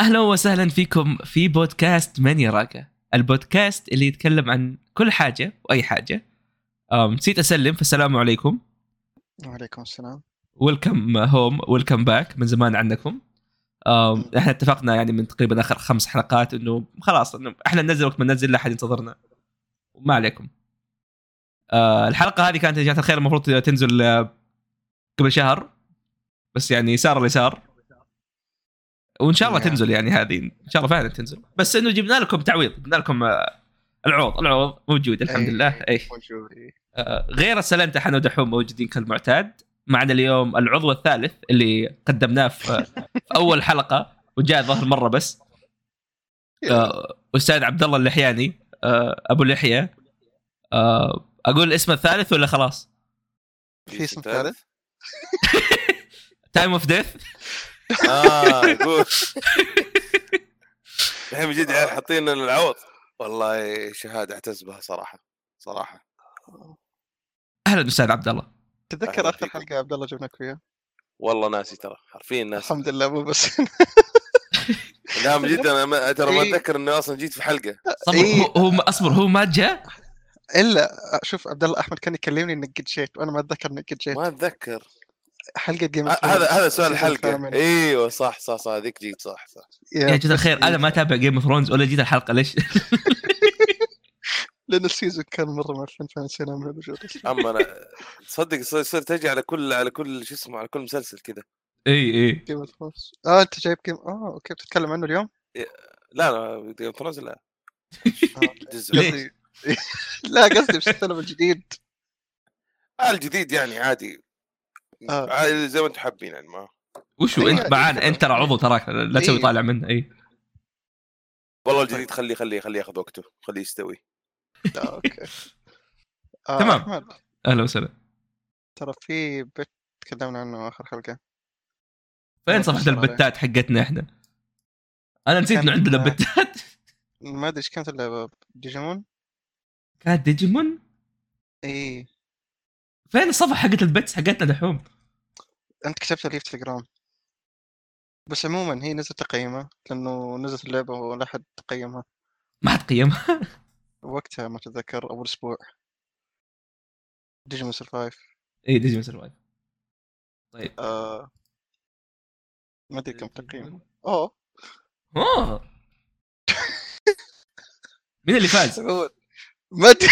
أهلا وسهلا فيكم في بودكاست من يراك، البودكاست اللي يتكلم عن كل حاجة وأي حاجة. نسيت أسلم، فالسلام عليكم. وعليكم السلام. ويلكم هوم، ويلكم باك، من زمان عنكم. إحنا اتفقنا يعني من تقريبا آخر 5 حلقات إنه خلاص إنه إحنا ننزل وقت ما ننزل لا أحد ينتظرنا، وما عليكم. الحلقة هذه كانت جاءت الخير، المفروض تنزل قبل شهر، بس يعني صار اللي صار، وإن شاء الله تنزل يعني هذه إن شاء الله فعلا تنزل، بس إنه جبنا لكم تعويض، جبنا لكم العوض موجود الحمد لله. أي موجود. غير السلام تحنا ودحوم موجودين كالمعتاد. معنا اليوم العضو الثالث اللي قدمناه في أول حلقة وجاء ظهر مرة بس، أستاذ عبد الله اللحياني، أبو اللحية. أقول الاسم الثالث ولا خلاص؟ في اسم ثالث؟ تايم اوف ديث. قول الحين جد حاطين العوض، والله شهادة اعتزبها صراحة. أهلا أستاذ عبد الله. تذكر آخر حلقة عبد الله جبناك فيها؟ والله ناسي ترى، عارفين ناس الحمد لله، مو بس لا جدا أنا ترى ما أتذكر إنه أصلا جيت في حلقة. هو ما جاء إلا شوف عبد الله أحمد كان يكلمني إنك قد جيت وأنا ما أتذكر إنك قد جيت. ما أتذكر حلقة جيم هذا سؤال الحلقة. ايوه صح هذيك جيت صح يا جد الخير. انا ما تابع جيم اوف ثرونز ولا جيت الحلقة ليش؟ لأن السيزون كان مرة معفن فنسينا من الوجود. اما انا تصدق صرت تجي على كل شو اسمه، على كل مسلسل كذا. اي جيم اوف ثرونز. انت جايب جيم اوكي بتتكلم عنه اليوم؟ لا جيم اوف ثرونز لا. لا قصدي بالسلسلة الجديد. الجديد يعني عادي. زي ما انتم حابين يعني. ما وشو انت معانا، انت ترى عضو، تراك لا تسوي طالع منه. اي والله الجديد خليه ياخذ وقته، خليه يستوي. اوكي تمام. اهلا وسهلا. ترى في بت تكلمنا عنه اخر حلقه، فين صفحه البتات حقتنا احنا؟ انا نسيت انه عندنا بتات. ما ادري ايش كانت اللعبه، ديجيمون. اي فين الصفحة حقت البتس حقتنا دحوم؟ أنت كتبت لي في تليجرام. بس عموما هي نزلت تقييمها، لأنه نزلت اللعبة ولا حد قيمها. ما حد قيمها؟ وقتها ما تتذكر أول أسبوع. ديجيمون سرفايف. إيه ديجيمون سرفايف. طيب. ما أدري كم تقييم. أوه. مين اللي فاز؟ ما أدري.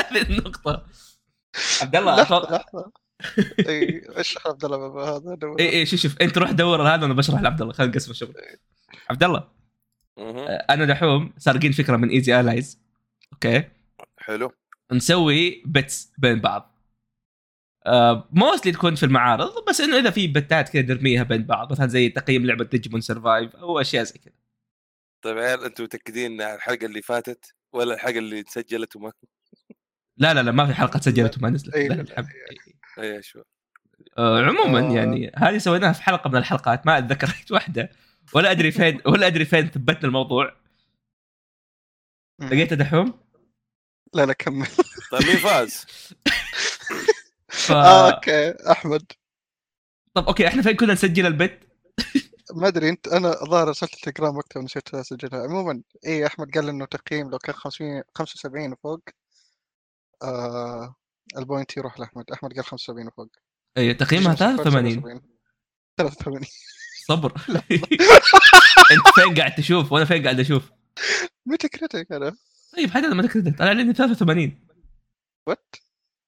هذه النقطة. عبد الله لحظة. اي اشرح عبد الله بابا هذا دور. اي شوف انت روح دور هذا، انا بشرح لعبد الله. خلينا نقسم الشغل. عبد الله انا دحوم سارقين فكره من ايزي الايز. اوكي حلو. نسوي بتس بين بعض، موستلي تكون في المعارض، بس انه اذا في بتات كذا نرميها بين بعض، مثلا زي تقييم لعبه ديجيمون سرفايف او اشياء زي كذا. طيب عيال انتم متاكدين على الحلقه اللي فاتت ولا الحلقه اللي تسجلت وما لا ما في حلقة سجلت وما نزلت. أي شو عموما يعني هذه سويناها في حلقة من الحلقات، ما أتذكرت واحدة ولا أدري فين ثبتنا الموضوع. لقيت دحوم؟ لا كمل. طيب مين فاز؟ أوكي أحمد. طب أوكي إحنا فين كنا نسجل البيت؟ ما أدري أنت. أنا ظاهر رسلت التليجرام وقتها ونسيت أسجلها. عموما إيه أحمد قال إنه تقييم لو كان 75 وفوق البوينت يروح لأحمد. أحمد قال 75 وفوق. أي تقييمها 83. صبر. أنت فين قاعد تشوف وأنا فين قاعد أشوف؟ متى كريتك أنا؟ طيب حتى أنا ما كريتك، أنا لأني 83. وات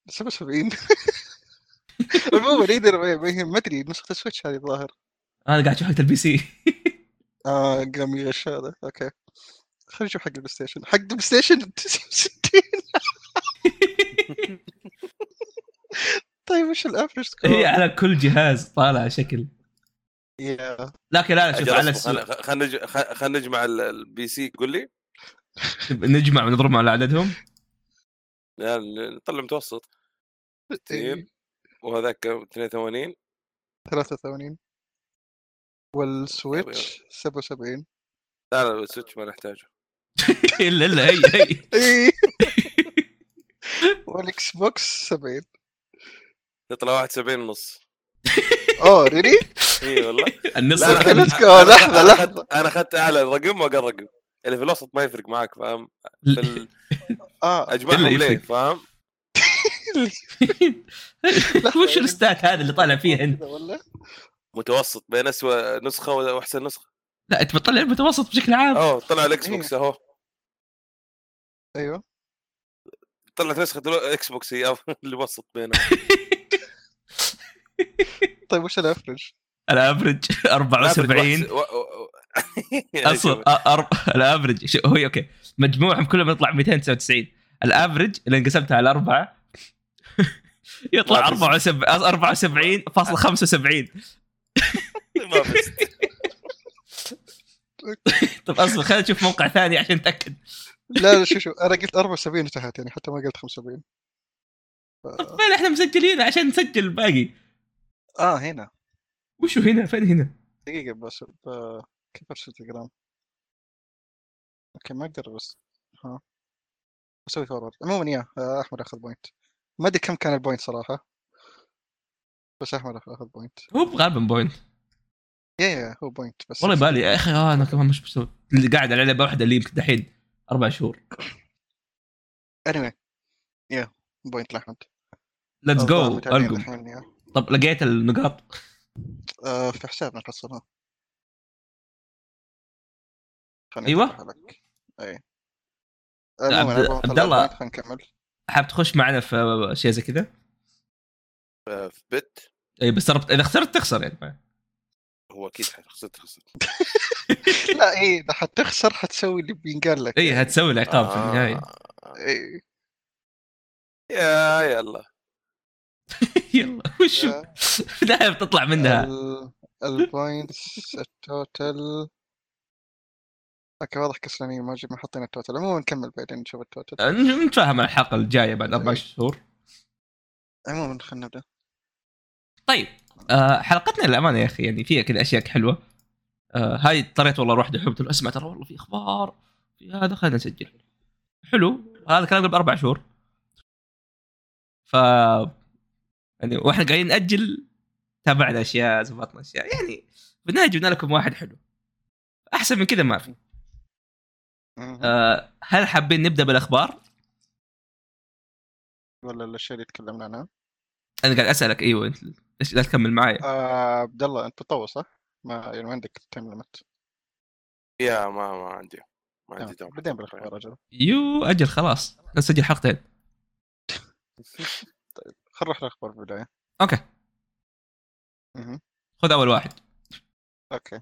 77. المهم ليدر ما أدري نسخة السويتش هذه ظاهر. أنا قاعد أشوف حق البي سي. قام إيش هذا؟ أوكي خلينا نشوف حق البلاي ستيشن. حق البلاي ستيشن 69. طيب وش الافرج سكور؟ هي على كل جهاز طالع شكل. لكن انا شوف على خلينا نجمع البي سي. قول لي نجمع ونضربهم على عددهم، نطلع متوسط. 60 وهذاك 83 والسويتش 77. لا السويتش ما نحتاجه. لا هي والاكس بوكس 70. تطلع 71.5. ريلي اي والله لحظه انا اخذت اعلى رقم واقل رقم اللي في الوسط ما يفرق معك فاهم اجمعهم ليك فاهم وش الاستات هذا اللي طالع فيه انت متوسط بين اسوء نسخه واحسن نسخه لا انت بتطلع المتوسط بشكل عام اه طلع الاكس بوكس اهو ايوه طلعت نسخه الاكس بوكس هي اللي وسط بينهم طيب وش الافرج الافرج 74 اصل الافرج هو اوكي مجموعهم كلهم يطلع 299 الافرج اللي انقسمتها على 4 يطلع 74.75 ما بس طب اصل خلينا نشوف موقع ثاني عشان نتاكد لا شو انا قلت 74 انتهت يعني حتى ما قلت 75 ما احنا مسجلين عشان نسجل الباقي هنا وشو هنا فين هنا دقيقه بس كيف ارسل تليجرام اوكي ما اقدر بس ها اسوي فورورد عموما يا احمد اخذ بوينت ما ادري كم كان البوينت صراحه بس احمد اخذ بوينت هو غالبا بوينت يا هو بوينت بس والله بالي يا اخي انا كمان مش بسوي اللي قاعد على لعبه واحده اللي يمكن دحين 4 شهور anyway يا بوينت لحمد ليتس جو القم طب لقيت النقاط في حسابنا حصلها ايوه اي عبد الله نكمل حاب تخش معنا في شيء زي كذا في بيت اي بس اذا خسرت تخسر يعني هو اكيد حتخسر لا ايه اذا حتخسر حتسوي اللي بينقال لك ايه هتسوي العقاب في النهايه ايه يا يلا يلا وش بدايه بتطلع منها البوينتس التوتال اوكي واضح كسلانين ما جبنا حطينا التوتال عموما نكمل بعدين نشوف التوتال نتفاهم الحلقه الجايه بعد 4 شهور عموما خلينا نبدا طيب حلقتنا للأمانة يا أخي يعني فيها كذا أشياء حلوة هاي اضطريت والله روح دحوم تقول أسمع ترى والله في أخبار في هذا خلينا نسجل حلو هذا كان قبل 4 شهور ف يعني وإحنا قاعدين نأجل تابعنا أشياء زبطنا أشياء يعني بدنا جبنا لكم واحد حلو أحسن من كذا ما في هل حابين نبدأ بالأخبار ولا الأشياء اللي تكلمنا عنها أنا قاعد أسألك أيوة أنت لا تكمل معي عبد الله أنت تطوّر صح؟ ما يعني عندك تايم ليمت يا ما عندي ما عندي دوام بدين بالأخبار رجل يو أجل خلاص نسجل حلقتين طيب خل نروح الأخبار بالبداية أوكي خذ أول واحد أوكي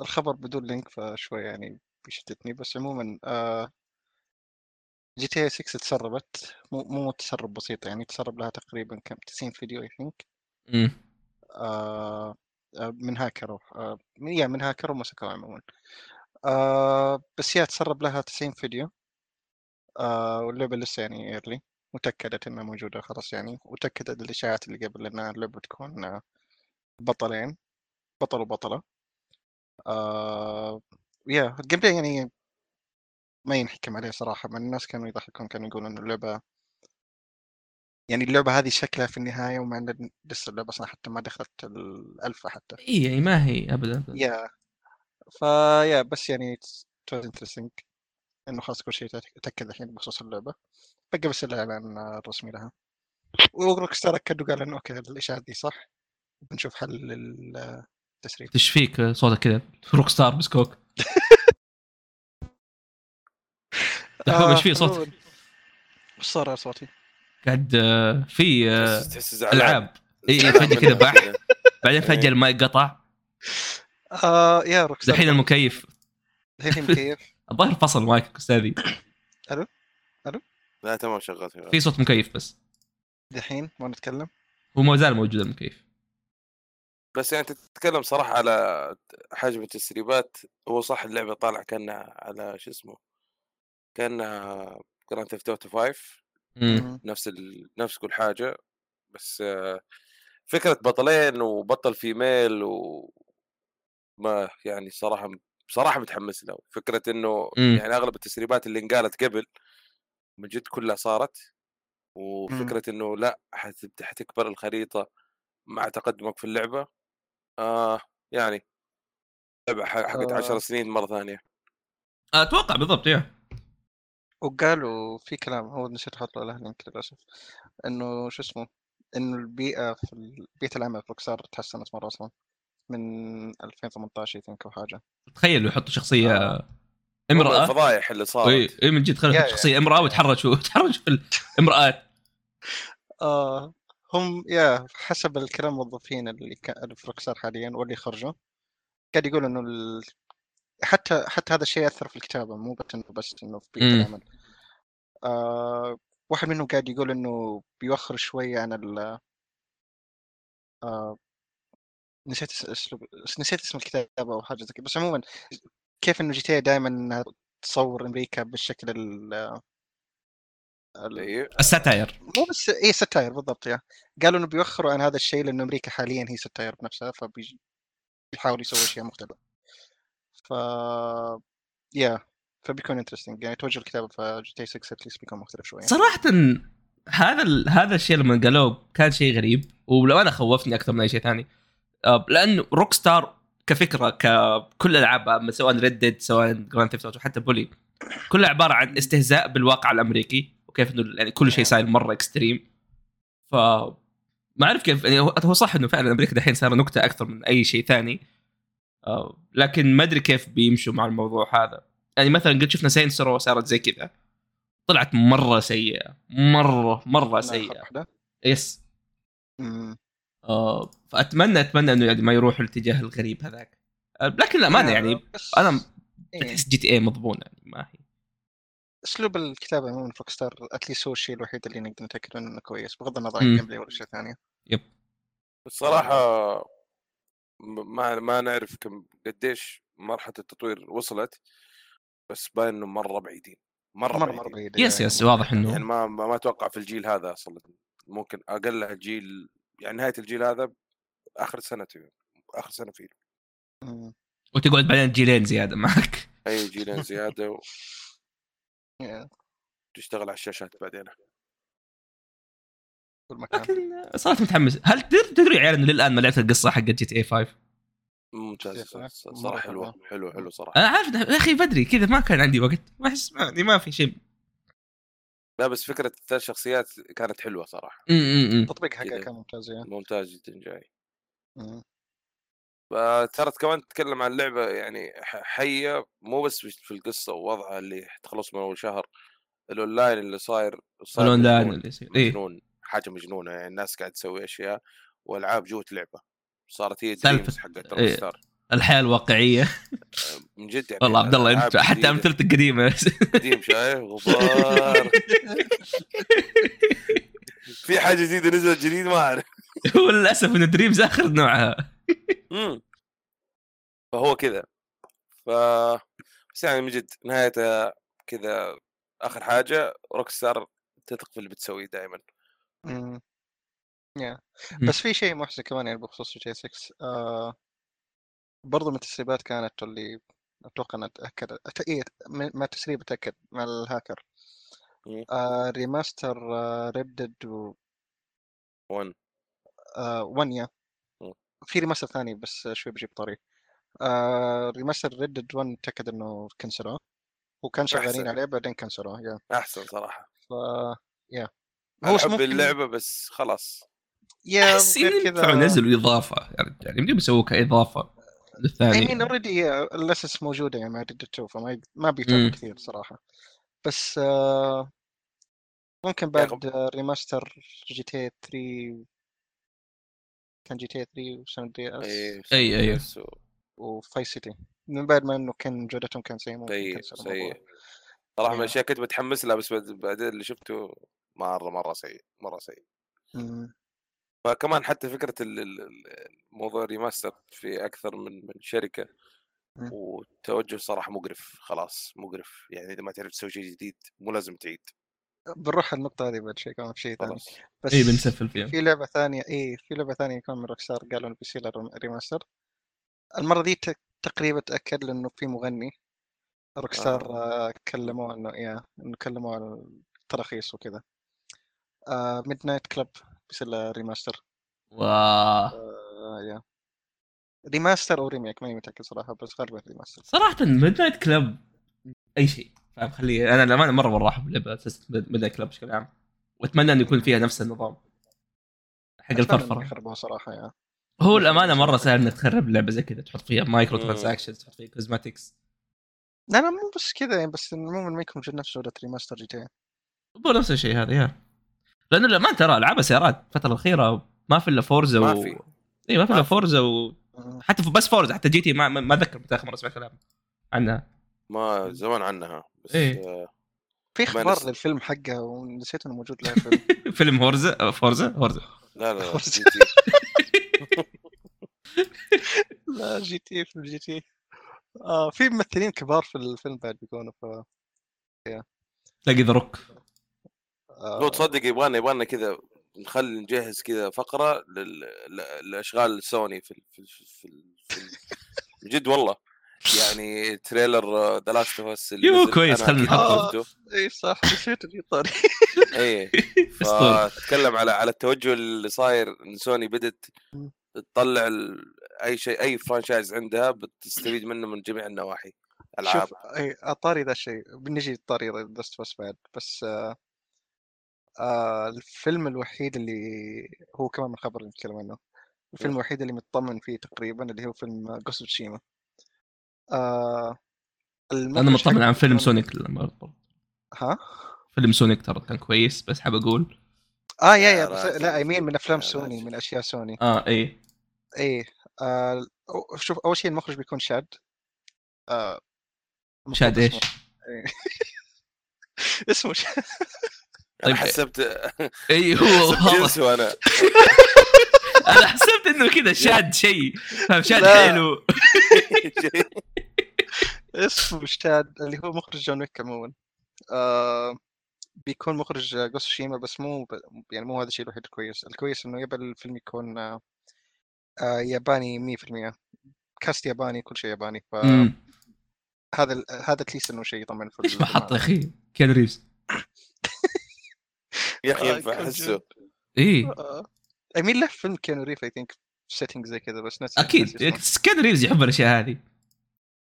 الخبر بدون لينك فشوي يعني بيشتتني بس عموما GTA 6 تسربت مو تسرب بسيط يعني تسرب لها تقريبا كم 90 فيديو I think من هاكر من هاكر ومسكوه عموما بس هي تسرب لها 90 فيديو واللعبة لسه يعني early متأكدت انها موجودة خلاص يعني وتأكدت الاشاعات اللي قبل انها اللعبة تكون بطلين بطل وبطلة يا قبل يعني ما ينحكم عليه صراحة من الناس كانوا يضحكون كانوا يقولون إنه اللعبة يعني اللعبة هذه شكلها في النهاية وما عندنا لسه اللعبة أصلا حتى ما دخلت 1000 حتى إيه يعني ما هي أبدا يا فيا بس يعني it was interesting إنه خلاص كل شيء تأكد الحين بخصوص اللعبة بقى بس الإعلان الرسمي لها وروكستار أكدوا قالوا إنه أوكي الإشاعة دي صح بنشوف حل للتسريب تشفيك صوتك كذا روكستار مسكوك هو مش فيه صوت وش صار صوتي قاعد في العاب اي فجأة كذا بح بعدين فجأة المايك قطع يا روكستار الحين المكيف الظاهر فصل مايك استاذي الو الو لا تمام شغال في صوت مكيف بس الحين ما نتكلم هو ما زال موجود المكيف بس يعني تتكلم صراحة على حجم التسريبات هو صح اللعبة طالع كأنها على شو اسمه كان Grand Theft Auto 5 نفس كل حاجة بس فكرة بطلين وبطل فيميل وما يعني صراحة متحمس له فكرة إنه يعني أغلب التسريبات اللي انقالت قبل من جد كلها صارت وفكرة إنه لا حتكبر الخريطة مع تقدمك في اللعبه يعني لعبه حقت 10 سنين مره ثانيه اتوقع بالضبط يا. وقالوا في كلام هو نسيت احط له لينك للاسف انه شو اسمه انه البيئه في بيئه العمل روكسار تحسنت مره اصلا من 2018 يمكن او حاجه. تخيلوا يحطوا شخصيه امراه الفضايح اللي صارت اي من جد خلوا شخصيه امراه وتحرجوا الامرأات هم يا حسب الكلام الموظفين اللي كانوا في روكسار حاليا واللي خرجوا قاعد يقول انه حتى هذا الشيء أثر في الكتابة مو بس إنه في بيئة العمل. واحد منهم قاعد يقول إنه بيوخر شوية عن ال نسيت اسم الكتابة أو حاجة زي كده. بس عموما كيف إنه جيتاي دائما تصور أمريكا بالشكل الساتاير مو بس إيه ساتاير بالضبط يعني. قالوا إنه بيوخروا عن هذا الشيء لأنه أمريكا حاليا هي ساتاير بنفسها فبيحاول يسوي شيء مختلف. فبيكون انترستينج يعني توجه الكتابة في جي تي 6 اتليس بيكون مختلف شوية صراحة. هذا الشيء لما قالوه كان شيء غريب ولو أنا خوفتني أكثر من أي شيء ثاني لأن روكستار كفكرة ككل ألعاب سواء ريد ديد سواء جراند ثيفت أوتو حتى بولي كلها عبارة عن استهزاء بالواقع الأمريكي وكيف إنه يعني كل شيء صاير مرة إكستريم. فما أعرف كيف يعني هو صح إنه فعلا أمريكا دحين صار نكتة أكثر من أي شيء ثاني لكن ما أدري كيف بيمشوا مع الموضوع هذا. يعني مثلا قلت شفنا ساينس رو صارت زي كذا طلعت مرة سيئة مرة سيئة يس فأتمنى أنه يعني ما يروح الاتجاه الغريب هذاك لكن لا مانع يعني أنا بتحس جي تي اي مضبوطة يعني ما هي أسلوب الكتابة من روكستار أتليست هو الشيء الوحيد اللي نقدر نتأكد أنه كويس بغض النظر عن جيمبلاي ولا شيء ثاني. يب الصراحة ما نعرف كم قديش مرحلة التطوير وصلت بس باين انه مرة بعيدين مرة بعيدين يس واضح انه يعني ما اتوقع في الجيل هذا صلت ممكن اقلها جيل يعني نهاية الجيل هذا اخر سنة فيه وتقعد بعدين جيلين زيادة معك اي جيلين زيادة تشتغل على الشاشات بعدين. لكن صارت متحمس. هل تدري عيال انه للان ما لعبت القصه حقت جي تي اي 5 ممتاز صراحه حلو صراحه. انا عارف يا اخي بدري كذا ما كان عندي وقت ما في شيء لا بس فكره الثلاث شخصيات كانت حلوه صراحه تطبيق حقها كان ممتاز يعني ممتاز جدا جاي فترى كمان تتكلم عن اللعبه يعني حيه مو بس في القصه ووضعها اللي تخلص من اول شهر الاونلاين اللي صاير الاونلاين اللي يصير حاجة مجنونة يعني الناس قاعد تسوي أشياء والألعاب جوة لعبة صارت هي دريمز حقت روكستار الحياة الواقعية من جد يعني والله عبد الله أنت حتى أمثلتك قديمة قديم شايف غبار في حاجة جديدة نزلت جديد ما أعرف وللأسف إن دريمز آخر نوعها فهو كذا بس يعني من جد نهايتها كذا آخر حاجة روكستار تثق في اللي بتسويه دائما بس في شيء محزن كمان يعني بخصوص جي 6 برضو من التسريبات كانت اللي اتوقع انها تاكدت ما التسريب تاكد مع الهاكر ريماستر ريد ديد 1 1 في ريماستر ثاني بس شوي بجيب طريق ريماستر ريد ديد 1 تاكد انه كنسلوه وكان شغالين عليه بعدين كنسلوه احسن صراحه هو حب اللعبة بس خلاص حسين ينفعوا نزلوا إضافة يعني بدي بسووا كإضافة للثاني يعني نوريدي الأساس موجودة يعني ما تقدر تشوفها ما بيتعب كثير صراحة بس ممكن بعد ريماستر جي تي 3 كان جي تي 3 وسان دياس أي وفاي سيتي من بعد ما إنه كان جودتهم كان سيء صراحة من الأشياء كنت متحمس لها بس بعد اللي شفته مرة سيء فكمان حتى فكرة الموضوع ريماستر في أكثر من شركة والتوجه صراحة مقرف يعني إذا ما تعرف تسوي شيء جديد مو لازم تعيد. بنروح النقطة هذه بعد شيء كمان شيء ثاني بس بنسفل فيها في لعبة ثانية كمان من روكستار قالوا إنه بيصير ريماستر المرة دي تقريبا تأكد لأنه في مغني روكستار كلموه إنه كلموه عن التراخيص وكذا ميدنايت كلاب بيصير ريماستر و ريماستر او ريميك ماني متاكد صراحه، بس غالبا ريماستر صراحه. ميدنايت كلاب اي شيء فاهم، خليه انا لما مره بالراحه باللعبه اساس ميدنايت كلاب بشكل عام، واتمنى ان يكون فيها نفس النظام حق الفرفره يخربوها صراحه يعني. هو الامانه مره سهل انك تخرب اللعبه زي كذا، تحط فيها مايكرو ترانزاكشنز، تحط فيها كوزماتكس. لا مو بس كذا يعني، بس المهم ما يكون نفس ولا ريماستر جتين هو نفس الشيء هذا يعني. لانه الامانه ترى العاب سيارات الفتره الاخيره ما في الا فورزا اي ما في الا فورزا حتى بس فورزا، حتى جي تي ما اذكر متى اخر مره سمعت كلام عنها، ما زمان عنها بس إيه؟ في خبر للفيلم حقها ونسيت انه موجود لها فيلم فيلم هورزا فورزا لا جي تي لا جي تي في الجي تي في ممثلين كبار في الفيلم بعد بيكونوا ف تلاقي ذروك. لو تصدق يبغانا كذا نخلي نجهز كذا فقرة للأشغال السوني في جد والله يعني. تريلر ذا لاست اوف اس يو كويس خلينا نحطه اي صح نسيت في طاري اي اتكلم على التوجه اللي صاير ان سوني بدت تطلع اي شيء اي فرانشايز عندها بتستفيد منه من جميع النواحي العاب. اي اطاري ذا الشيء بنجي الطاري ذا بس بعد بس الفيلم الوحيد اللي هو كمان من خبر اللي نتكلم عنه، الفيلم الوحيد اللي متطمن فيه تقريبا اللي هو فيلم جوست اوف شيما. انا مطمن عن فيلم سونيك برضه. ها فيلم سونيك ترى كان كويس، بس حاب اقول يا بس لا يمين من افلام سوني من اشياء سوني شوف اول شيء المخرج بيكون شاد شاد ايش اسمه طيب حسبت اي هو جنسه انا حسبت انه كذا شاد شيء فاهم شاد حلو اسمه شاد اللي هو مخرج جون ويك كمان بيكون مخرج جوست شيما، بس مو يعني مو هذا الشيء الوحيد الكويس. الكويس انه يبقى الفيلم يكون ياباني 100% كاست ياباني كل شيء ياباني، هذا تليس انه شيء طبعا في ايش محط اخي كان ريفز يا اخي بحسه ايه اميل له فيلم كانو ريف اي ثينك سيتنج زي كذا بس ناس اكيد كانو ريفز يحب الاشياء هذه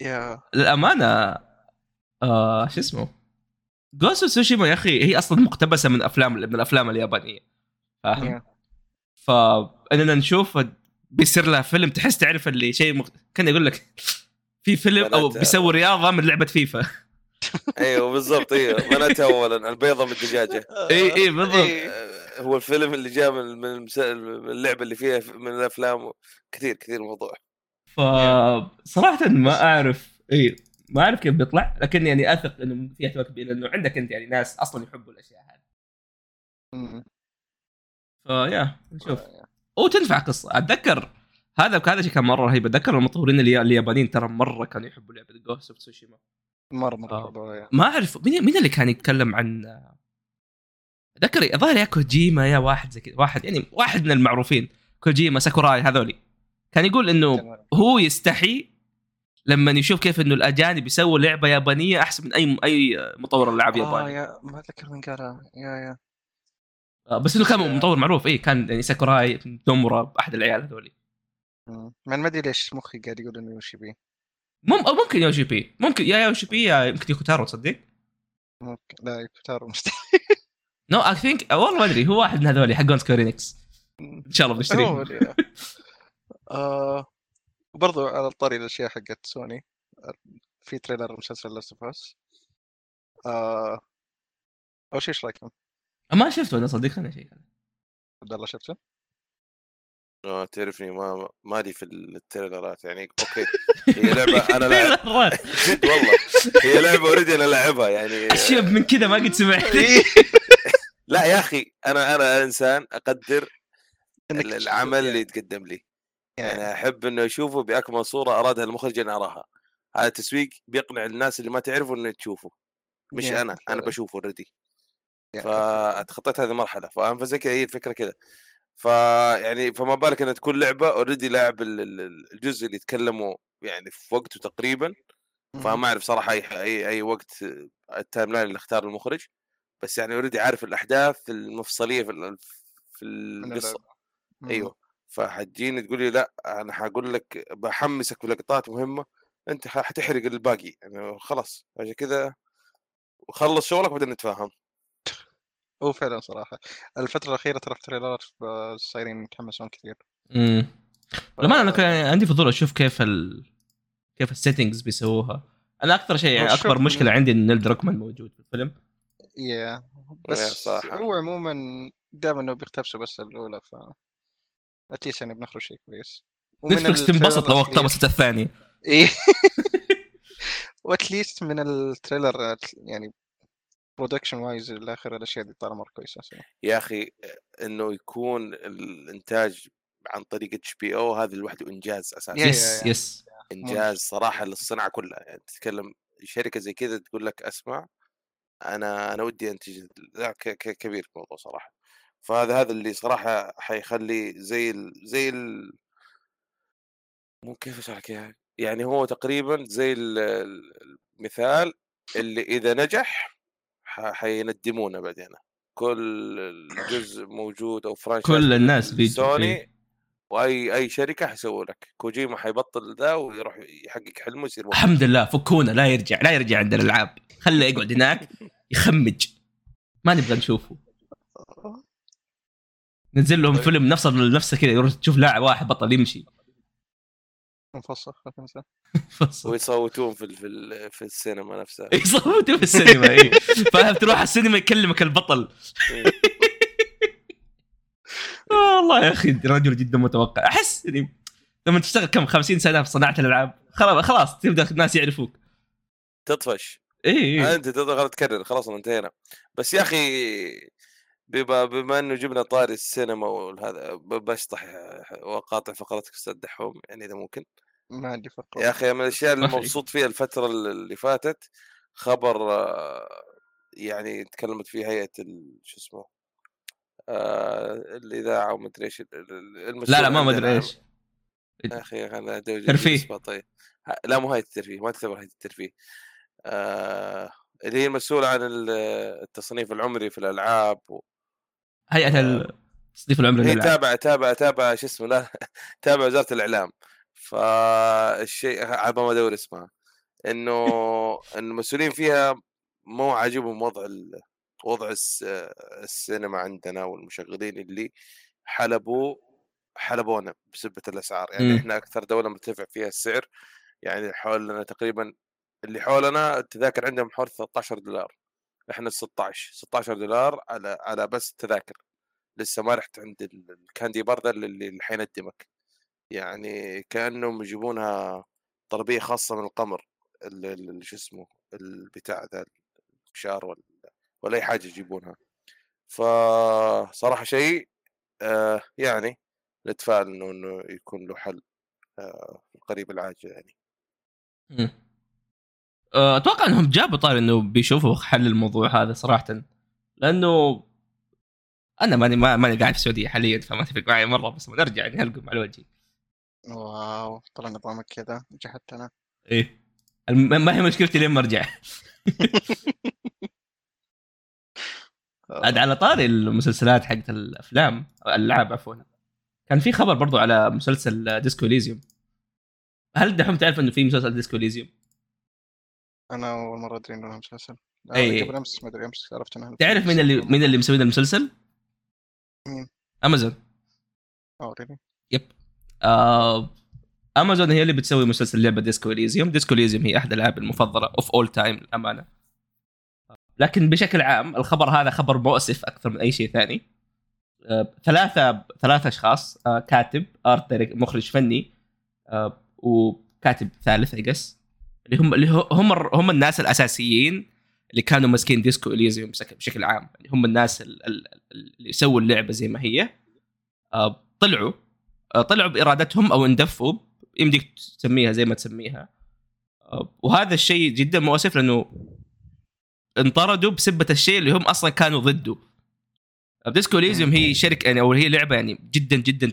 يا للامانه. شو اسمه جوست اوف سوشيما يا اخي هي اصلا مقتبسه من الافلام اليابانيه فاهم، فاننا نشوف بيصير لها فيلم تحس تعرف اللي شيء كان يقول لك في فيلم او بيسوي رياضه من لعبه فيفا ايوه بالضبط ايوه بناتها اولا البيضه من الدجاجه اي بالضبط هو الفيلم اللي جاء من اللعبه اللي فيها من الافلام كثير موضوع صراحه ما اعرف ما اعرف كيف بيطلع، لكن يعني اثق انه فيها تواكب لانه عندك انت يعني ناس اصلا يحبوا الاشياء هذه يا نشوف وتنفع قصه. اتذكر هذا شيء كان مره رهيب. اتذكر المطورين اليابانيين ترى مره كانوا يحبوا لعبه جوست اوف تسوشيما مرة يعني. ما أعرف مين اللي كان يتكلم عن ذكري ظاهر يا كوجيما يا واحد زي كذا واحد من المعروفين كوجيما ساكوراي هذولي كان يقول إنه هو يستحي لما يشوف كيف إنه الأجانب يسووا لعبة يابانية أحسن من أي مطور ألعاب ياباني ما أتذكر من قالها بس إنه كان مطور معروف كان يعني ساكوراي دومورا أحد العيال هذولي ما أدري ليش مخي قاعد يقول إنه يوشي بي ممكن يوشي بي ممكن يا يوشي بي يا يمكن يكوتارو تصدق ممكن لا يكوتارو مستحيل اي ثينك والله ما ادري هو واحد من هذول حقون سكورينكس ان شاء الله بنشتريه وبرضه على الطاري الاشياء حقت سوني في تريلر مسلسل لاست اوف اس او شيء ايش رايكم؟ ما شفته انا صديق انا شيء عبد الله شفته؟ تعرفني ما لي في التريلرات يعني اوكي هي لعبه انا لعبها والله هي لعبه اوريدي انا لعبها يعني الشيب من كذا ما قد سمعت لا يا اخي انا انسان اقدر العمل اللي يتقدم لي يعني احب انه اشوفه باكمل صوره ارادها المخرج ان اراها. هذا تسويق بيقنع الناس اللي ما تعرفه انه تشوفه مش انا بشوفه اوريدي فاتخطيت هذه المرحله فاهم فزيك هي الفكره كذا فيعني فما بالك أن تكون لعبة أوريدي لاعب الجزء اللي يتكلموا يعني في وقته تقريبا فما أعرف صراحة أي وقت التايم لاين اللي اختار المخرج بس يعني أوريدي عارف الأحداث المفصلية في القصة أيوة فهتجيني تقولي لا انا هقول لك بحمسك بلقطات مهمه، انت هتحرق الباقي يعني، خلاص عشان كذا وخلص شغلك بعدين نتفاهم. هو فعلا صراحه الفتره الاخيره ترى تريلرات صايرين متحمسون كثير. لما انا كان عندي فضول اشوف كيف السيتنجز بيسووها. انا اكثر شيء يعني اكبر مشكله عندي ان نيل دراكمان موجود في الفيلم. يا بس هو عموما دائما انه بيختبسوا بس الاولى، ف اتيس انا بنخرج شيء كويس نتفلكس تنبسط لو اقتبست الثاني. ايه واتليست من التريلر يعني برودكشن وايز الاخر الاشياء دي طالعه مره كويسه يا اخي. انه يكون الانتاج عن طريق HBO هذا الوحده انجاز اساسا. يس انجاز صراحه للصناعه كلها يعني. تتكلم شركه زي كذا تقول لك اسمع انا ودي انتج، لا كبير الموضوع صراحه. فهذا اللي صراحه حيخلي زي ال مو كيف اشرح لك يعني، هو تقريبا زي المثال اللي اذا نجح حيندمونه بعدين. كل جزء موجود او فرانشايز كل الناس سوني واي شركه حيسوي لك. كوجيما حيبطل ذا ويروح يحقق حلمه يصير الحمد لله. فكونا لا يرجع عند الالعاب، خليه يقعد هناك يخمج، ما نبغى نشوفه. ننزل لهم فيلم نفسه كذا، يروح تشوف لاعب واحد بطل يمشي مفصل خمسة ويصوتون في السينما نفسها. يصوتون في السينما اي فاهم، تروح السينما يكلمك البطل. والله يا اخي رجل جدا متوقع. احس يعني لما تشتغل كم 50 سنه في صناعه الالعاب خلاص تبدا الناس يعرفوك، تطفش. ايه انت تقدر تكرر، خلاص انتهينا. بس يا اخي بما انه جبنا طاري السينما وهذا، بشطح وقاطع فقرتك استاذ دحوم يعني اذا ممكن. ما عندي فقره يا اخي. من الاشياء اللي مبسوط فيها الفتره اللي فاتت خبر يعني تكلمت فيه هيئه شو اسمه الاذاعه ومدري ايش. لا ما مدري ايش يا اخي، انا ترفيه. لا مو هيئه الترفيه، ما تعتبر هيئه الترفيه. اللي هي المسؤولة عن التصنيف العمري في الألعاب هيئة التصنيف العمري للألعاب. تابع شو اسمه، لا تابع وزارة الإعلام. فالشيء على ما أدور اسمها، إنه المسؤولين فيها مو عاجبهم وضع السينما عندنا والمشغلين اللي حلبونا بسبة الأسعار. يعني إحنا أكثر دولة مرتفع فيها السعر، يعني حوالنا تقريبا اللي حولنا التذاكر عندهم حوالي $13، احنا $16 على بس التذاكر. لسه ما رحت عند الكاندي بار ذا اللي حيندمك يعني، كأنهم يجيبونها طلبية خاصة من القمر اللي شو اسمه البتاع ذا الشعر ولا اي حاجة يجيبونها. فصراحة شيء يعني نتفائل انه يكون له حل قريب العاجل يعني. اتوقع انهم جابوا طار انه بيشوفوا حل الموضوع هذا صراحه، لانه انا ماني قاعد في السعوديه حاليا، فما تفرق معي مره. بس ما ارجع يعني هلقم على وجهي. واو طلع نظامك كذا جحت انا. ايه ما هي مشكلتي لين ما ارجع. عاد على طاري المسلسلات حقت الافلام الالعاب عفوا، كان في خبر برضو على مسلسل ديسكو إليزيوم. هل دحوم تعرف انه في مسلسل ديسكو إليزيوم؟ انا اول مره ادري انه مسلسل. اي قبل امس ما ادري، امس عرفت انه. تعرف مين اللي مسوي المسلسل؟ مين؟ امازون. ريلي؟ يب. امازون هي اللي بتسوي مسلسل لعبه ديسكو إليزيوم. ديسكو إليزيوم هي احد الالعاب المفضله اوف اول تايم الامانه. لكن بشكل عام الخبر هذا خبر مؤسف اكثر من اي شيء ثاني. ثلاثه اشخاص، كاتب ارت دايركتور مخرج فني وكاتب ثالث أقص، اللي هم الناس الأساسيين اللي كانوا ماسكين ديسكو إليزيوم بشكل عام. يعني هم الناس اللي سووا اللعبة زي ما هي، طلعوا بإرادتهم أو اندفوا، يمديك تسميها زي ما تسميها. وهذا الشيء جدا مؤسف، لأنه انطردوا بسبة الشيء اللي هم أصلا كانوا ضده. ديسكو إليزيوم هي شركة يعني، أو هي لعبة يعني جدا جدا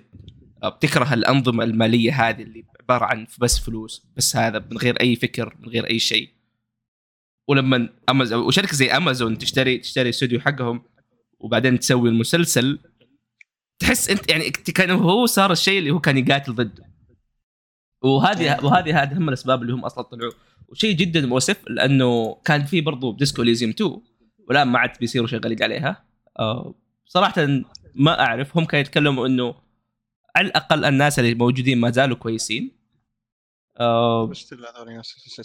بتكره الأنظمة المالية هذه اللي عبارة عن بس فلوس، بس هذا من غير أي فكر، من غير أي شيء. ولما أمازون وشركة زي أمازون تشتري استوديو حقهم وبعدين تسوي المسلسل، تحس انت يعني كان هو صار الشيء اللي هو كان يقاتل ضده. وهذه هذه هم الاسباب اللي هم اصلا طلعوا. وشيء جدا مؤسف لانه كان في برضو ديسكو إليزيوم 2 والان ما عاد بيصيروا شغالين عليها. صراحه ما اعرف، هم كانوا يتكلموا انه على الاقل الناس اللي موجودين ما زالوا كويسين.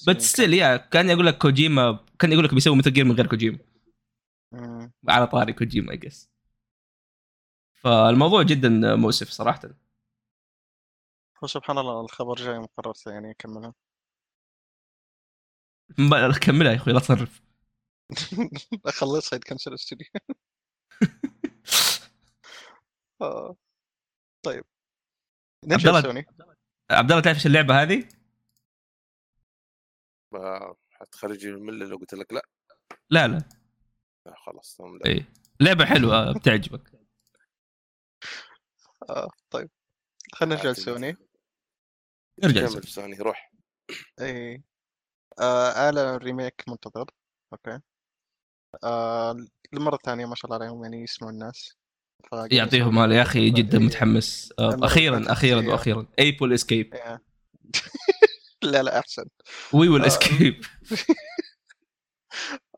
بس لا كان يقول لك كوجيما، كان يقول لك بيسوي مثل جيم من غير كوجيما. على طاري كوجيما اي جس، فالموضوع جدا مؤسف صراحه. سبحان الله الخبر جاي مقرصه يعني. اكملها اكملها يا اخوي، لا تصرف اخلصها يتكنسل الاستوديو. طيب نرجع سوني. عبد الله تعرف ايش اللعبه هذه؟ هتخرج الملل لو قلت لك لا لا لا خلاص. اي لعبه حلوه بتعجبك. طيب خلينا نرجع سوني. نرجع سوني روح. اي اعلن ريميك منتظر. اوكي المره الثانيه ما شاء الله عليهم يعني يسمعوا الناس يعطيهم مال يا اخي. جدا متحمس. اخيرا اخيرا واخيرا ايبل اسكيب. لا لا احسن وي ويل اسكيب.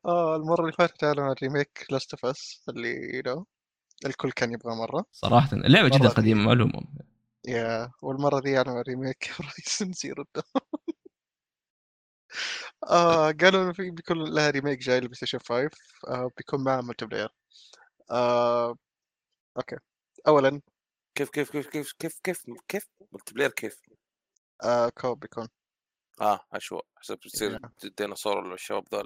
المره اللي فاتت اعلن ريميك لاست اوف اس اللي الكل كان يبغى مره صراحه. اللعبه جدا قديمه معلومه يا، والمره دي اعلن ريميك رايزن زيرو. قالوا انه في بكل لها ريميك جاي للبلاي ستيشن 5 بيكون معها ملتي بلاير. اوكي اولا كيف كيف كيف كيف كيف كيف كيف ملتي بلاير كيف كوب بيكون اشوف حسب بتصير الديناصور ولا الشباب ذول.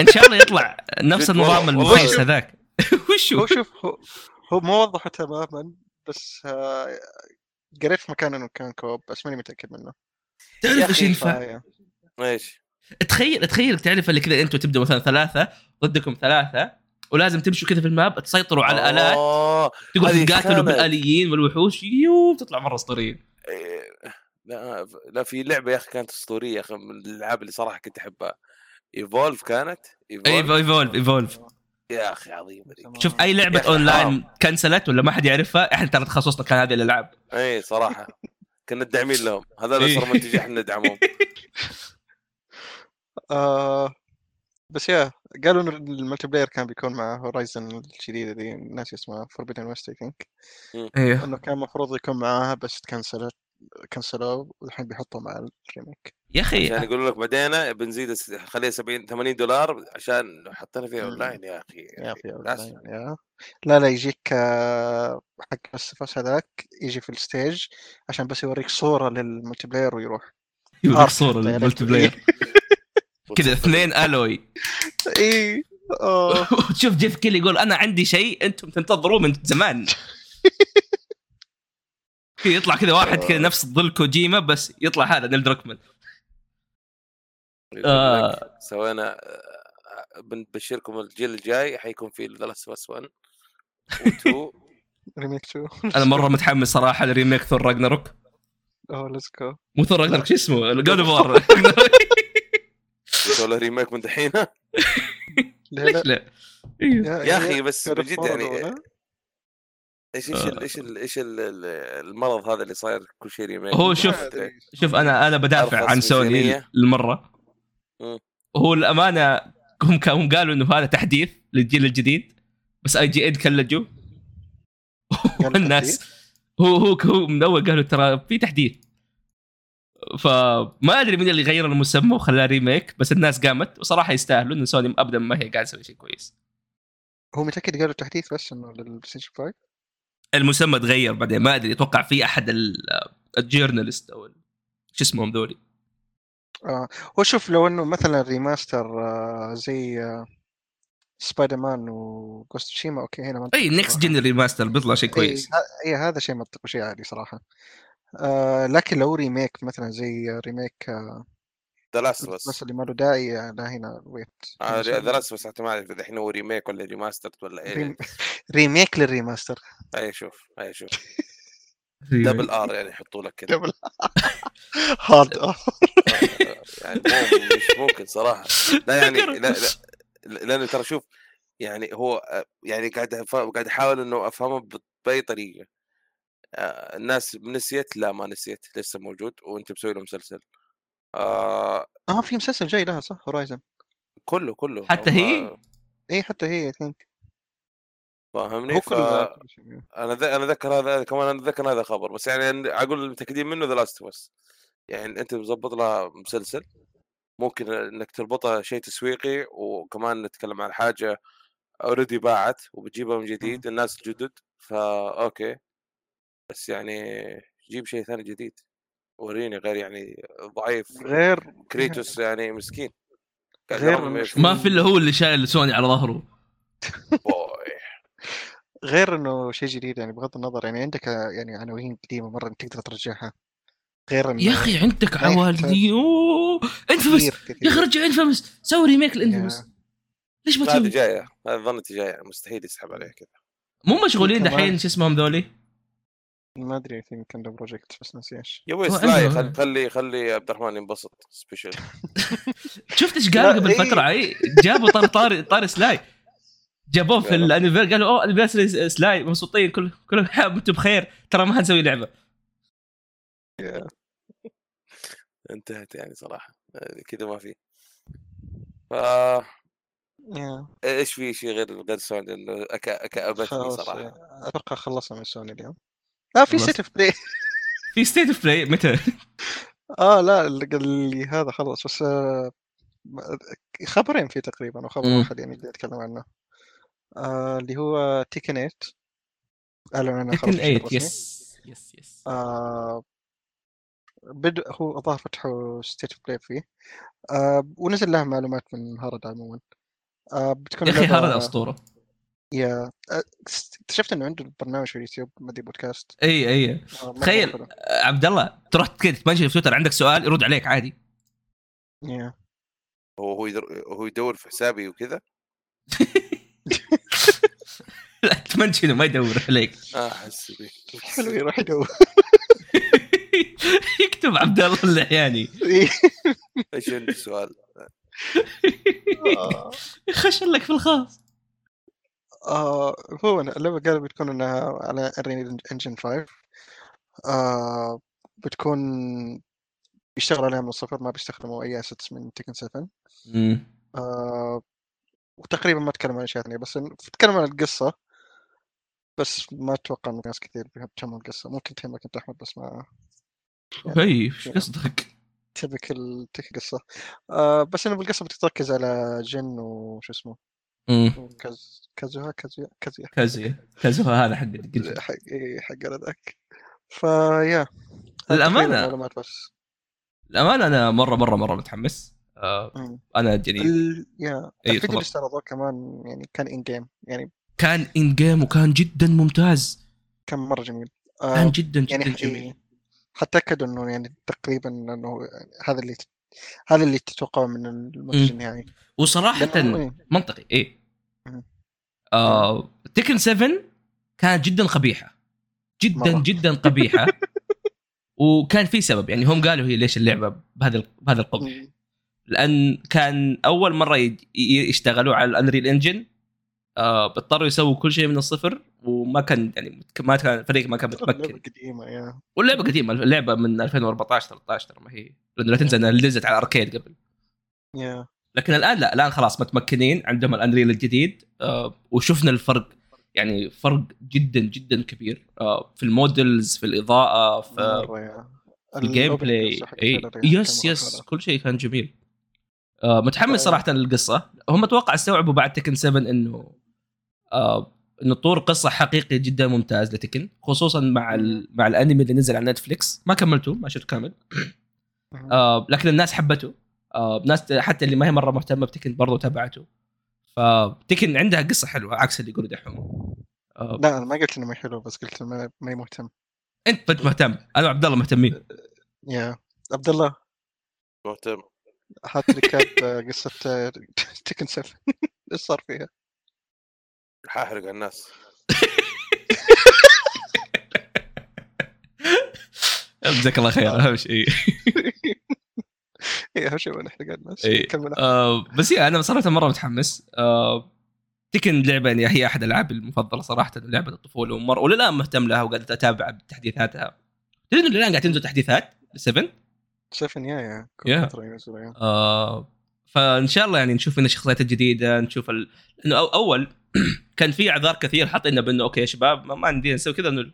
ان شاء الله يطلع نفس النظام المخيس هذاك. وشو شوف هو مو واضح تماما بس قريت في مكان انه كان كوب بس ماني متاكد منه. تعرف ايش ينفع؟ ايش تخيل تعرف اللي كذا انتم تبدوا مثلا ثلاثه ضدكم ثلاثه ولازم تمشوا كذا في الماب تسيطروا على الآلات، تقعدوا تقاتلوا بالآليين والوحوش. تطلع مرة أسطورية. لا لا في لعبة يا أخي كانت أسطورية يا أخي من الألعاب اللي صراحة كنت أحبها. إيفولف كانت. إيفولف يا أخي عظيم. شوف أي لعبة أونلاين كنسلت ولا ما حد يعرفها، إحنا ترى تخصصنا كان هذه الألعاب. إيه صراحة كنا ندعمين لهم هذا اللي صار منتجي إحنا ندعمهم. بس يا قالوا إنه الملتي بلاير كان بيكون مع هورايزن الجديدة دي الناس اسمها فوربيدن ويست ثينك. ايوه انه كان مفروض يكون معاها بس كنسلوا والحين بيحطوا مع الريميك يا اخي. يعني يقولوا لك بعدين بنزيد خليها 70-80 دولار عشان حطينا فيها اونلاين يا اخي. يا لا لا يجيك حق الصفاس هذاك يجي في الستيج عشان بس يوريك صورة للملتي بلاير ويروح. يوريك صورة للملتي بلاير كده 2 ألوي. ايه شوف جيف كيلي يقول انا عندي شيء انتم تنتظروه من زمان. يطلع كده واحد كده نفس الظل كوجيما بس يطلع هذا نيل دراكمان. سوينا بنبشركم الجيل الجاي حيكون في ذلاس بس 1 و2 ريميك 2. انا مره متحمس صراحه لريميك ثور راجناروك. ليتس جو. مو ثور راجناروك شو اسمه الجود اوف وار ولا ريميك من دحين. لا يا اخي بس بجد يعني ايش المرض هذا اللي صاير كل شيء ريميك. هو شوف انا بدافع عن سوني المره. هو الامانه هم قالوا انه هذا تحديث للجيل الجديد بس اي جي اد كلجوا والناس. هو من اول قالوا ترى في تحديث، فما ادري مين اللي غير المسمى وخلاه ريميك بس الناس قامت. وصراحه يستاهلوا ان سوني ابدا ما هي قاعده تسوي شيء كويس. هو متاكد قالوا تحديث بس انه للبلايستيشن 5 المسمى تغير بعدين. ما ادري اتوقع في احد الجورنالست او شو اسمهم ذولي. وشوف لو انه مثلا ريماستر زي سبايدر مان وغوست شيما اوكي هنا منطقي. اي نيكست جن ريماستر بيطلع شيء كويس. اي هذا شيء منطقي شيء عادي صراحه. لكن لو ريميك مثلا زي ريميك دلاس بس اللي ما له داعي لا هنا ويت دلاس بس احتمال الحين هو ريميك ولا ريماستر ولا ايه. ريميك للريماستر. اي شوف دبل ار يعني يحطوا لك كده دبل هارد ار يعني مش ممكن صراحه. لا يعني لانه ترى شوف يعني هو يعني قاعد احاول انه افهمه باي طريقه. الناس نسيت؟ لا ما نسيت، لسه موجود وانت مسوي له مسلسل. في مسلسل جاي لها صح؟ هورايزن كله حتى هي ايه، حتى هي ثينك فاهمني. انا اذكر هذا كمان، انا اذكر هذا خبر، بس يعني اقول متاكدين منه ذا لاست اوف اس. يعني انت مزبط لها مسلسل ممكن انك تربطها شيء تسويقي، وكمان نتكلم عن حاجه اوريدي باعت وبتجيبها من جديد الناس جدد، فا اوكي. بس يعني جيب شيء ثاني جديد وريني غير يعني ضعيف، غير كريتوس يعني مسكين، غير ما في اللي هو اللي شايل سوني على ظهره غير انه شيء جديد. يعني بغض النظر يعني عندك يعني عناوين قديمه مره انت تقدر ترجعها، غير يا اخي عندك عوالي انفمس يا اخي، رجع انفمس، سوي ريميك الانفمس. ليش ما تسوي؟ جايه هذا ظنتي جايه، مستحيل يسحب عليها كذا. مو مشغولين دحين شو اسمهم ذولي؟ ما ادري، يمكن ده بروجكت بس نسيش يا ويس. لا خلي عبد الرحمن ينبسط سبيشال. شفت ايش قال قبل فتره؟ اي جابوا طار سلاي، جابوه في الانيفير، قالوا اوه الباس سلاي مبسوطين كلهم انتم بخير، ترى ما حنسوي لعبه. انتهت يعني صراحه كذا ما في. ايش في شيء غير سوني اكابتني صراحه؟ اتوقع خلصنا من سوني اليوم. في ستيت اوف بلاي، في ستيت اوف بلاي متى؟ لا اللي هذا خلص، بس خبرين في تقريبا، وخبر واحد يعني بدي اتكلم عنه، اللي هو تيكن 8. انا خلصت يس بدأ هو اظهر فتحه ستيت اوف بلاي فيه، ونزل له معلومات من هارد عموما. بتكون هارد اسطوره. يا اكتشفت انه عنده برنامج في اليوتيوب، مدي بودكاست. اي تخيل عبد الله تروح كده تمشي في تويتر عندك سؤال يرد عليك عادي. هو يدور في حسابي وكذا. لا تمشي ما يدور عليك. حسبي حلو يروح يدور. يكتب عبد الله اللحياني ايش عندي سؤال خشن لك في الخاص. هو لما قالوا بتكون انها على الريني انجن 5، بتكون بيشتغل عليها من الصفر، ما بيستخدموا اي اسيتس من تيكن 7. وتقريبا ما تكلموا عن اشياء ثانيه، بس تكلموا عن القصه، بس ما اتوقع انه ناس كثير بيهتموا القصه. ممكن تهمك انت احمد، بس ما اي ايش قصدك تبك القصه؟ بس انه بالقصه بتتركز على جن وش اسمه كازوها هذا حق هذاك. فيا الامانه، بس الامانه انا مره متحمس. انا جديد يا الفيديو اللي استعرضوه كمان يعني كان ان جيم وكان جدا ممتاز، كان مره جميل، كان جدا جميل. حتى اكدوا انه يعني تقريبا انه هذا اللي تتوقعه من المنتج النهائي، وصراحه منطقي. ايه تيكن 7 كانت جدا قبيحه، جدا مرة. جدا قبيحه. وكان في سبب، يعني هم قالوا هي ليش اللعبه بهذا القبح، لان كان اول مره يشتغلوا على الانريل انجن، اضطروا يسووا كل شيء من الصفر، وما كان يعني ما كان الفريق ما كان متمكن. واللعبه قديمه، اللعبه من 2014 13 ترى، ما هي لانه لا تنسى انها نزلت على الاركيد قبل. لكن الان لا، الان خلاص متمكنين، عندهم الانريل الجديد، وشفنا الفرق، يعني فرق جدا جدا كبير في المودلز، في الاضاءه، في الجيم بلاي. يس كل شيء كان جميل. متحمس صراحه للقصه. هم اتوقع استوعبوا بعد تكن 7 انه طور قصه حقيقي جدا ممتاز لتكن، خصوصا مع الانمي اللي نزل على نتفليكس. ما كملته، ما شفت كامل، لكن الناس حبته. الناس حتى اللي ما هي مره مهتمه بتكن برضو تابعته. فتكن عندها قصه حلوه عكس اللي يقولوا دحوم. لا انا ما قلت انه ما حلو، بس قلت ما مهتم. انت بنت مهتم، انا وعبد الله مهتمين. يا عبد الله مهتم، حاط لي كاب قصه تكن 7 ايش صار فيها؟ حاحرق على الناس. جزاك الله خير. اهم شيء اهم شيء ما نحرق على الناس. بس انا صراحه مره متحمس. تكن لعبة يعني هي أحد الألعاب المفضلة صراحة، لعبة الطفولة ومر ولا لا مهتم لها وقاعد أتابع بتحديثاتها. تدري الآن قاعد تنزل تحديثات 7 يا فإن شاء الله يعني نشوف إن شخصيات جديدة، نشوف إنه أول كان في أعذار كثير حطينا بأنه أوكي يا شباب ما عندنا نسوي كذا، إنه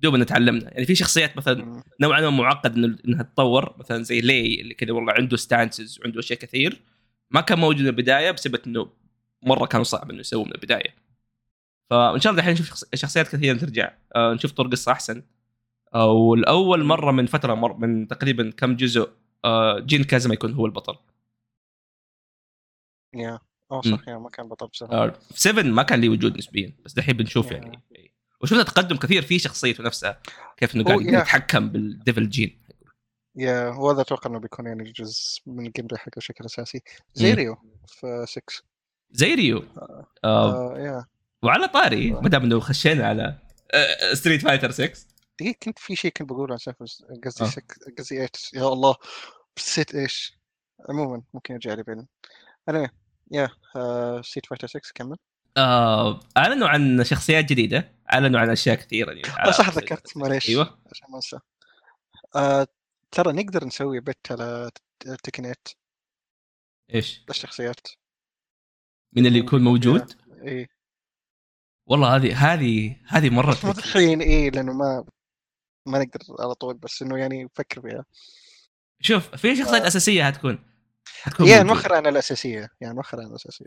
دوبنا تعلمنا يعني في شخصيات مثلا نوعا ما معقد إنها تتطور، مثلا زي لي اللي كذا والله عنده ستانسز وعنده أشياء كثير ما كان موجود من البداية بسبب إنه مرة كان صعب إنه يسووه من البداية. فإن شاء الله الحين نشوف شخصيات كثيرة ترجع، نشوف طرق قصة أحسن. والأول مرة من فترة من تقريبا كم جزء جين كازما يكون هو البطل. يا صح يا ما كان بطل بصراحة في 7 ما كان لي وجود نسبيا، بس دحين بنشوف يعني وشفنا تقدم كثير في شخصيته نفسها كيف إنه قاعد يتحكم بالديفل جين. يا هو هذا أتوقع إنه بيكون يعني جزء من الجيم بلاي حقه بشكل أساسي زيريو في 6 زيريو. وعلى طاري ما دام إنه خشينا على ستريت فايتر 6 دقيقة كنت في شيء كنت بقوله عن سالفة قصدي إيش يا الله نسيت إيش. عموما ممكن أرجع لي بعدين. أنا يا سيت فايتر 6 كمل. أعلنوا عن شخصيات جديدة، أعلنوا عن أشياء كثيرة يعني. صح ذكرت معليش. أيوة عشان ما أنسى. ترى نقدر نسوي بيت على تكنيت. إيش؟ الشخصيات. من اللي يكون موجود؟ إيه. والله هذه مرة. الحين إيه لأنه ما نقدر على طول، بس إنه يعني فكر فيها. شوف في شخصيات أساسية هتكون يعني مؤخرا أنا الأساسية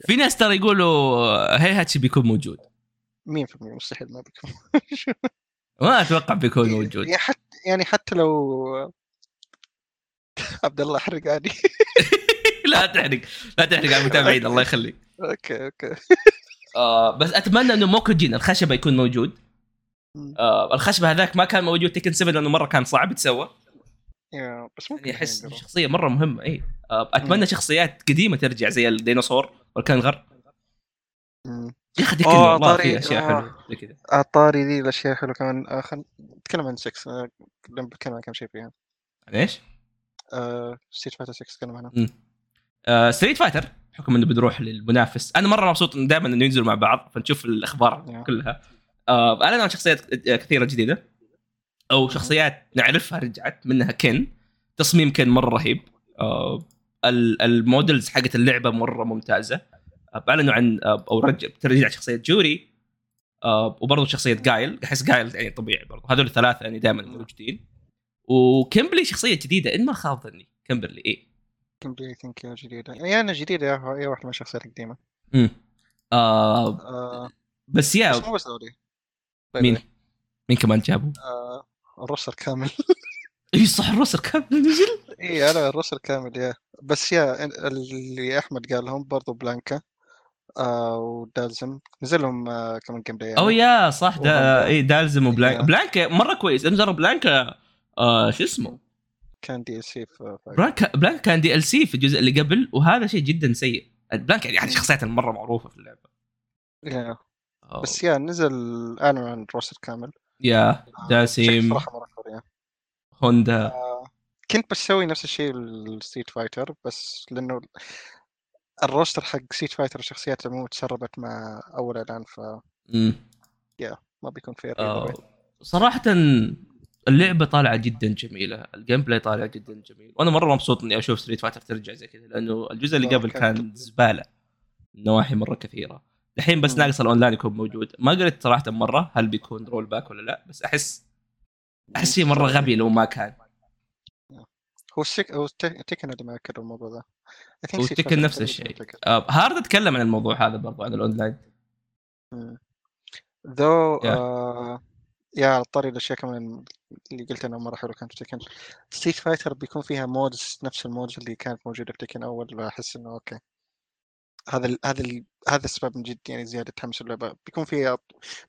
في ناس ترى يقولوا هي هاتش بيكون موجود. 100% مستحيل ما بيكون. ما أتوقع بيكون موجود. حتى لو عبد الله حرق عادي. لا تحرق على المتابعين الله يخليك. أوكي بس أتمنى إنه موكوجين الخشبة يكون موجود. الخشبة هذاك ما كان موجود تكن 7 لأنه مرة كان صعب يتسوى. بس ممكن يحس يعني شخصية مرة مهمة. إيه أتمنى شخصيات قديمة ترجع زي الديناصور والكنغر. ياخد كل والله في أشياء حلوة كذا. طاري ذي الأشياء حلوة كمان. نتكلم عن 6 لما بتكلم عن كم شيء فيها. ليش؟ ستريت فايتر 6 كنا هنا. ستريت فايتر حكم إنه بنروح للمنافس. أنا مرة مبسوط إن دائما إنه ينزلوا مع بعض فنشوف الأخبار كلها. أعلنوا عن شخصيات كثيرة جديدة أو شخصيات نعرفها رجعت، منها كين. تصميم كين مرة رهيب. المودلز حقت اللعبة مرة ممتازة. أعلنوا عن ترجع شخصية جوري وبرضو شخصية جايل. أحس جايل يعني طبيعي برضو، هذول الثلاثة يعني دائما موجودين. وكيمبرلي شخصية جديدة إن ما خاب ظني. كيمبرلي إيه كيمبرلي ثينكيو جديدة يعني جديدة يا واحدة من شخصيات قديمة. بس يا بس مين كمان جابوا الروسر كامل. اي صح الروسر كامل نزل. اي انا الروسر كامل يا بس يا اللي احمد قال لهم برضو بلانكا ودالزم نزل لهم كمان جيم بلاي. او يا صح دالزم وبلانكا. بلانكا مره كويس. انا جرب بلانكا شو اسمه كان دي ال سي في بلانكا كان دي ال سي في الجزء اللي قبل، وهذا شيء جدا سيء. بلانكا يعني شخصيات المره معروفه في اللعبه. بس يا نزل الآن عن روسر كامل. يا داسيم هوندا كنت بسوي نفس الشيء السيت فايتر، بس لأنه الروستر حق سيت فايتر شخصيات مو تسربت مع أول إعلان ف ما بيكون في صراحة. اللعبة طالعة جدا جميلة، الجيم بلاي طالع جدا جميل، وأنا مرة مبسوط إني أشوف سيت فايتر ترجع زي كذا، لأنه الجزء اللي قبل كان زبالة نواحي مرة كثيرة. الحين بس ناقص الأونلاين يكون موجود. ما قلت صراحة مرة هل بيكون رول باك ولا لا، بس أحس شيء مرة غبي لو ما كان. هو تكن اللي ما أكد الموضوع ذا. وتكن نفس الشيء. هارد أتكلم عن الموضوع هذا برضو عن الأونلاين. ذو يا الطريق الأشياء كمان اللي قلت أنا مرة حلو كانت تكن. ستريت فايتر بيكون فيها مودز نفس المودز اللي كانت موجودة في تكن أول، وأحس إنه أوكي. هذا السبب من جد يعني زيادة حماس اللعبة.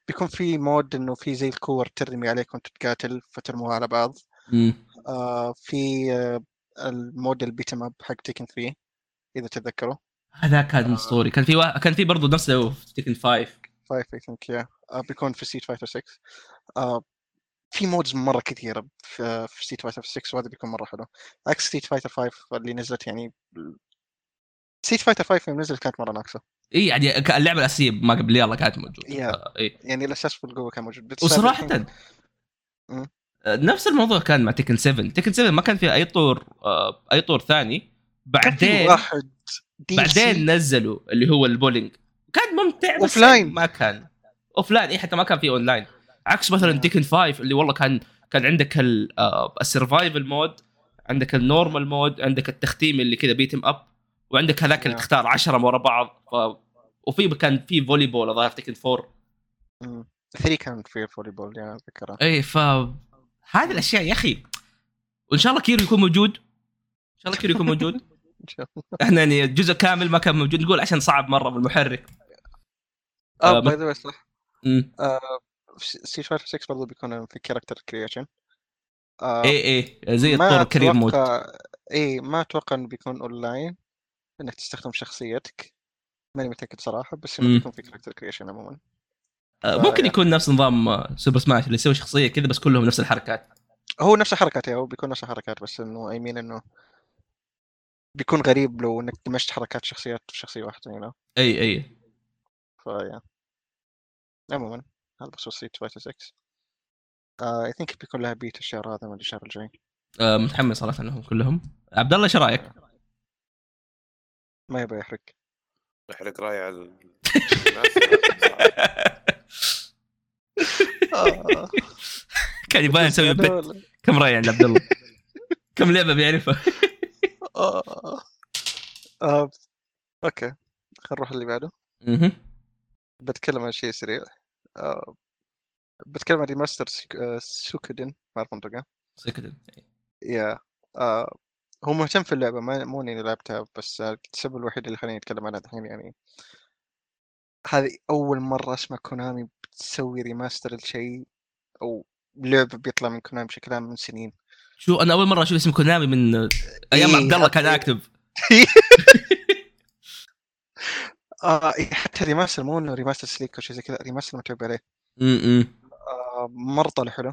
بيكون في مود إنه في زي الكور ترمي عليكم تتقاتل فترموها على بعض. في المود البيتم أب حق تيكن 3 إذا تتذكروا. هذا كان أسطوري. كان في برضو نفسه في تيكن 5 I think بيكون في سيت فايتر 6. في مودز مرة كثيرة في سيت فايتر 6، وهذا بيكون مرة حلو. عكس سيت فايتر 5 اللي نزلت يعني سيت فايتر 5 من نزل كانت مرة ناقصة. إيه يعني اللعبة الأساسية ما قبل يلا كانت موجودة. إيه يعني الأساس في القوة كان موجود. وصراحة نفس الموضوع كان مع تيكن 7. تيكن 7 ما كان فيها أي طور أي طور ثاني. بعدين نزلوا اللي هو البولينج كان ممتع بس ما كان أوفلاين. إيه حتى ما كان فيه أونلاين عكس مثلا تيكن 5 اللي والله كان عندك السيرفايفل مود، عندك النورمال مود، عندك التختيم اللي كذا بيتم أب، وعندك هذاك اللي تختار 10 ورا بعض، وفي كان في فولي بول ظاهر تيكن 4 3 كان في فولي بول يعني أتذكر. إيه فهذه الأشياء يا أخي، وإن شاء الله كيرو يكون موجود، إن شاء الله كيرو يكون موجود. احنا يعني جزء كامل ما كان موجود نقول عشان صعب مره بالمحرك. باي صح. سي شارف 6 برضو بيكون في كاركتر كرييشن. ايه زي الطور كريم مود. ايه ما اتوقع انه بيكون اونلاين انك تستخدم شخصيتك، ماني متاكد صراحه، بس انه بيكون في كاركتر كرييشن عموما. ممكن يكون نفس نظام سوبر سماش اللي يسوي شخصيه كذا بس كلهم نفس الحركات. هو نفس الحركات، هو بيكون نفس الحركات، بس انه ايمين انه بيكون غريب لو انك دمجت حركات شخصيات في شخصيه واحده هنا. اي فيا عموما هذا بخصوص سيت فايتر 6. اي ثينك بيكون لها بيت الشهر هذا ولا الشهر الجاي. متحمس صراحه انهم كلهم. عبد الله ايش رايك؟ ما يبغى يحرق راي على الناس. كان يبغى يسوي كم راي عند عبد الله، كم لعبه بيعرفها. اوكي خلينا نروح اللي بعده. بتكلم عن شيء سريع. بتكلم عن ريماستر سوكودن، ما اعرف انطقها سوكودن. يا هو مهتم في اللعبه، ما مو اني لعبتها، بس السبب الوحيد اللي خليني اتكلم عنها الحين يعني هذه اول مره اسمها كونامي بتسوي ريماستر لشيء او لعبه بيطلع من كونامي بشكل عام من سنين. شو انا اول مره اشوف اسم كونامي من ايام عبد الله كان اكتب. حتى ريماستر مو انه ريماستر سليك او شيء زي كذا، ريماستر متعب عليه. مره طلع حلو،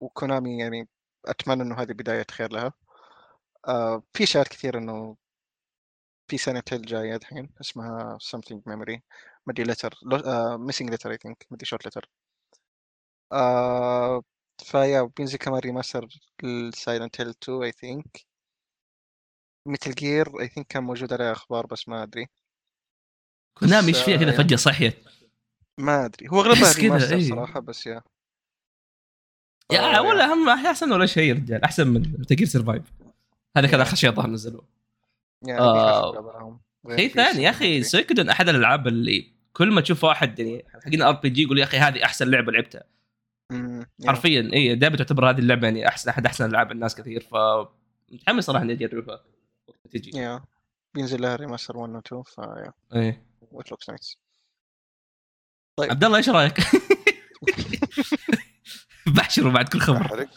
وكونامي يعني اتمنى انه هذه بدايه خير لها. في شيء كثير انه في سنتين جايه الحين اسمها something memory مدي letter missing letter I think مدي short letter. فيا بينزل كمان ريماستر لسايلنت هيل 2 اي ثينك. ميتل جير اي ثينك كان موجود عليه اخبار بس ما ادري كونامي ايش فيها كذا فجأة صحيت، ما ادري هو اغلبها ريماستر صراحه. بس يا ولا اهم احسن ولا شيء رجال، احسن من ميتل جير سيرفايف هذا كذا اخر شيء ظهر نزلوه. شيء ثاني يا اخي سيكدون احد الالعاب اللي كل ما تشوف واحد يعني حقنا ار بي جي يقول يا اخي هذه احسن لعبه لعبتها حرفيا. اي دائما تعتبر هذه اللعبه يعني احسن العاب الناس كثير، فمتحمس صراحه اني اجربها وقت تجي. بينزل لها ريماستر 1 و 2 فيا ايه وات لوكس نايس. طيب عبد الله ايش رايك؟ بحشره بعد كل خبر.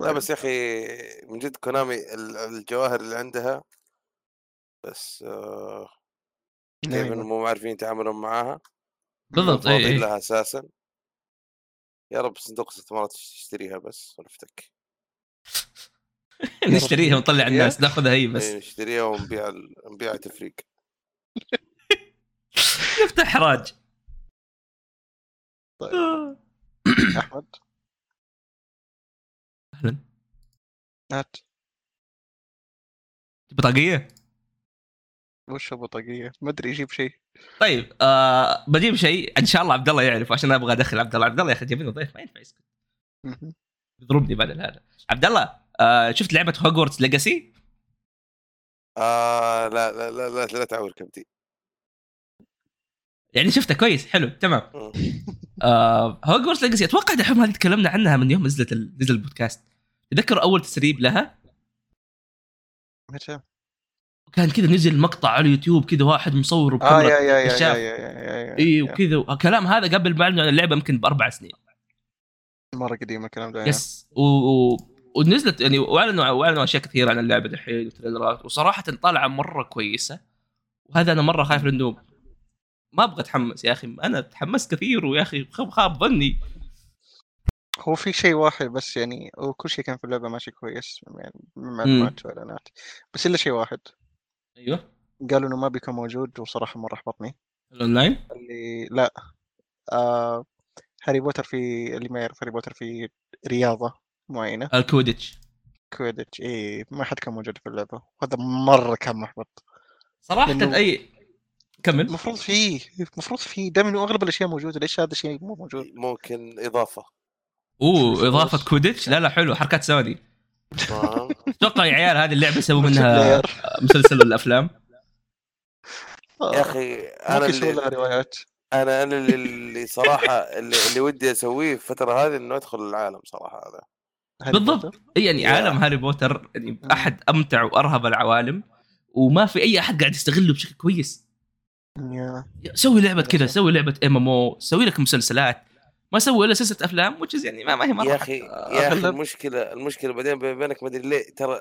لا بس يا اخي من جد كونامي الجواهر اللي عندها، بس كيف انهم مو عارفين يتعاملون معاها بالضبط. اي لها اساسا يا رب صندوق استثمارات تشتريها بس ونفتك. نشتريها ونطلع الناس ناخذها هي بس. نشتريها ونبيع تفريق. نفتح حراج. طيب احمد اهلا. هات بطاقيه. وش بطاقيه؟ ما ادري اجيب شيء. طيب بجيب شيء ان شاء الله عبد الله يعرف، عشان ابغى ادخل عبد الله. عبد الله يا اخي جايبينه ضيف ما ينفع يسكت، يضربني بعد هذا. عبد الله شفت لعبه هوجورتس ليجاسي؟ لا لا لا لا, لا تعور كبدي يعني. شفتها كويس حلو تمام. هوجورتس ليجاسي اتوقع دحوم هذه تكلمنا عنها من يوم نزل البودكاست. تذكر اول تسريب لها متى كان كذا نزل مقطع على اليوتيوب كذا واحد مصور بكاميرا شاف اي وكذا وكلام هذا قبل ما اعلنوا عن اللعبه يمكن باربع سنين، مره قديم الكلام ده. يس ونزلت يعني واعلنوا اشياء كثيره عن اللعبه دحين وتريلرات، وصراحه طالعه مره كويسه. وهذا انا مره خايف لانه ما ابغى اتحمس يا اخي، انا تحمس كثير ويا اخي خاب ظني. هو في شيء واحد بس يعني، وكل شيء كان في اللعبة ماشي كويس يعني من معلومات وإعلانات، بس إلا شيء واحد أيوه قالوا إنه ما بيكون موجود، وصراحة مرة حبطني. الأونلاين؟ اللي لا هاري بوتر، في اللي ما يعرف هاري بوتر في رياضة معينة الكويديتش إيه، ما حد كان موجود في اللعبة، وهذا مرة كان محبط صراحة. أي كمل، مفروض فيه دائما أغلب الأشياء موجودة، ليش هذا الشيء مو موجود؟ ممكن إضافة، إضافة كوديتش. لا حلو، حركات سوادي توقع يا عيال هذه اللعبة يسووا منها مسلسل الأفلام. يا أخي أنا اللي صراحة اللي ودي أسويه في فترة هذه إنه أدخل العالم صراحة هذا بالضبط. يعني عالم هاري بوتر يعني أحد أمتع وأرهب العوالم، وما في أي أحد قاعد يستغله بشكل كويس. سوي لعبة كذا، سوي لعبة MMO، سوي لك مسلسلات، ما سوي إلا سلسلة أفلام وتشز يعني ما هي مرة. يا أخي المشكلة بعدين بينك ما أدري ليه، ترى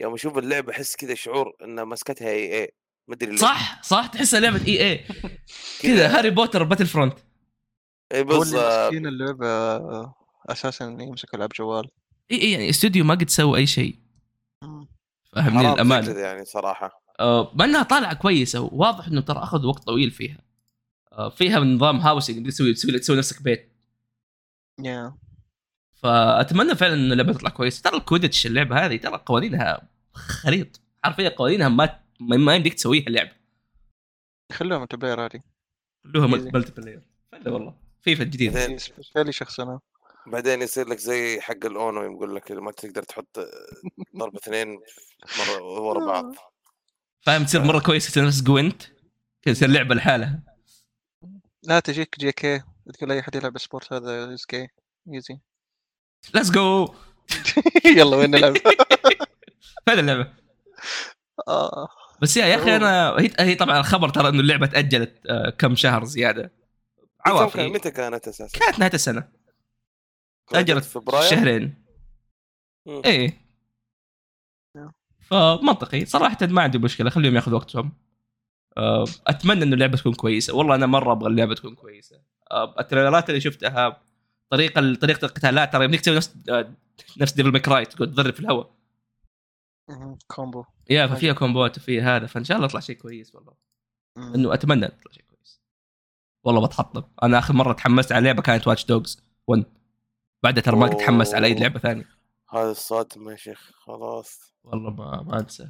يوم أشوف اللعبة أحس كذا شعور إن مسكتها EA ما أدري ليه. صح تحسها لعبة EA كذا، هاري بوتر باتل فرونت. إيه بالضبط، مسكين اللعبة أساساً يمسكوا لعب جوال. إيه يعني استوديو ما قد سووا أي شيء، فهمني الأمان يعني صراحة. ما إنها طالعة كويسة، واضح إنه ترى أخذ وقت طويل فيها نظام هاوسي يعني، تسوي نفسك بيت. فأتمنى فعلا إن اللعبة تطلع كويسة. ترى الكوديتش اللعبة هذه ترى قوانينها خريط، حرفيا قوانينها ما يمديك تسويها اللعبة. خلوها ملتي بلاير هذه، خلوها ملتي بلاير فعلا والله. فيفا الجديد سبيشالي شخصنا، بعدين يصير لك زي حق الأونو يقول لك ما تقدر تحط ضربة 2 مرة ورا بعض، فاهم؟ تصير مرة كويسة نفس جوينت كذا، تصير لعبة لحالها. لا تجيك جي كي تقول أي حد يلعب سبورت هذا جي كي يزي ليتس جو يلا وين نلعب هذا اللعبة. بس يا أخي أنا هي طبعا الخبر ترى إنه اللعبة تأجلت كم شهر زيادة. عوافي متى كانت أساسا؟ كانت نهاية السنة، تأجلت فبراير شهرين. إيه فمنطقي صراحة، ما عندي مشكلة، خليهم يأخذ وقتهم. أتمنى إنه اللعبة تكون كويسة، والله أنا مرة أبغى اللعبة تكون كويسة. التريلرات اللي شفتها، طريقة القتالات ترى يمديك تسوي نفس ديفل ماي كراي، تضرب في الهواء كومبو يا ففيها كومبوات وفيها هذا، فإن شاء الله يطلع شيء كويس والله. إنه أتمنى يطلع شيء كويس والله، بتحطم. أنا آخر مرة تحمست على لعبة كانت واتش دوجز 1، بعدها ترى ما كنت تحمس على أي لعبة ثانية. هذا الصدمة يا شيخ، خلاص والله ما أنسى.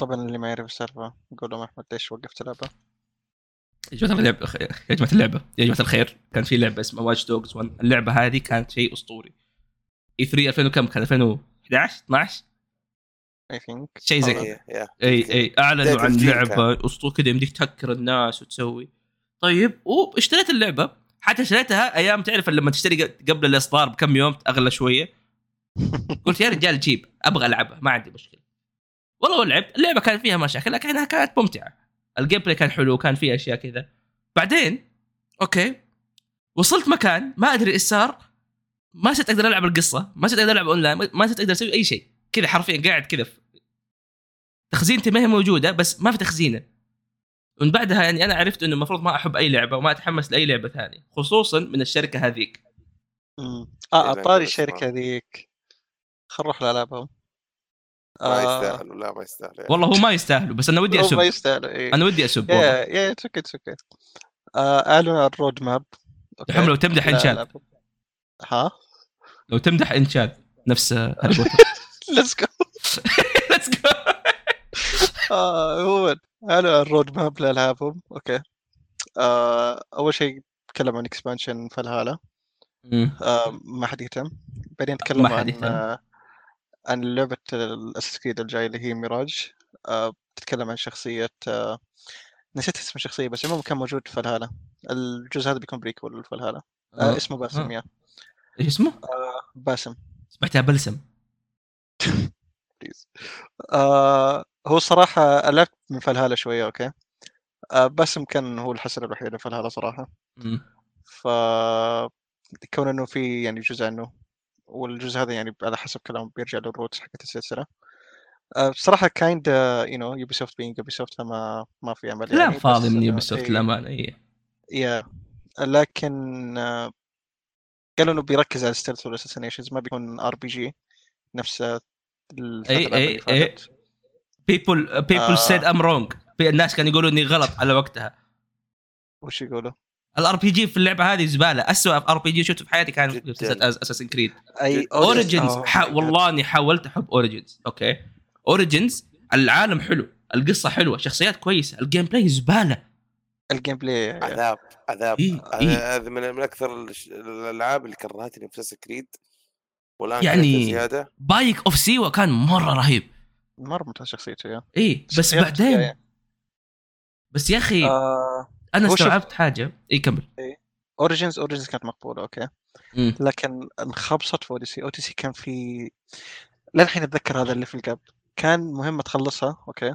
طبعا اللي ما يعرف السالفة يقولوا أحمد ليش وقفت لعبة؟ يا جماعة الخير، كان في لعبة اسمها واتش دوجز 1. اللعبة هذه كانت شيء أسطوري. E3 2000 وكم كان، 2011 12 شيء زي كذا. أي أعلنوا عن لعبة أسطورية كذا يمديك تهكر الناس وتسوي. طيب واشتريت اللعبة، حتى اشتريتها أيام تعرف لما تشتري قبل الإصدار بكم يوم أغلى شوية. قلت يا رجال جيب، أبغى ألعبها ما عندي مشكلة والله. ولعبت اللعبة، كان فيها مشاكل لكنها كانت ممتعة. الجيم بلاي كان حلو، كان فيه أشياء كذا. بعدين أوكي وصلت مكان ما أدري إيش صار، ما صرت أقدر ألعب القصة، ما صرت أقدر ألعب أونلاين، ما صرت أقدر أسوي أي شيء كذا، حرفيا قاعد كذا. تخزينتي ما هي موجودة، بس ما في تخزينة. ومن بعدها يعني أنا عرفت إنه المفروض ما أحب أي لعبة وما أتحمس لأي لعبة ثانية، خصوصا من الشركة هذيك. أطاري الشركة هذيك، خل نروح لألعابهم. ما يستاهلوا، لا ما يستاهلوا يعني. والله هو ما يستاهلوا، بس أنا ودي أسب. إيه. أنا ودي أسب. يا تركت. أعلنوا الرود ماب. الحين لو تمدح إنشاد. ها؟ لو تمدح إنشاد نفس هالبوتر. Let's go. هو أعلنوا الرود ماب لألعابهم. أوكي. أول شيء تكلم عن إكسبانشن فالهالا. ما حد يهتم. بعدين تكلم عن لعبة الأساس كريد الجاي اللي هي ميراج. تتكلم عن شخصية، نسيت اسم الشخصية، بس عموما كان موجود في فالهالا. الجزء هذا بيكون بريكول فالهالا. اسمه باسم. يا ايش اسمه؟ باسم، سمعتها بلسم. هو صراحة قلت من فالهالا شوية. اوكي باسم كان هو الحسنة الوحيدة في فالهالا صراحة. فكون انه في يعني جزء عنه، والجزء هذا يعني على حسب كلامه بيرجع للروتس حقت السلسلة. بصراحة كايند يوبيسوفت بينج يوبيسوفت ما في عمل يعني، لا فاضي من يوبيسوفت للأمانة. لكن قالوا انه بيركز على الستيلث والاساسينيشنز، ما بيكون ار بي جي نفس اي people said I'm wrong. الناس كانوا يقولوا اني غلط على وقتها. وش يقولوا؟ الار بي جي في اللعبه هذه زباله، اسوء ار بي جي شفته في حياتي كان اساسن كريد. اوريجينز والله اني حاولت احب اوريجينز. اوكي اوريجينز العالم حلو، القصه حلوه، شخصيات كويسه، الجيم بلاي زباله. الجيم بلاي عذاب عذاب. هذا من اكثر الالعاب اللي كرهتني في اساسن كريد، والان يعني زياده. بايك اوف سيوا كان مره رهيب، مره ممتع شخصيته يعني. اي بس بعدين يعني. بس يا اخي انا استوعبت حاجه. اي كمل. اي اوريجينز كانت مقبوله اوكي. لكن انخبصت في اوديسي. اوديسي كان في للحين اتذكر هذا اللي في الجاب، كان مهمه تخلصها اوكي،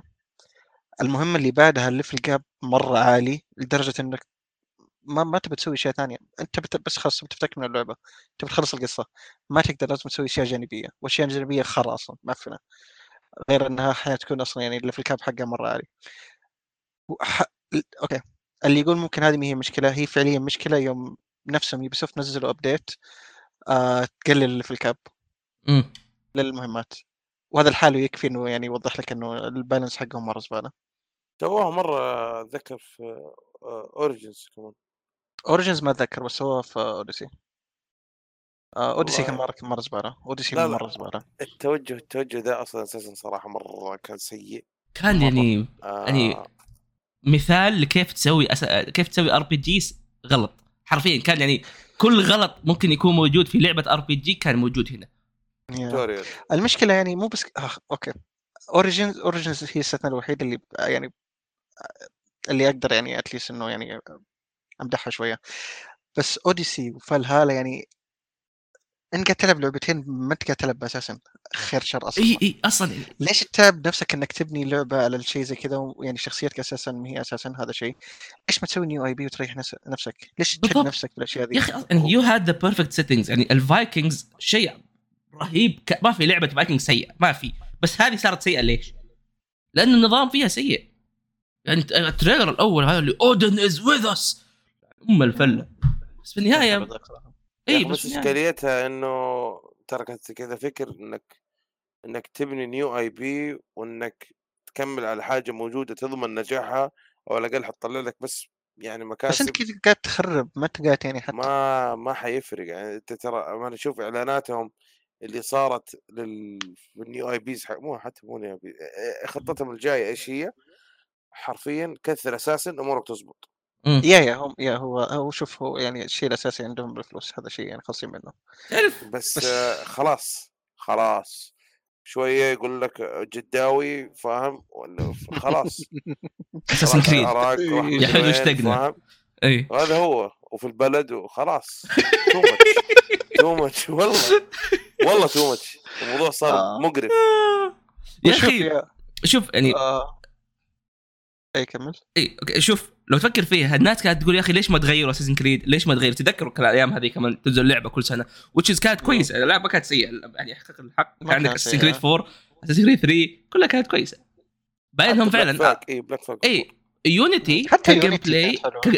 المهمه اللي بعدها اللي في الجاب مره عالي لدرجه انك ما تبي تسوي شيء ثانيه، انت بس خلاص بتفتك من اللعبه، انت بتخلص القصه، ما تقدر لازم تسوي اشياء جانبيه، واشياء جانبيه خلاص ما فينا غير انها احيانا تكون اصلا يعني اللي في الكاب حقها مره عالي. اوكي اللي يقول ممكن هذه هي مشكله، هي فعليا مشكله. يوم نفسهم يوبيسوفت نزلوا ابديت تقلل اللي في الكاب للمهمات، وهذا الحال يكفي انه يعني يوضح لك انه البالانس حقهم مره زباله. سووها مره ذكر في اوريجينز كمان. اوريجينز ما اتذكر، بس هو في اوديسي. اوديسي كان مره زباله. اوديسي مره زباله. التوجه ده اصلا اساسا صراحه مره كان سيء، كان يعني مثال لكيف تسوي كيف تسوي ار بي جي غلط حرفيا. كان يعني كل غلط ممكن يكون موجود في لعبه ار بي جي كان موجود هنا. المشكله يعني مو بس اوكي اوريجينز هي السنه الوحيده اللي يعني اللي اقدر يعني اتليس انه يعني امدحها شويه، بس اوديسي وفالهالا يعني انك تلعب لعبتين ما انت تلعب اساسا خير شر اصلا. اي اصلا ليش تتعب نفسك انك تبني لعبه على الشيء زي كذا، ويعني شخصيتك اساسا ما هي اساسا هذا شيء. ليش ما تسوي نيو اي بي وتريح نفسك؟ ليش تتعب نفسك بالاشياء هذه يا اخي؟ يو هاد ذا بيرفكت سيتنجز. يعني الفايكنجز شيء رهيب، ما في لعبه فايكنج سيئه ما في، بس هذه صارت سيئه. ليش؟ لان النظام فيها سيء. يعني التريلر الاول هذا اللي اودن از وذ اس الفله، بس في النهايه اي بس اشكاليتها انه تركت كذا فكر انك تبني نيو اي بي وانك تكمل على حاجه موجوده تضمن نجاحها او على الاقل حتطلع لك بس يعني مكاسب. عشان كذا قاعد تخرب، ما تقعد يعني حتى ما حيفرق يعني. انت ترى انا اشوف اعلاناتهم اللي صارت للنيو اي بيز مو حتى مو نيو بي، خطتهم الجايه ايش هي حرفيا؟ كثر اساسا امورك تزبط. هو شوف، هو يعني الشيء الاساسي عندهم بالفلوس، هذا شيء يعني خاصين منه. بس خلاص شويه يقول لك جداوي فاهم ولا خلاص اساسا كريد يا حلو اشتقنا. اي هذا هو، وفي البلد وخلاص. تومتش والله تومتش. الموضوع صار مقرف يا اخي. شوف يعني اي كمل. اي اوكي شوف، لو تفكر فيها الناس كانت تقول يا اخي ليش ما تغيروا اساسن كريد، ليش ما تغيروا؟ تذكروا الايام هذه كمان تنزل لعبه كل سنه وتشز كانت كويسه، اللعبه كانت سيئه يعني حقيقه الحق. عندك اساسن كريد 4، اساسن كريد 3، كلها كانت كويسه. باينهم فعلا اي يونيتي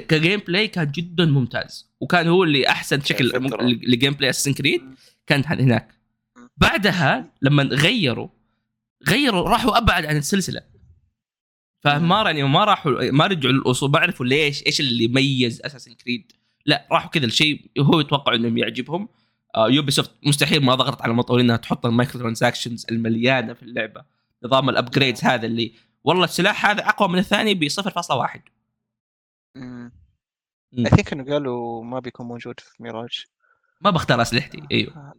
كجيم بلاي كان جدا ممتاز، وكان هو اللي احسن شكل للجيم بلاي اساسن كريد كان هناك. بعدها لما غيروا راحوا ابعد عن السلسله، فما يعني ما رجعوا للأصول. بعرفوا ليش، ايش اللي يميز اساسن كريد. لا راحوا كذا الشيء هو يتوقعوا انهم يعجبهم. يوبيسوفت مستحيل ما ضغطت على مطورينها تحط المايكرو ترانزاكشنز المليانه في اللعبه، نظام الابجريدز هذا اللي والله السلاح هذا اقوى من الثاني ب 0.1. اعتقد انه قالوا ما بيكون موجود في ميراج. ما بختار اسلحتي، ايوه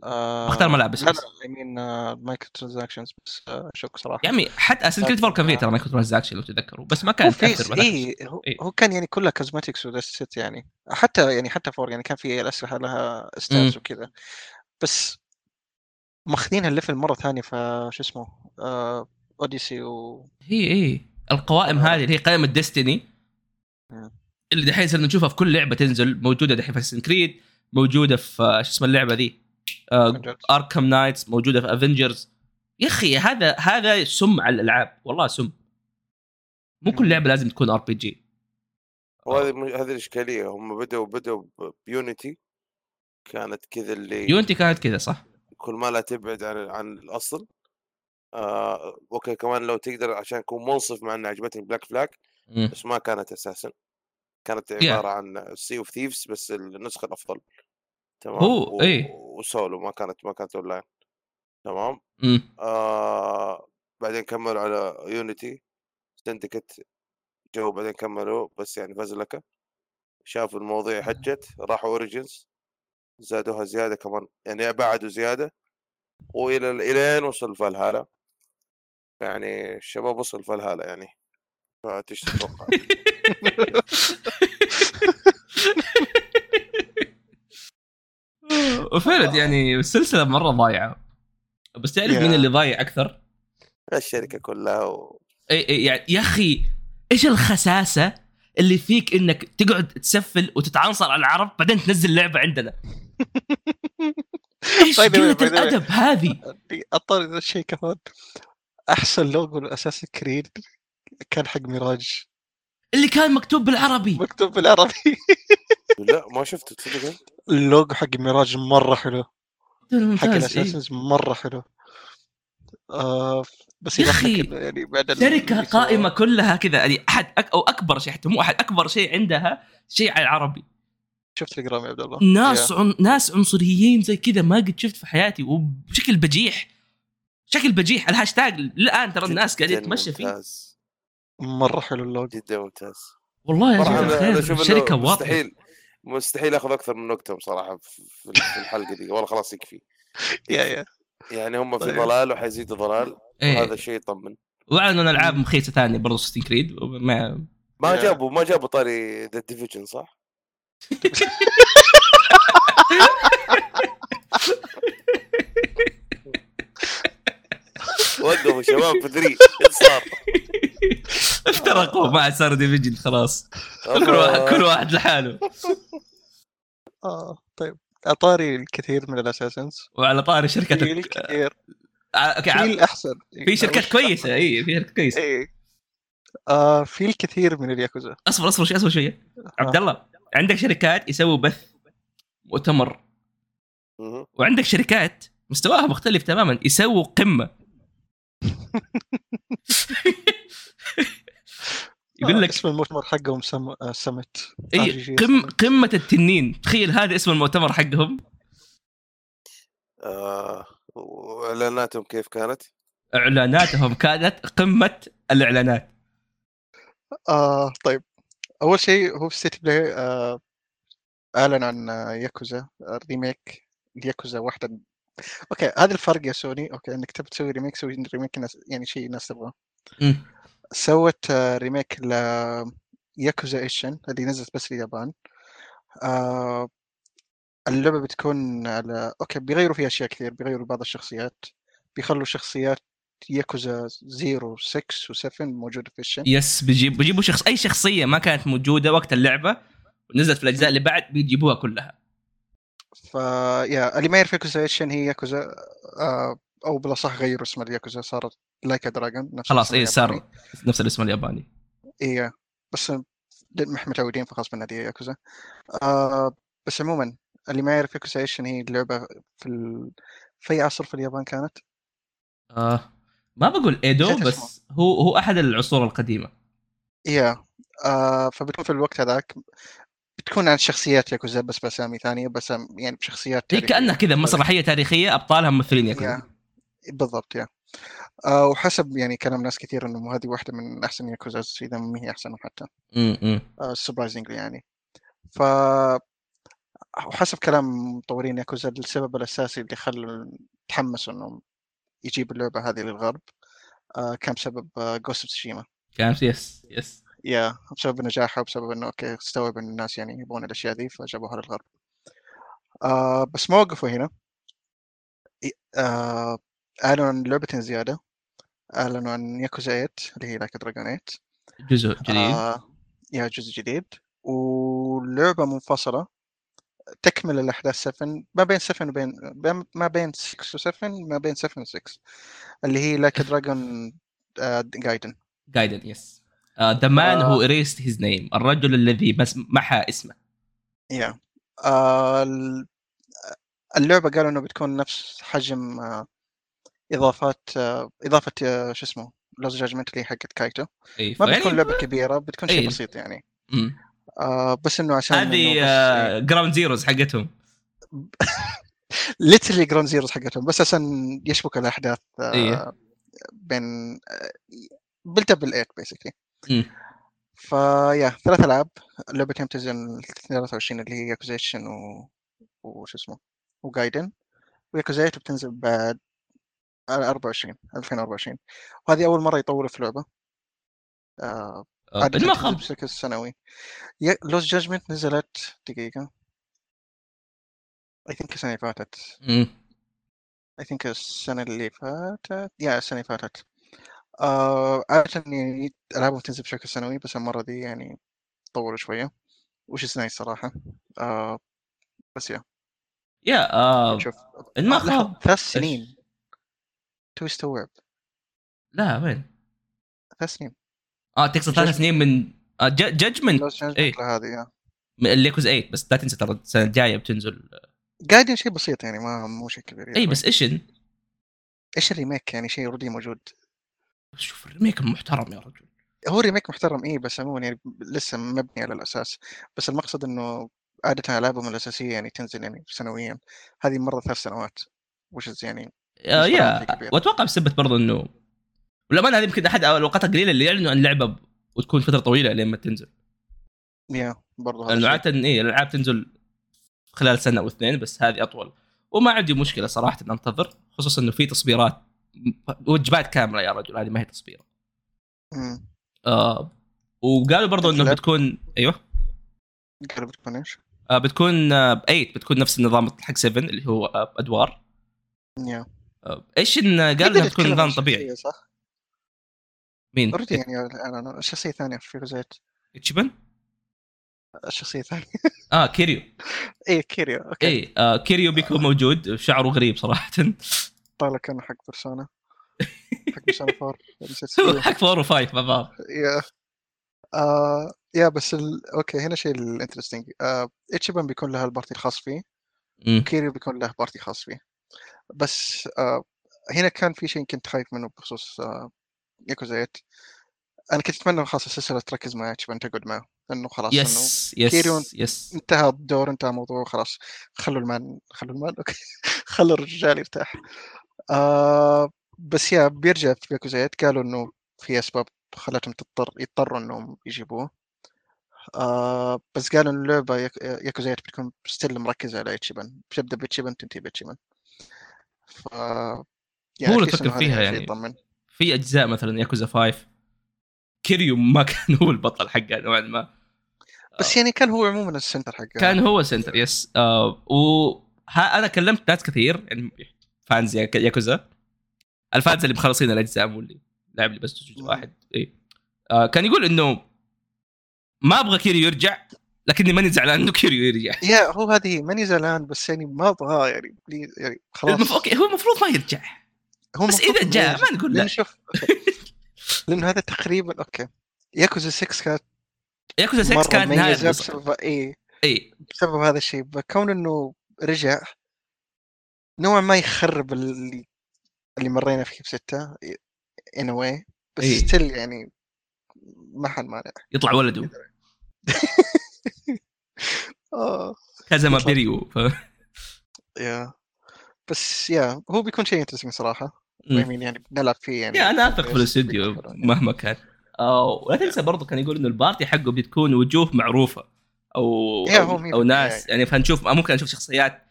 بختار ملابس. لا يمين مايكرو ترانزاكشنز بس شوك صراحه يا عمي. حتى اساسن كريد 4 كان فيه ترى مايكرو ترانزاكشن لو تتذكروا، بس ما كان يأثر ولا شيء. هو كان يعني كلها كوزماتكس ودست يعني. حتى 4 يعني كان فيه الاسلحه لها ستانس وكذا، بس ماخذينها الليفل مره ثانيه. فشو اسمه اوديسي هي القوائم هذه اللي هي قائمه الدستني اللي دحين صرنا نشوفها في كل لعبه تنزل، موجوده دحين في اساسن كريد، موجوده في ايش اسم اللعبه ذي اركام نايتس، موجوده في افنجرز. يا اخي هذا سم على الالعاب والله، سم. مو كل لعبه لازم تكون ار بي جي. وهذه هذه الاشكاليه. هم بدأوا بيونيتي كانت كذا اللي يونتي كانت كذا صح. كل ما لا تبعد عن الأصل. اوكي كمان لو تقدر عشان يكون منصف مع ان عجبتني بلاك فلاك بس ما كانت اساسا، كانت عباره عن سي اوف ثيفز بس النسخه الافضل. تمام هو اي وسولو ما كانت اونلاين. تمام بعدين كملوا على يونيتي سندكت جو، بعدين كملوا بس يعني فزلكه، شافوا المواضيع حجت راحوا اوريجينز زادوها زياده كمان يعني بعدوا زياده والى الين وصل فالهالا. يعني الشباب وصل فالهالا يعني فتش تتوقع. وفعلا يعني السلسلة مرة ضايعة، بس تعرف مين اللي ضايع أكثر؟ الشركة كلها يعني يا أخي إيش الخساسة اللي فيك إنك تقعد تسفل وتتعنصر على العرب بعدين تنزل لعبة عندنا؟ إيش قلة الأدب هذه؟ أطار ذا الشيء كمان. أحسن لوجو الأساسي كريد كان حق ميراج اللي كان مكتوب بالعربي. لا ما شفته تصدق. اللوجو حق ميراج مرة حلو، حق الأساسنز مرة حلو. بس يا أخي يعني بعد شركة قائمة كلها كذا يعني أحد أو أكبر شيء، حتى مو أحد، أكبر شيء عندها شيء على العربي. شفت الجرام يا عبد الله ناس عنصريين زي كذا ما قد شفت في حياتي، وبشكل بجيح الهاشتاج الآن ترى الناس قاعدة تمشي فيه مرة حلو. الله جدا ممتاز والله يا أخي. شركة مستحيل أخذ أكثر من نكتة بصراحة في الحلقة دي والله. خلاص يكفي يعني هم في ضلال وحيزيد ضلال وهذا الشيء يطمن. وأعلنوا ألعاب مخيسة ثانية برضو ستين كريد ما جابوا طاري ذا ديفيجن صح؟ وقفوا شباب بدري صار افترقوا مع سار ديفيجن خلاص كل واحد لحاله. طيب اطاري الكثير من الاساسنز وعلى طاري شركه الكثير احسن في شركات كويسه. اي في شركات كويسه في الكثير من الياكوزا. اصبر شويه عبد الله، عندك شركات يسووا بث مؤتمر، وعندك شركات مستواها مختلف تماما يسووا قمة. يقول لك اسم المؤتمر حقهم سمت قمة التنين. تخيل هذا اسم المؤتمر حقهم. اعلاناتهم كيف كانت؟ اعلاناتهم كانت قمة الاعلانات. طيب أول شيء هو في سيتي بلاي أعلن عن ياكوزا ريميك ياكوزا واحدة. أوكي هذا الفرق يا سوني. أوكي إنك تبي تسوي ريميك سوي ريميك يعني شيء الناس تبغاه. سوت ريميك لياكوزا إيشن اللي نزلت بس في اليابان. اللعبة بتكون على أوكي بيغيروا فيها أشياء كثير، بيغيروا بعض الشخصيات، بيخلوا شخصيات ياكوزا 0 6 و7 موجوده في الشن. يس بيجيبوا اي شخصيه ما كانت موجوده وقت اللعبه ونزلت في الاجزاء اللي بعد بيجيبوها كلها. فيا اللي ما يعرف ياكوزا الشن هي ياكوزا او بلا صح غيروا اسم الياكوزا صارت لايك دراجون خلاص. اي صار نفس الاسم الياباني. اي بس مش متعودين فخلاص من هذه ياكوزا. بس عموما اللي ما يعرف ياكوزا الشن هي اللعبه في عصر في اليابان كانت ما بقول ايدو بس هو احد العصور القديمه. فبتكون في الوقت هذاك بتكون عن شخصيات ياكوزا بس بسامي ثانيه، بس يعني بشخصيات هي كانها كذا مسرحيه تاريخيه ابطالها ممثلين ياكوزا بالضبط. وحسب يعني كلام ناس كثير انه هذه واحده من احسن ياكوزا اذا ما هي احسن حتى سربرايزنجلي يعني. ف وحسب كلام مطورين ياكوزا السبب الاساسي اللي خلوا تحمسوا انهم يجيب اللعبة هذه للغرب كان بسبب Ghost of Tsushima. كان يس بسبب نجاحها وبسبب إنه أوكي استوعب إن الناس يعني يبون الأشياء ذي فجابوها للغرب. بس ما وقفوا هنا. أعلنوا عن لعبة زيادة، أعلنوا عن ياكوزا 8 اللي هي Like a Dragon 8 جزء جديد. جزء جديد ولعبة منفصلة تكمل الأحداث 7 ما بين 7 وبين ما بين 6 و7 ما بين 7 و6 اللي هي Like a Dragon Gaiden. يس the man who erased his name الرجل الذي بس محى اسمه. اللعبه قالوا انه بتكون نفس حجم اضافه شو اسمه لوز جاجمنت اللي حقت كايتو. ما بتكون لعبه كبيره، بتكون شيء بسيط يعني. بس انه عشان هذه جراوند زيروز حقتهم ليتلي جراوند زيروز حقتهم، بس عشان يشبك الاحداث بين بالتبل 8 بيسكلي. فيا ثلاث العاب، اللعبه كم تنزل 23 اللي هي ياكوزيشن وش اسمه وجايدن، وياكوزيشن بتنزل بعد 2024. وهذه اول مره يطوروا في لعبه بعد المخبز السنوي. لوز جاجمنت نزلت دقيقه السنه اللي فاتت. عادة يعني ألعابهم تنزل بشكل سنوي، بس المرة دي يعني طوروا شوية وش سناي صراحة. بس يا شوف المخلوق 3 سنين تويستوب. لا وين 3 سنين؟ تقصد 3 سنين من جاجمنت هذه من الليكوز 8. بس لا تنسى ترى السنة الجاية بتنزل قاعدين شيء بسيط يعني مو شيء كبير يعني. بس ايش الريميك يعني شيء ردي موجود. شوف الريميك محترم يا رجل، هو ريميك محترم بس عموما يعني لسه مبني على الاساس. بس المقصد انه عاده العابهم الاساسيه يعني تنزل يعني سنويا، هذه مره 3 سنوات وش يعني واتوقع بسبب برضه انه ولما هذه يمكن احد اوقات قليله اللي يعلنوا عن لعبه وتكون فتره طويله لين ما تنزل. برضه هذا عاده الالعاب تنزل خلال سنه او اثنين، بس هذه اطول وما عندي مشكله صراحه ان انتظر، خصوصا انه في تصبيرات وجبات كامله يا رجل، هذه ما هي تصبيره. وقالوا برضو انه بتكون قالوا بتكون ايش؟ بتكون ب8، بتكون نفس النظام حق 7 اللي هو ادوار. ايش ان قالوا بتكون نظام طبيعي صح؟ مين؟ يعني انا شخصيه ثانيه في غزات تشبن الشخصيه الثانيه كيريو. كيريو اوكي. كيريو بيكون موجود، شعره غريب صراحه. طالع كان حق برسانة، حق برسانة 4 حق 4 و5 مع بعض. بس اوكي هنا شيء الانترستينج. اتشيبان بيكون لها البارتي الخاص فيه، كيريو بيكون له بارتي خاص فيه. بس هنا كان في شيء كنت خايف منه بخصوص ياكوزايت. انا كنت اتمنى خاصة السلسلة تركز مع اتشيبان، تقعد معه لانه خلاص انه كيريو انتهى الدور، انتهى الموضوع خلاص. خلوا المان اوكي خلوا الرجال يرتاح. بس بيرجع في ياكوزايت. قالوا انه في اسباب خلتهم يضطروا انهم يجيبوه. بس قالوا ان اللعبه ياكوزايت بتكون ستيل مركزه على اتشيبان، بتبدا باتشيبان تنتهي باتشيبان. ف يعني هو تفكر فيها يعني في اجزاء مثلا ياكوزا 5 كيريو ما كان هو البطل حقه نوعا ما، بس يعني كان هو عموما السنتر حقه، كان هو سنتر. انا كلمت ناس كثير يعني فانز ياكوزا، الفانز اللي مخلصين الاجزاء واللي لعب لي بس جزء واحد. كان يقول انه ما ابغى كيريو يرجع، لكني ماني زعلان انه كيريو يرجع. هو هذه ماني زعلان، بس يعني ما ابغى يعني خلاص. هو المفروض ما يرجع، بس اذا جاء ما نقول لا، لأنه هذا تقريبا اوكي. ياكوزا 6 كانت نهاية بسبب بسبب هذا الشيء. بكون انه رجع نوعا ما يخرب اللي مرينا فيه ب6 in a way. بس ستيل يعني ما حد مانع يطلع ولده كذا ما بيريو. بس هو بيكون شيء انترستنج صراحة. يعني بنلعب فيه يعني انا اثق في الاستوديو مهما كان. ولا تنسى برضه كان يقول انه البارتي حقه بتكون وجوه معروفه او ناس يعني فنشوف، ممكن نشوف شخصيات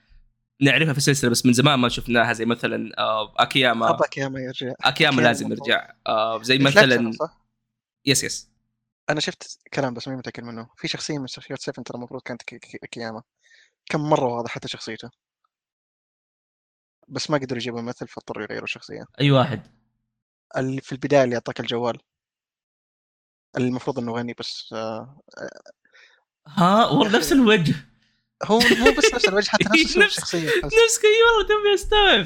نعرفها في السلسله بس من زمان ما شفناها، زي مثلا اكياما يرجع. اكياما لازم يرجع. زي مثلا يس انا شفت كلام بس ما متاكد منه. في شخصيه من شخصيات 7 ترى المفروض كانت اكياما، كم مره واضح حتى شخصيته، بس ما قدروا يجيبوا مثل فاضطروا يغيروا شخصية. أي واحد اللي في البداية اللي أعطاك الجوال المفروض إنه غني بس والله نفس الوجه. هو مو بس نفس الوجه، حتى نفس الشخصية نفس كي. والله تبي أستوعب.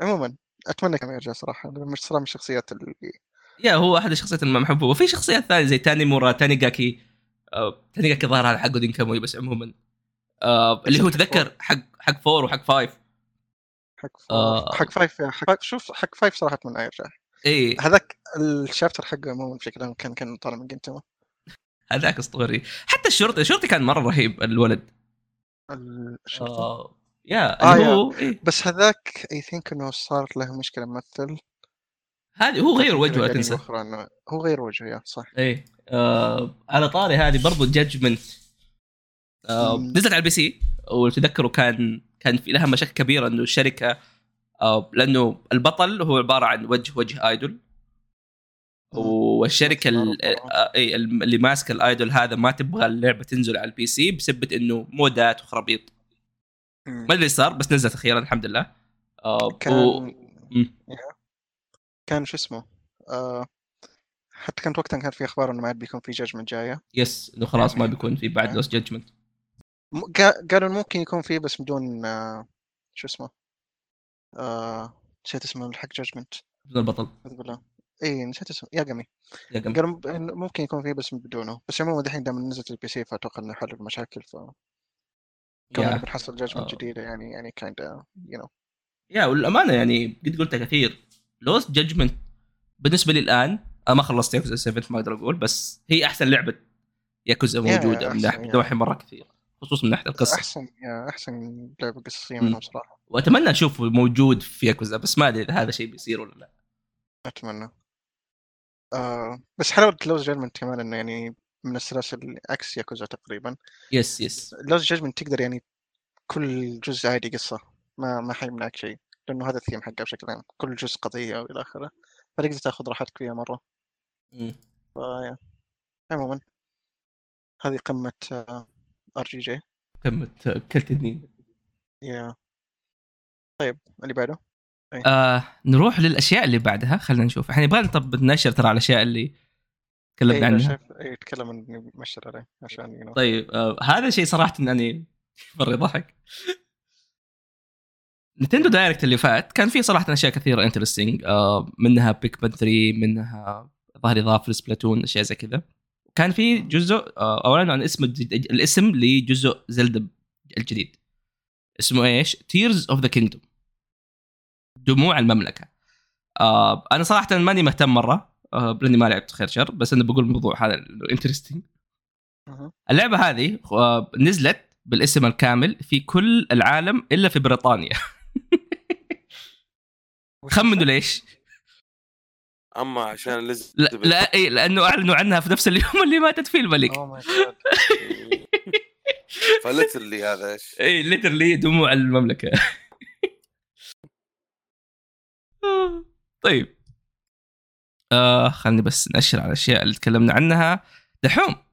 عموما أتمنى كم يرجع صراحة، مش صراحة من الشخصيات اللي هو أحد الشخصيات المحبوبة. وفي شخصيات ثانية زي تاني مورا، تاني جاكي ظاهر على حقه دين كاموي. بس عموما اللي هو تذكر حق فور وحق فايف حق فايف شوف حق فايف صراحة من أي رجال إيه هذاك الشابتر حقه مو بشكل عام كان طالع من قيمته هذاك أسطوري حتى الشرطي كان مرة رهيب الولد الشرطي يا هو إيه؟ بس هذاك اي ثينك انه صارت له مشكلة ممثل هذه هو غير وجهه لا تنسى هو غير وجهه يا صح اي على طاري هذه برضو جادجمنت نزلت على البي سي وتذكروا كان في لها مشاكل كبيرة انه الشركة لانه البطل هو عبارة عن وجه ايدول والشركة اللي ماسكة الايدول هذا ما تبغى اللعبة تنزل على البي سي بسبب انه مودات وخرابيط ما اللي صار بس نزلت أخيرا الحمد لله. كان شو اسمه حتى كانت وقتها كان في أخبار إنه ما عاد بيكون في جاجمنت جاية. يس إنه خلاص ما بيكون في بعد لوس جاجمنت. قالوا ممكن يكون فيه بس بدون شو اسمه نسيت اسمه الحق جاجمنت. بدون البطل. بالله إيه نسيت اسمه ياغامي. قالوا ممكن يكون فيه بس بدونه بس عموما دحين دام نزلت البي سي فأتوقع إنه حل المشاكل ف. كمان بنحصل جاجمنت جديدة يعني كايندا you know يا والأمانة يعني قد قلتها كثير لوس جاجمنت بالنسبة لي الآن أنا ما خلصت ياكوزا 7 ما أقدر أقول بس هي أحسن لعبة ياكوزا موجودة من ناحية مرة كثير خصوصا من ناحية القصة أحسن لعبة قصصية منهم صراحة وأتمنى أشوفه موجود في ياكوزا بس ما أدري إذا هذا شيء بيصير ولا لا أتمنى بس حلوة لوس جاجمنت كمان إنه يعني من السلاسل عكس ياكوزا تقريبا يس لوز جاجمنت تقدر يعني كل جزء عادي قصة ما حيمنعك شيء لأنه هذا الثيم حقه بشكل عام كل جزء قضية وإلى آخره فتقدر تأخذ راحتك فيها مرة عموما هذه قمة RGJ قمة كلت اثنين طيب اللي بعده نروح للأشياء اللي بعدها خلنا نشوف احنا نبغى ننشر ترى على الأشياء اللي تكلمنا عنها يتكلم اني مشر عليه عشان ينو. طيب هذا شيء صراحه انني مره ضحك نينتندو دايركت اللي فات كان فيه صراحه اشياء كثيره انترستينج منها بيك بان 3 منها ظهر اضافه لسبلاتون اشياء زي كذا كان فيه جزء اولا عن اسم الاسم لجزء زلدا الجديد اسمه ايش تيرز اوف ذا كينجدم دموع المملكه انا صراحه ماني مهتم مره لاني ما لعبت خير شر بس انا بقول الموضوع هذا انترستينج اللعبه هذه نزلت بالاسم الكامل في كل العالم الا في بريطانيا خمنوا ليش اما عشان لا اي لانه اعلنوا عنها في نفس اليوم اللي ماتت فيه الملك فليترلي هذا ايش اي ليترلي دموع المملكه طيب خلني بس نأشر على الأشياء اللي تكلمنا عنها دحوم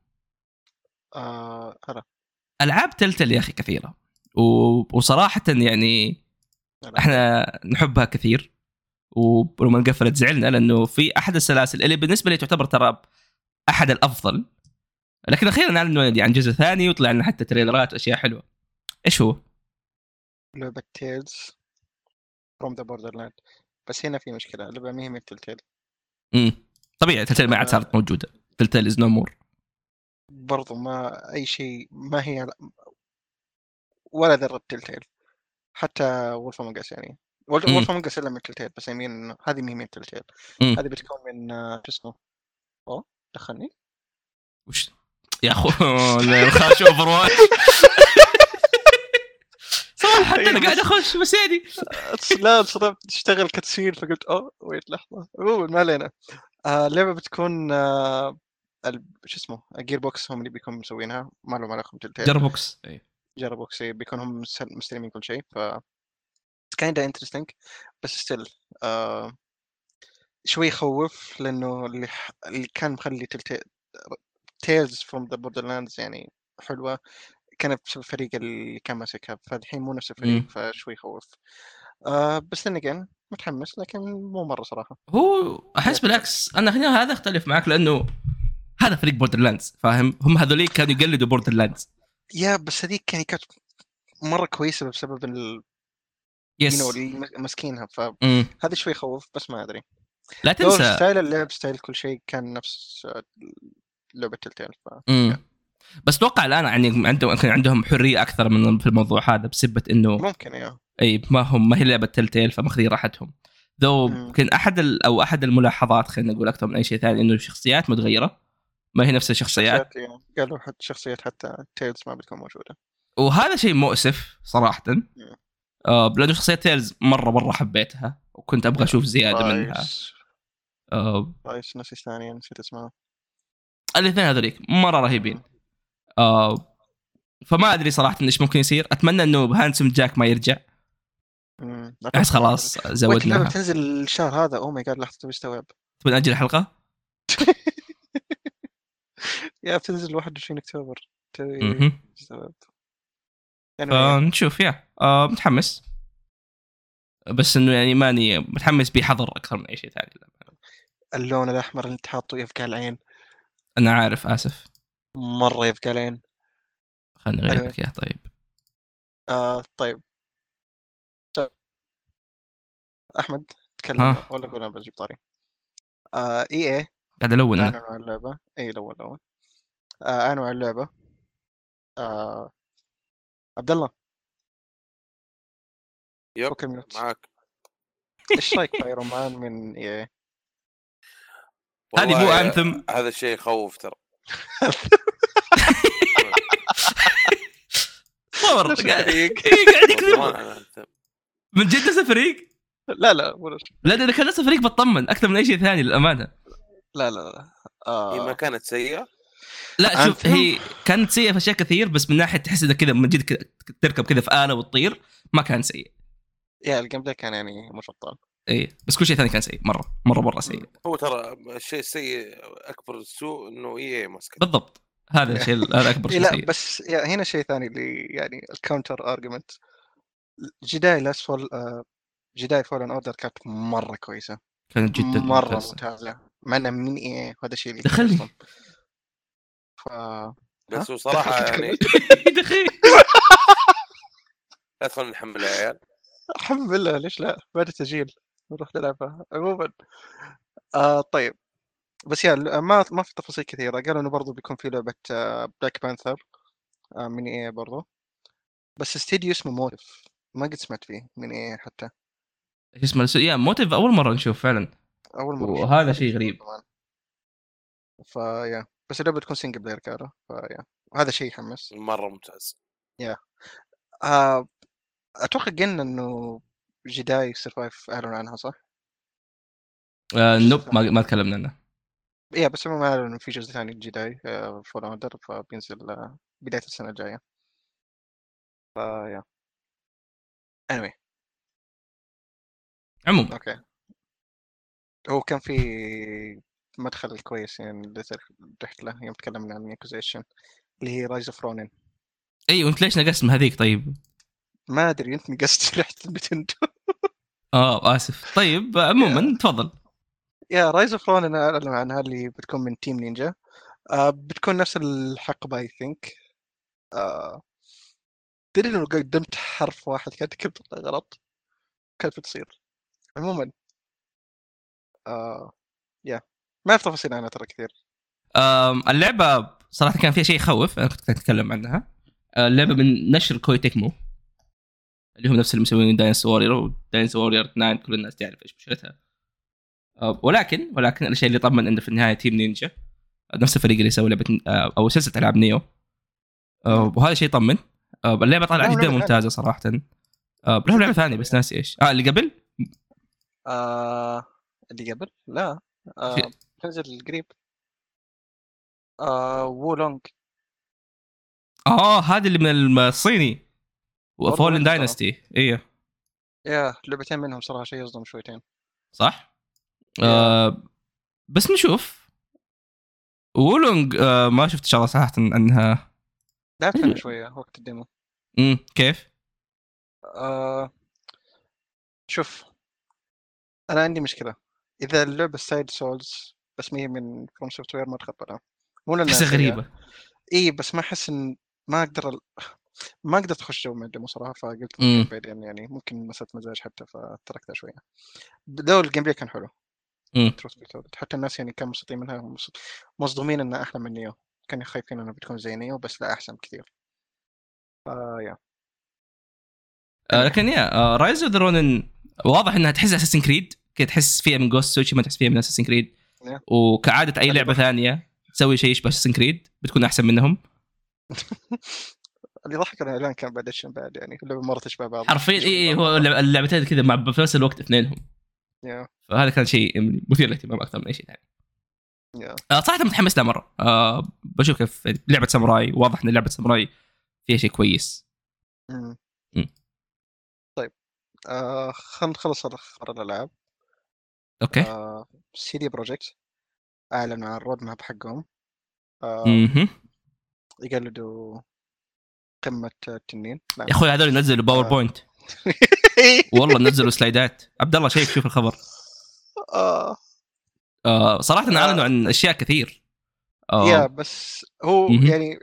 ألعاب تلتل يا أخي كثيرة وصراحة يعني احنا نحبها كثير ولما انقفلت زعلنا لأنه في أحد السلاسل اللي بالنسبة لي تعتبر ترى أحد الأفضل لكن أخيرا أعلنوا عن جزء ثاني وطلع لنا حتى تريلرات وأشياء حلوة إيش هو؟ لعبة تيلز from the borderland بس هنا في مشكلة لعبة مهمة تلتل طبيعي تلتل ما عاد صارت موجودة تلتل is no more برضو ما أي شيء ما هي ولا ذرة تلتل حتى ولف مونجاس يعني ولف مونجاس إلا من تلتل بس يمين هذه مهمة تلتل هذه بتكون من شو اسمه دخلني وش يا أخو الخاش أوفرواتش صراحة حتى أنا قاعد أخش مسادي لا صراحة تشتغل كتسير فقلت ويت لحظة ما علينا اللعبة بتكون شو اسمه الجير بوكس هم اللي بيكونوا مسوينها ما لهم علاقة بالتلتيل جير بوكس جير بوكس بيكون هم مستلمين كل شيء ف kind of interesting بس still شوي يخوف لأنه اللي كان مخلي تلتيل Tales from the Borderlands يعني حلوة كان بسبب الفريق اللي كان ماسكها فالحين مو نفس الفريق فشوي يخوف بس لنقين متحمس لكن مو مرة صراحة هو أحس بالعكس أنا هنا هذا أختلف معك لأنه هذا فريق بوردرلاندز فاهم هم هذوليك كانوا يقلدوا بوردرلاندز يا بس هذيك يعني كانت مرة كويسة بسبب المسكينها فهذا شوي يخوف بس ما أدري لا تنسى ستايل اللعب ستايل كل شيء كان نفس لعبة تلتيل بس توقع الآن يعني عندهم حرية أكثر من في الموضوع هذا بسبة إنه ممكن يا أي ما هي لعبة تلتيل فماخذين راحتهم. ذو يمكن أحد الملاحظات خلينا نقول أكثر من أي شيء ثاني إنه الشخصيات متغيرة، ما هي نفس الشخصيات. قالوا حتى شخصيات حتى تيلز ما بتكون موجودة، وهذا شيء مؤسف صراحة. لأنه شخصية تيلز مرة حبيتها وكنت أبغى أشوف زيادة منها. نفس الثانية نسيت اسمها، الاثنين هذوليك مرة رهيبين. فما أدري صراحة إيش ممكن يصير. أتمنى إنه هانسوم جاك ما يرجع. أحس خلاص زودناها. وقت تنزل الشهر هذا. أوه ماي جاد لحظة بستوعب. تبغى نأجل الحلقة؟ يا بتنزل 21 أكتوبر. بستوعب. يعني نشوف يا متحمس. بس إنه يعني ماني متحمس بحضر أكثر من أي شيء ثاني. اللون الأحمر اللي تحطه يفقع العين. أنا عارف، آسف. مرة يفقع العين. خلني غيرك يا طيب. طيب. أحمد تكلم ولا أقول أنا بجيب طاري. إيه قاعد ألون أنا. أنواع اللعبة أي لون. أنواع اللعبة. عبد الله. معك. إيش رأيك بايرون مان من إيه؟ هذه مو أنثم. هذا الشيء يخوف ترى. صور قاعد يكذب من جد. نفس الفريق؟ لا لا، إذا كان نفس الفريق بتطمن أكثر من أي شيء ثاني للأمانة. لا هي ما كانت سيئة. لا شوف، هي كانت سيئة في أشياء كثير، بس من ناحية تحس إذا كذا من جد تركب كذا في آلة وتطير ما كان سيء. يا الجيم ده كان يعني مش بطال. إيه بس كل شيء ثاني كان سيء مرة سيء. هو ترى الشيء السيء أكبر السوء إنه إيه ماسك بالضبط. هذا الشيء هذا أكبر شيء. لا بس هنا شيء ثاني اللي يعني الكاونتر أرجمنت. جداي لاسفول جداي فولن أوردر كانت مرة كويسة، كانت جدا مرة ممتازة. ما أنا من إيه هذا الشيء اللي دخلني بس صراحة يعني دخيل أدخل نحمل عيال الحمد لله. ليش لا؟ بعد التسجيل نروح نلعبها عموما. طيب بس يعني ما في تفاصيل كثيرة. قالوا إنه برضو بيكون في لعبة بلاك بانثر من إيه برضو، بس استديو اسمه موتيف ما قد سمعت فيه من إيه حتى. اسمه موتيف أول مرة نشوف فعلا، أول مرة، وهذا شيء غريب. فيا بس اللعبة تكون سينجل بلاير كارا، فيا وهذا شيء يحمس مرة ممتاز. يا أتوقع قلنا إنه جداي سيرفايف أعلنوا عنها صح؟ نوب ما تكلمنا عنها. إيه بس ما أعلنوا إنه في جزء ثاني جداي فور أوردر فبينزل بداية السنة الجاية. فيا anyway عموم أوكي. هو كان في مدخل كويس يعني للرحلة يوم تكلمنا عن ياكوزيشن اللي هي رايز أوف رونين. أي وأنت ليش نقصت من هذيك طيب؟ ما أدري أنت مقصت رحت بتندو. آسف. طيب عموما تفضل. يا رايز أوف رونين أعلن عنها اللي بتكون من تيم نينجا. بتكون نفس الحقبة I think. تدري لو قدمت حرف واحد كنت غلط كيف بتصير. عموما يا ما أعرف تفاصيل عنها ترى كثير. اللعبة صراحة كان فيها شيء يخوف. أنا كنت أتكلم عنها. اللعبة من نشر كوي تكمو اللي هم نفس المسوين دايناصور واريور ودايناصور واريور 9. كل الناس تعرف إيش مشكلتها. ولكن الشيء اللي طمن إنه في النهاية تيم نينجا نفس الفريق اللي سوى لعبة أو سلسلة ألعاب نيو، وهذا شيء طمن. اللعبة طالعة جدا ممتازة صراحة. لهم لعبة ثانية بس ناسي إيش. اللي قبل لا تنزل قريب وولونج. هذا اللي من الصيني وفولن داينستي. ايه يا لعبتين منهم صراحه شيء يصدم شويتين صح. بس نشوف. وولونج ما شفت شغله صراحه انها لعبتها شويه وقت الديمو. كيف؟ شوف انا عندي مشكله اذا اللعبه سايد سولز بس ما هي من فروم سوفت وير ما تخبرها مو لنا غريبه. ايه بس ما احس ان ما أقدر أخش جو مع الدمو صراحة. فقلت بعدين يعني ممكن مسألة مزاج حتى فتركتها شوية. ده الجيم بلاي كان حلو. حتى الناس يعني كانوا مصدومين إنه أحلى من نيو كانوا خايفين انها بتكون زينية بس لا احسن كثير. يا لكن يا رايز اوف ذا رونن واضح انها تحس اساسن كريد، كي تحس فيها من جوست سوشي ما تحس فيها من اساسن كريد، وكعادة اي لعبة ثانية تسوي شيء يشبه اساسن كريد بتكون احسن منهم. اللي ضحك على الاعلان كان بعد ايش بعد يعني كله مره تشبه بعض حرفيا. اي هو اللعبتين كذا مع بنفس الوقت اثنينهم، فهذا كان شيء مثير للاهتمام اكثر من اي شيء ثاني. صراحه متحمس لها مره. بشوف كيف لعبه ساموراي، واضح ان لعبه ساموراي فيها شيء كويس. طيب خلينا نخلص اخر الالعاب. اوكي سي دي بروجكت اعلن عن الرود ماب حقهم، يقلدوا قمة التنين. يا أخوي هذول نزلوا باوربوينت. والله نزلوا سلايدات. عبد الله شايف شوف الخبر. صراحة أعلنوا عن أشياء كثير. يا بس هو يعني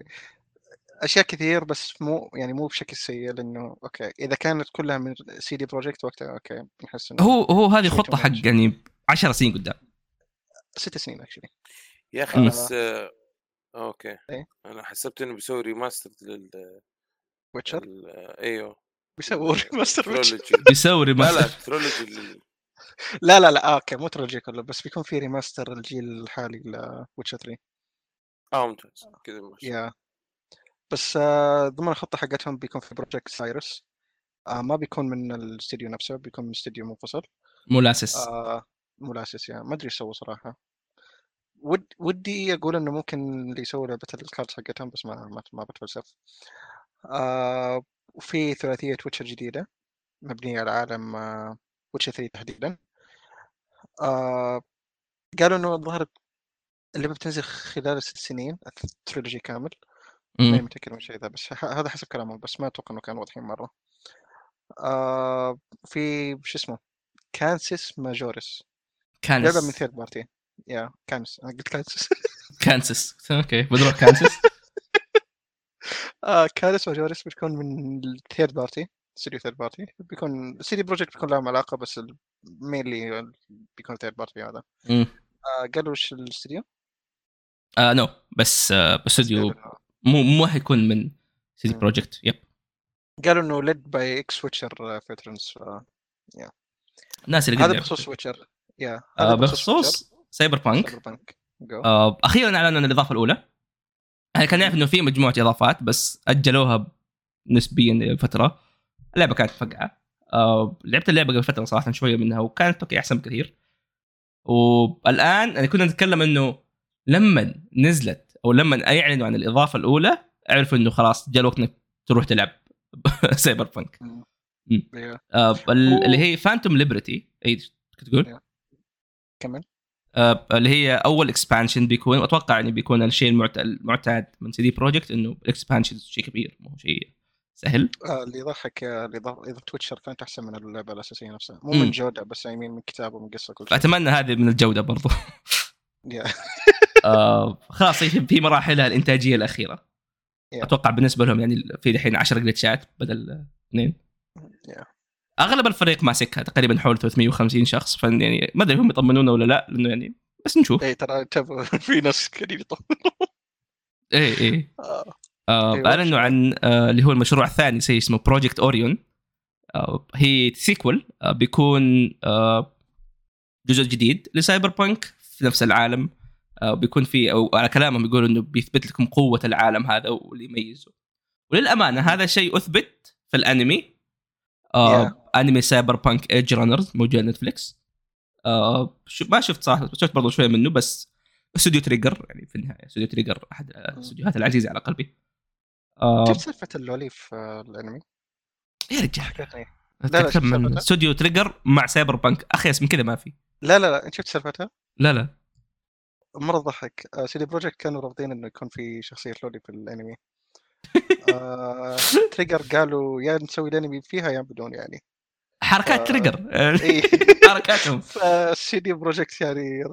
أشياء كثير بس مو يعني مو بشكل سيء، لأنه أوكي إذا كانت كلها من سي دي بروجكت وقتها أوكي نحس إنه هو هذه خطة حق يعني 10 سنين قدام، 6 سنين أكشلي يا أخي. بس اوكي إيه؟ انا حسبت انه بيسوي ريماستر للويتشر. ايوه بيسوي ريماستر بيسوي ريماستر. لا لا لا اوكي مو ترولوجي كله، بس بيكون في ريماستر الجيل الحالي لويتشر 3. ممتاز كذا ماشي. يا بس ضمن الخطه حقتهم بيكون في بروجكت سايرس، ما بيكون من الاستوديو نفسه، بيكون من استوديو منفصل ملاسس. ملاسس يعني ما ادري يسوي صراحه. ودي اقول انه ممكن اللي يسوي لعبه الكارت حقتهم بس ما بتفلسف. وفي ثلاثيه ويتشر جديده مبنيه على عالم ويتشر 3 تحديدا. قالوا انه الظاهر اللي بتنزل خلال 6 سنين التريلوجي كامل. ما متاكد من شيء ذا بس هذا حسب كلامهم، بس ما اتوقع انه كانوا واضحين مره. في شو اسمه كانسس ماجورس، كانس لعبه من ثيرد بارتي. يا كانس انا قلت كانسس. كانسس اوكي بدروح كانسس. كانس وجورس بتكون من الثيرد بارتي سيري ثيرد بارتي، بيكون سيري بروجكت بيكون لهم علاقه بس مينلي بيكون ثيرد بارتي هذا. قالوا وش الاستوديو؟ نو بس استوديو مو حيكون من سيري بروجكت. يب قالوا انه ليد باي اكس ويتشر فيترنز. يا الناس اللي هذا بخصوص ويتشر. يا بخصوص سايبر بانك اخيرا اعلنوا عن الاضافه الاولى. احنا كنا نعرف انه في مجموعه اضافات بس اجلوها نسبيا فتره. اللعبه كانت فقعه. لعبت اللعبه قبل فتره صراحه شويه منها وكانت اوكي احسن كثير. والان انا كنا نتكلم انه لما نزلت او لما اعلنوا عن الاضافه الاولى اعرفوا انه خلاص جاء وقتنا تروح تلعب سايبر بانك. اللي هي فانتوم ليبرتي. اي كنت تقول كمان اللي هي اول اكسبانشن بيكون، اتوقع يعني بيكون الشيء المعتاد من سي دي بروجكت انه الاكسبانشن شيء كبير مو شيء سهل. اللي يضحك اذا تويتشر كانت احسن من اللعبه الاساسيه نفسها، مو من جوده بس يعني من كتابه ومن قصه كل شيء. اتمنى هذه من الجوده برضو. خلاص في مراحلها الانتاجيه الاخيره. اتوقع بالنسبه لهم يعني في الحين 10 جلتشات بدل 2. اغلب الفريق ماسكها تقريبا حول 350 شخص، فان يعني ما ادري هم يطمنونا ولا لا، لانه يعني بس نشوف. اي ترى في ناس كثير يطمنوا. اي اعلنوا عن اللي هو المشروع الثاني اسمه بروجكت اوريون. هي سيكول بيكون جزء جديد لسايبر بانك في نفس العالم. بيكون في او على كلامهم يقولوا انه بيثبت لكم قوه العالم هذا واللي يميزه. وللامانه هذا شيء اثبت في الانمي. انمي سايبر بانك ايج رانرز موجود على نتفليكس. ما شفت صراحه، شفت برضو شويه منه بس استوديو تريجر يعني في النهايه استوديو تريجر احد الاستوديوهات العزيزه على قلبي. كيف سالفه اللولي في الانمي يا رجال؟ استوديو تريجر مع سايبر بانك اخيس من كذا ما في. لا لا لا انت شفت سالفتها؟ لا لا مره ضحك. سيدي بروجكت كانوا رافضين انه يكون في شخصيه لولي في الانمي. تريجر قالوا يا نسوي الانمي فيها يا بدون يعني حركات تريجر. حركاتهم. السي دي بروجكت يعني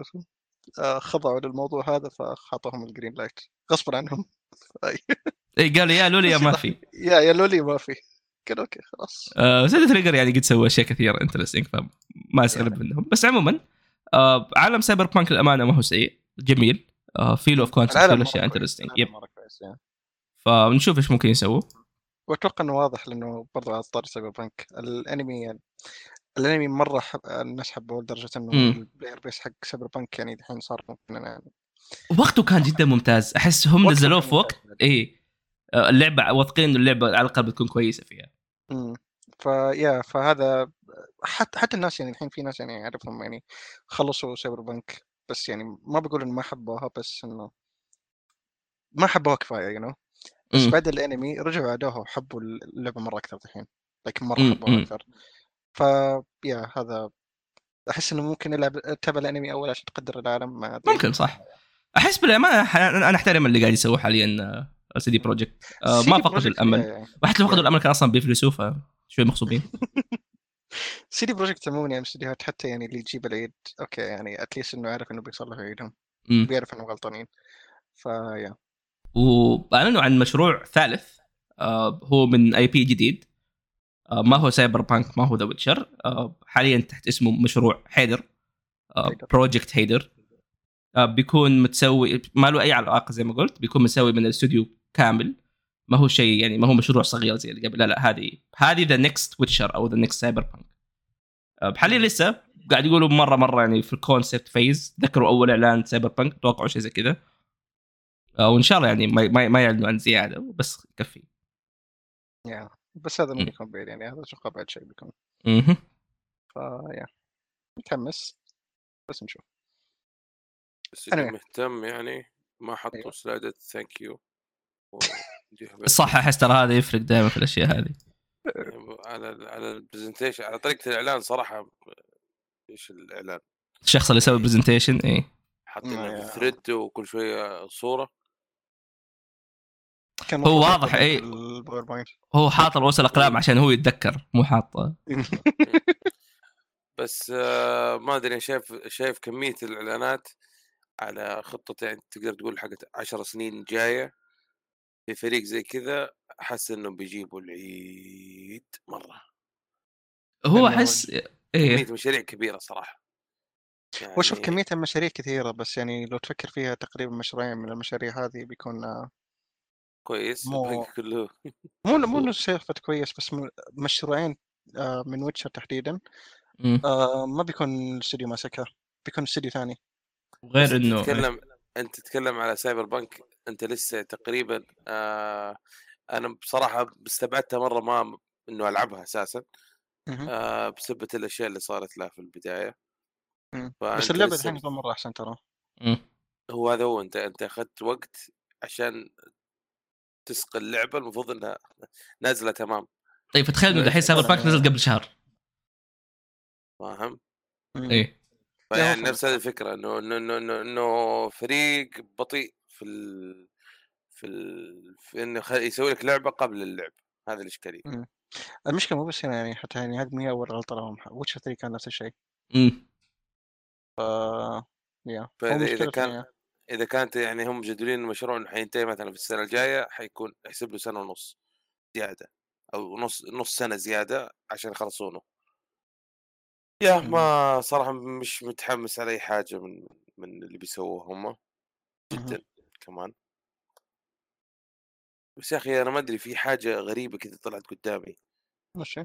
خضعوا للموضوع هذا فحطوهم الجرين لايت غصبا عنهم. اي قالوا يا لولي ما في يا لولي ما في كده. اوكي خلاص. سيدي تريجر يعني قد سوى اشياء كثيره انترستينج فما استغرب منهم. بس عموما عالم سايبر بانك الامانه ما هو سيء، جميل. فيلو اوف كونسبت ولا شيء انترستينج. يب فنشوف ايش ممكن يسووا. واتوقع انه واضح لانه برضه على طار سايبر بانك الانمي يعني الانمي مره الناس حبوه لدرجه انه البلاير بيس حق سايبر بانك يعني الحين صار ممكن يعني وقته كان جدا ممتاز. احس هم نزلوه في وقت ايه اللعبه واثقين انه اللعبه على الاقل بتكون كويسه فيها. فيا فهذا حتى الناس يعني الحين في ناس يعني يعرفهم يعني خلصوا سايبر بانك بس يعني ما بقول انه ما حبوها بس انه ما حبوها كفايه يعني بس بعد الانمي رجعوا عادوها وحبوا اللعبه مره اكثر الحين لكن مره حبوها اكثر. ف يا هذا احس انه ممكن العب تابع الانمي اول عشان تقدر العالم ما ممكن صح. احس بالامانه انا احترم اللي قاعد يسووه حاليا سيدي بروجكت ما فقد الامل يعني. واحد لو فقدوا الامل كان اصلا بيفلسوفه شوي مخصوبين. سيدي بروجكت عموما يعني استديوهات حتى يعني اللي يجيب العيد اوكي يعني اتليست انه عارف انه بيصلحوا عيدهم بيعرف انه غلطانين. فيا وأعلنوا عن مشروع ثالث هو من اي بي جديد ما هو سايبر بانك ما هو ذا ويتشر حاليا تحت اسمه مشروع هيدر بروجكت هيدر. بيكون متسوي ما له اي علاقه زي ما قلت بيكون مسوي من الاستوديو كامل ما هو شيء يعني ما هو مشروع صغير زي اللي قبل لا هذه ذا نيكست ويتشر او ذا نيكست سايبر بانك. حاليا لسه قاعد يقولوا مره يعني في الكونسبت فيز. ذكروا اول اعلان سايبر بانك توقعوا شيء زي كذا وان شاء الله يعني ما يعلنوا عن زياده بس يكفي yeah. بس هذا ممكن يكون بعيد يعني هذا شو بعد شيء بيكون فيا متحمس بس نشوف. بس أنا مهتم يعني ما حطوا سلايدات ثانك يو صح. أحس ترى هذا يفرق دائما في الأشياء هذه على البرزنتيشن على طريقة الإعلان صراحة. إيش الإعلان الشخص اللي يسوي البرزنتيشن إيه حاطين ثريد وكل شوية صورة هو واضح إيه هو حاط رؤوس الأقلام عشان هو يتذكر مو حاطه. بس ما أدري شايف كمية الإعلانات على خطة يعني تقدر تقول حقت 10 سنين جاية في فريق زي كذا. أحس إنه بيجيبوا العيد مرة هو أحس كمية مشاريع كبيرة صراحة يعني... وشوف كمية المشاريع كثيرة بس يعني لو تفكر فيها تقريبا مشروعين من المشاريع هذه بيكون كويس كله مو نصيحة كويس بس مشروعين من ويتشر تحديدا ما بيكون الاستوديو ماسكها بيكون استوديو ثاني غير انه انت تتكلم على سايبر بانك انت لسه تقريبا انا بصراحه استبعدتها مره ما انه العبها اساسا بسبب الاشياء اللي صارت لها في البدايه بس اللعبه الحين مره احسن ترى هو هذا هو انت اخذت وقت عشان تسقي اللعبه المفروض انها نازله تمام. طيب تخيل انه الحين سايبر بانك نزل قبل شهر فاهم ايه يعني نفس هذه الفكرة إنه فريق بطيء في إنه يسوي لك لعبة قبل اللعب. هذا الإشكالية المشكلة مو بس هنا يعني حتى يعني هذه مية أول غلطة لهم ويتشر 3 كان نفس الشيء يا إذا كانت يعني هم جدولين المشروع إنه حينتهي مثلا في السنة الجاية حيكون يحسب له سنة ونص زيادة أو نص سنة زيادة عشان يخلصونه. يا ما صراحة مش متحمس على أي حاجة من اللي بيسووه هم جدا كمان. بس يا أخي أنا ما أدري في حاجة غريبة كده طلعت قدامي ماشي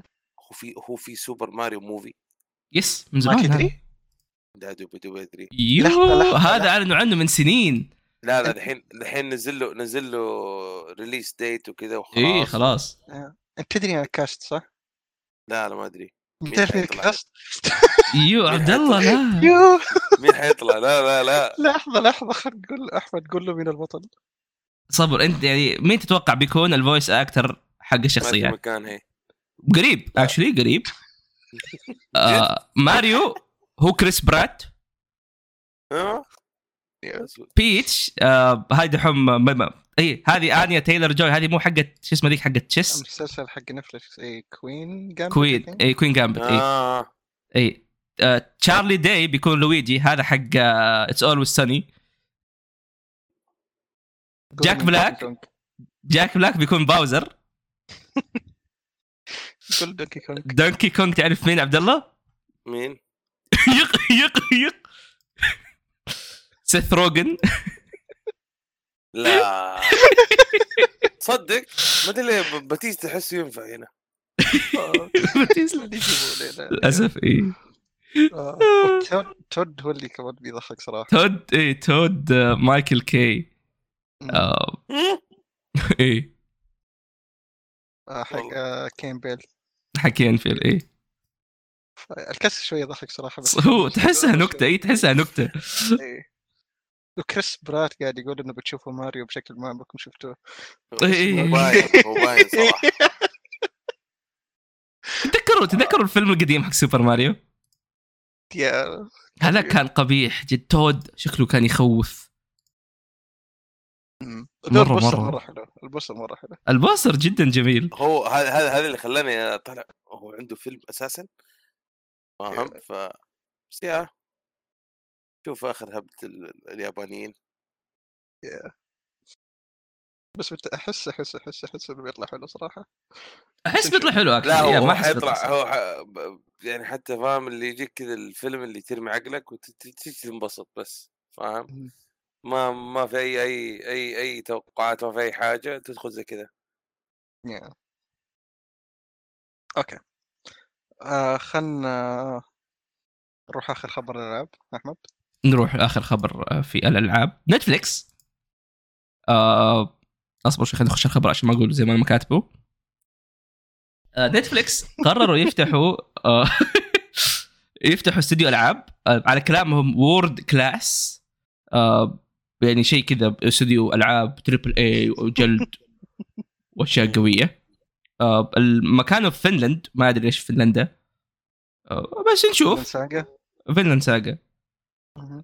هو في سوبر ماريو موفي يس من زمان تدري ده دوب أدري هذا أعلنوا عنه من سنين. لا الحين نزل له ريليس ديت وكذا وخلاص إيه خلاص. أنت تدري عن كاست صح؟ لا ما أدري تعرف الكاست يو عبد الله لا مين حيطلع لا لحظه احمد قول له مين البطل صبر انت يعني مين تتوقع بيكون الفويس اكتر حق الشخصيه مكان هي قريب اكشلي قريب ماريو هو كريس برات بيتش هايدي حم اي هذه آنيا تايلر جوي هذه مو حقت شو اسمها ذيك حقت تشيس مسلسل حق نتفلكس اي كوين جامبت اي تشارلي داي بيكون لويجي هذا حق اتس اولويز ساني. جاك بلاك بيكون باوزر. دونكي كونغ تعرف مين عبد الله مين يق سيث روغن لا تصدق ما ادري باتيس تحس ينفع هنا باتيس اللي يجيبوه لنا للاسف. ايه تود هو اللي كمان بيضحك صراحه. تود ايه تود مايكل كي ايه حق كينبيل حكينبيل ايه الكاس شويه ضحك صراحه بس هو تحسها نكته. اي تحسها نكته. ايه وكريس برات قاعد يقول انه بتشوفوا ماريو بشكل ما عمركم شفتوه. موبايل صراحه. تذكروا الفيلم القديم حق سوبر ماريو؟ يا هذا كان قبيح جد. تود شكله كان يخوف مرة حلو. البصر مرة حلو. البصر جدا جميل. هو هذا اللي خلاني طلع هو عنده فيلم اساسا فاهم. سيارة شوف آخر هبة اليابانيين. بس أحس إنه بيطلع حلو صراحة. أحس بيطلع حلو أكثر. لا ما حيطلع هو يعني حتى فاهم اللي يجيك كذا الفيلم اللي ترمي عقلك وتنبسط بس فاهم. ما في أي توقعات ما في أي حاجة تدخل زي كذا. أوكي خلنا نروح آخر خبر الألعاب أحمد. نروح آخر خبر في الألعاب نتفليكس. أصبر شوي خلينا نخش الخبر عشان ما أقول زي ما أنا كاتبه. نتفليكس قرروا يفتحوا يفتحوا استوديو ألعاب على كلامهم وورد كلاس يعني شيء كذا استوديو ألعاب تريبل اي وجلد وأشياء قوية. المكان في فنلند ما أدري ليش فنلندا بس نشوف فينلاند ساغا.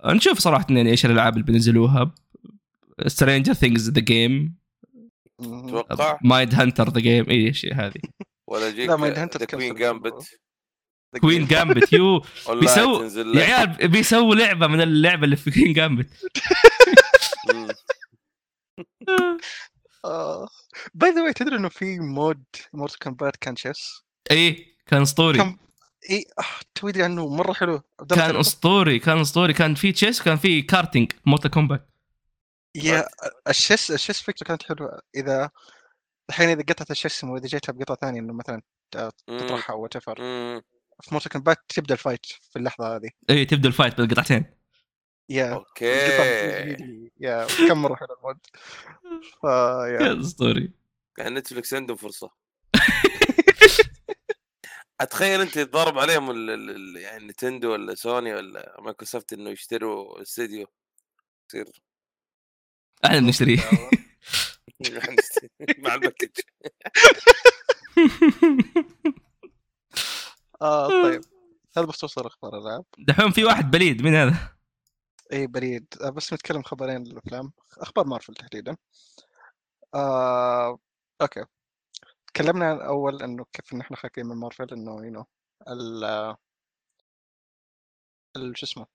نشوف صراحة يعني إيش الألعاب اللي بنزلوها. Stranger Things the game توقع Mind Hunter the game أي شيء هذه ولا جيك the Queen Gambit. Queen Gambit يو بيسووا لعبة من اللعبة اللي في Queen Gambit. By the way تدري إنه في مود Mortal Kombat كان شيس إيه كان أسطوري. اي تويدي عنه مره حلو. كان اسطوري كان في تشيس كان في كارتينج مورتال كومبات. يا الشيس فكره كانت حلوه. اذا الحين اذا قطعت الشيس واذا جيتها بقطعه ثانيه انه مثلا تطرحها او تفر في مورتال كومبات تبدا الفايت في اللحظه هذه. اي تبدا الفايت بالقطعتين. يا اوكي يا كم مره حلو المود. يا اسطوري كان نتفلكس عندهم فرصه. أتخيل أنت تضرب عليهم يعني نينتندو ولا سوني ولا مايكروسوفت إنه يشتروا الاستديو يصير أنا بنشتري مع الباكج. طيب هذا بخصوص الأخبار الألعاب. دحين في واحد بليد من هذا. إيه بليد بس نتكلم خبرين للأفلام أخبار مارفل تحديدا. أوكي تكلمنا عن الاول انه كيف نحن خايفين من مارفل انه يو نو شو اسمه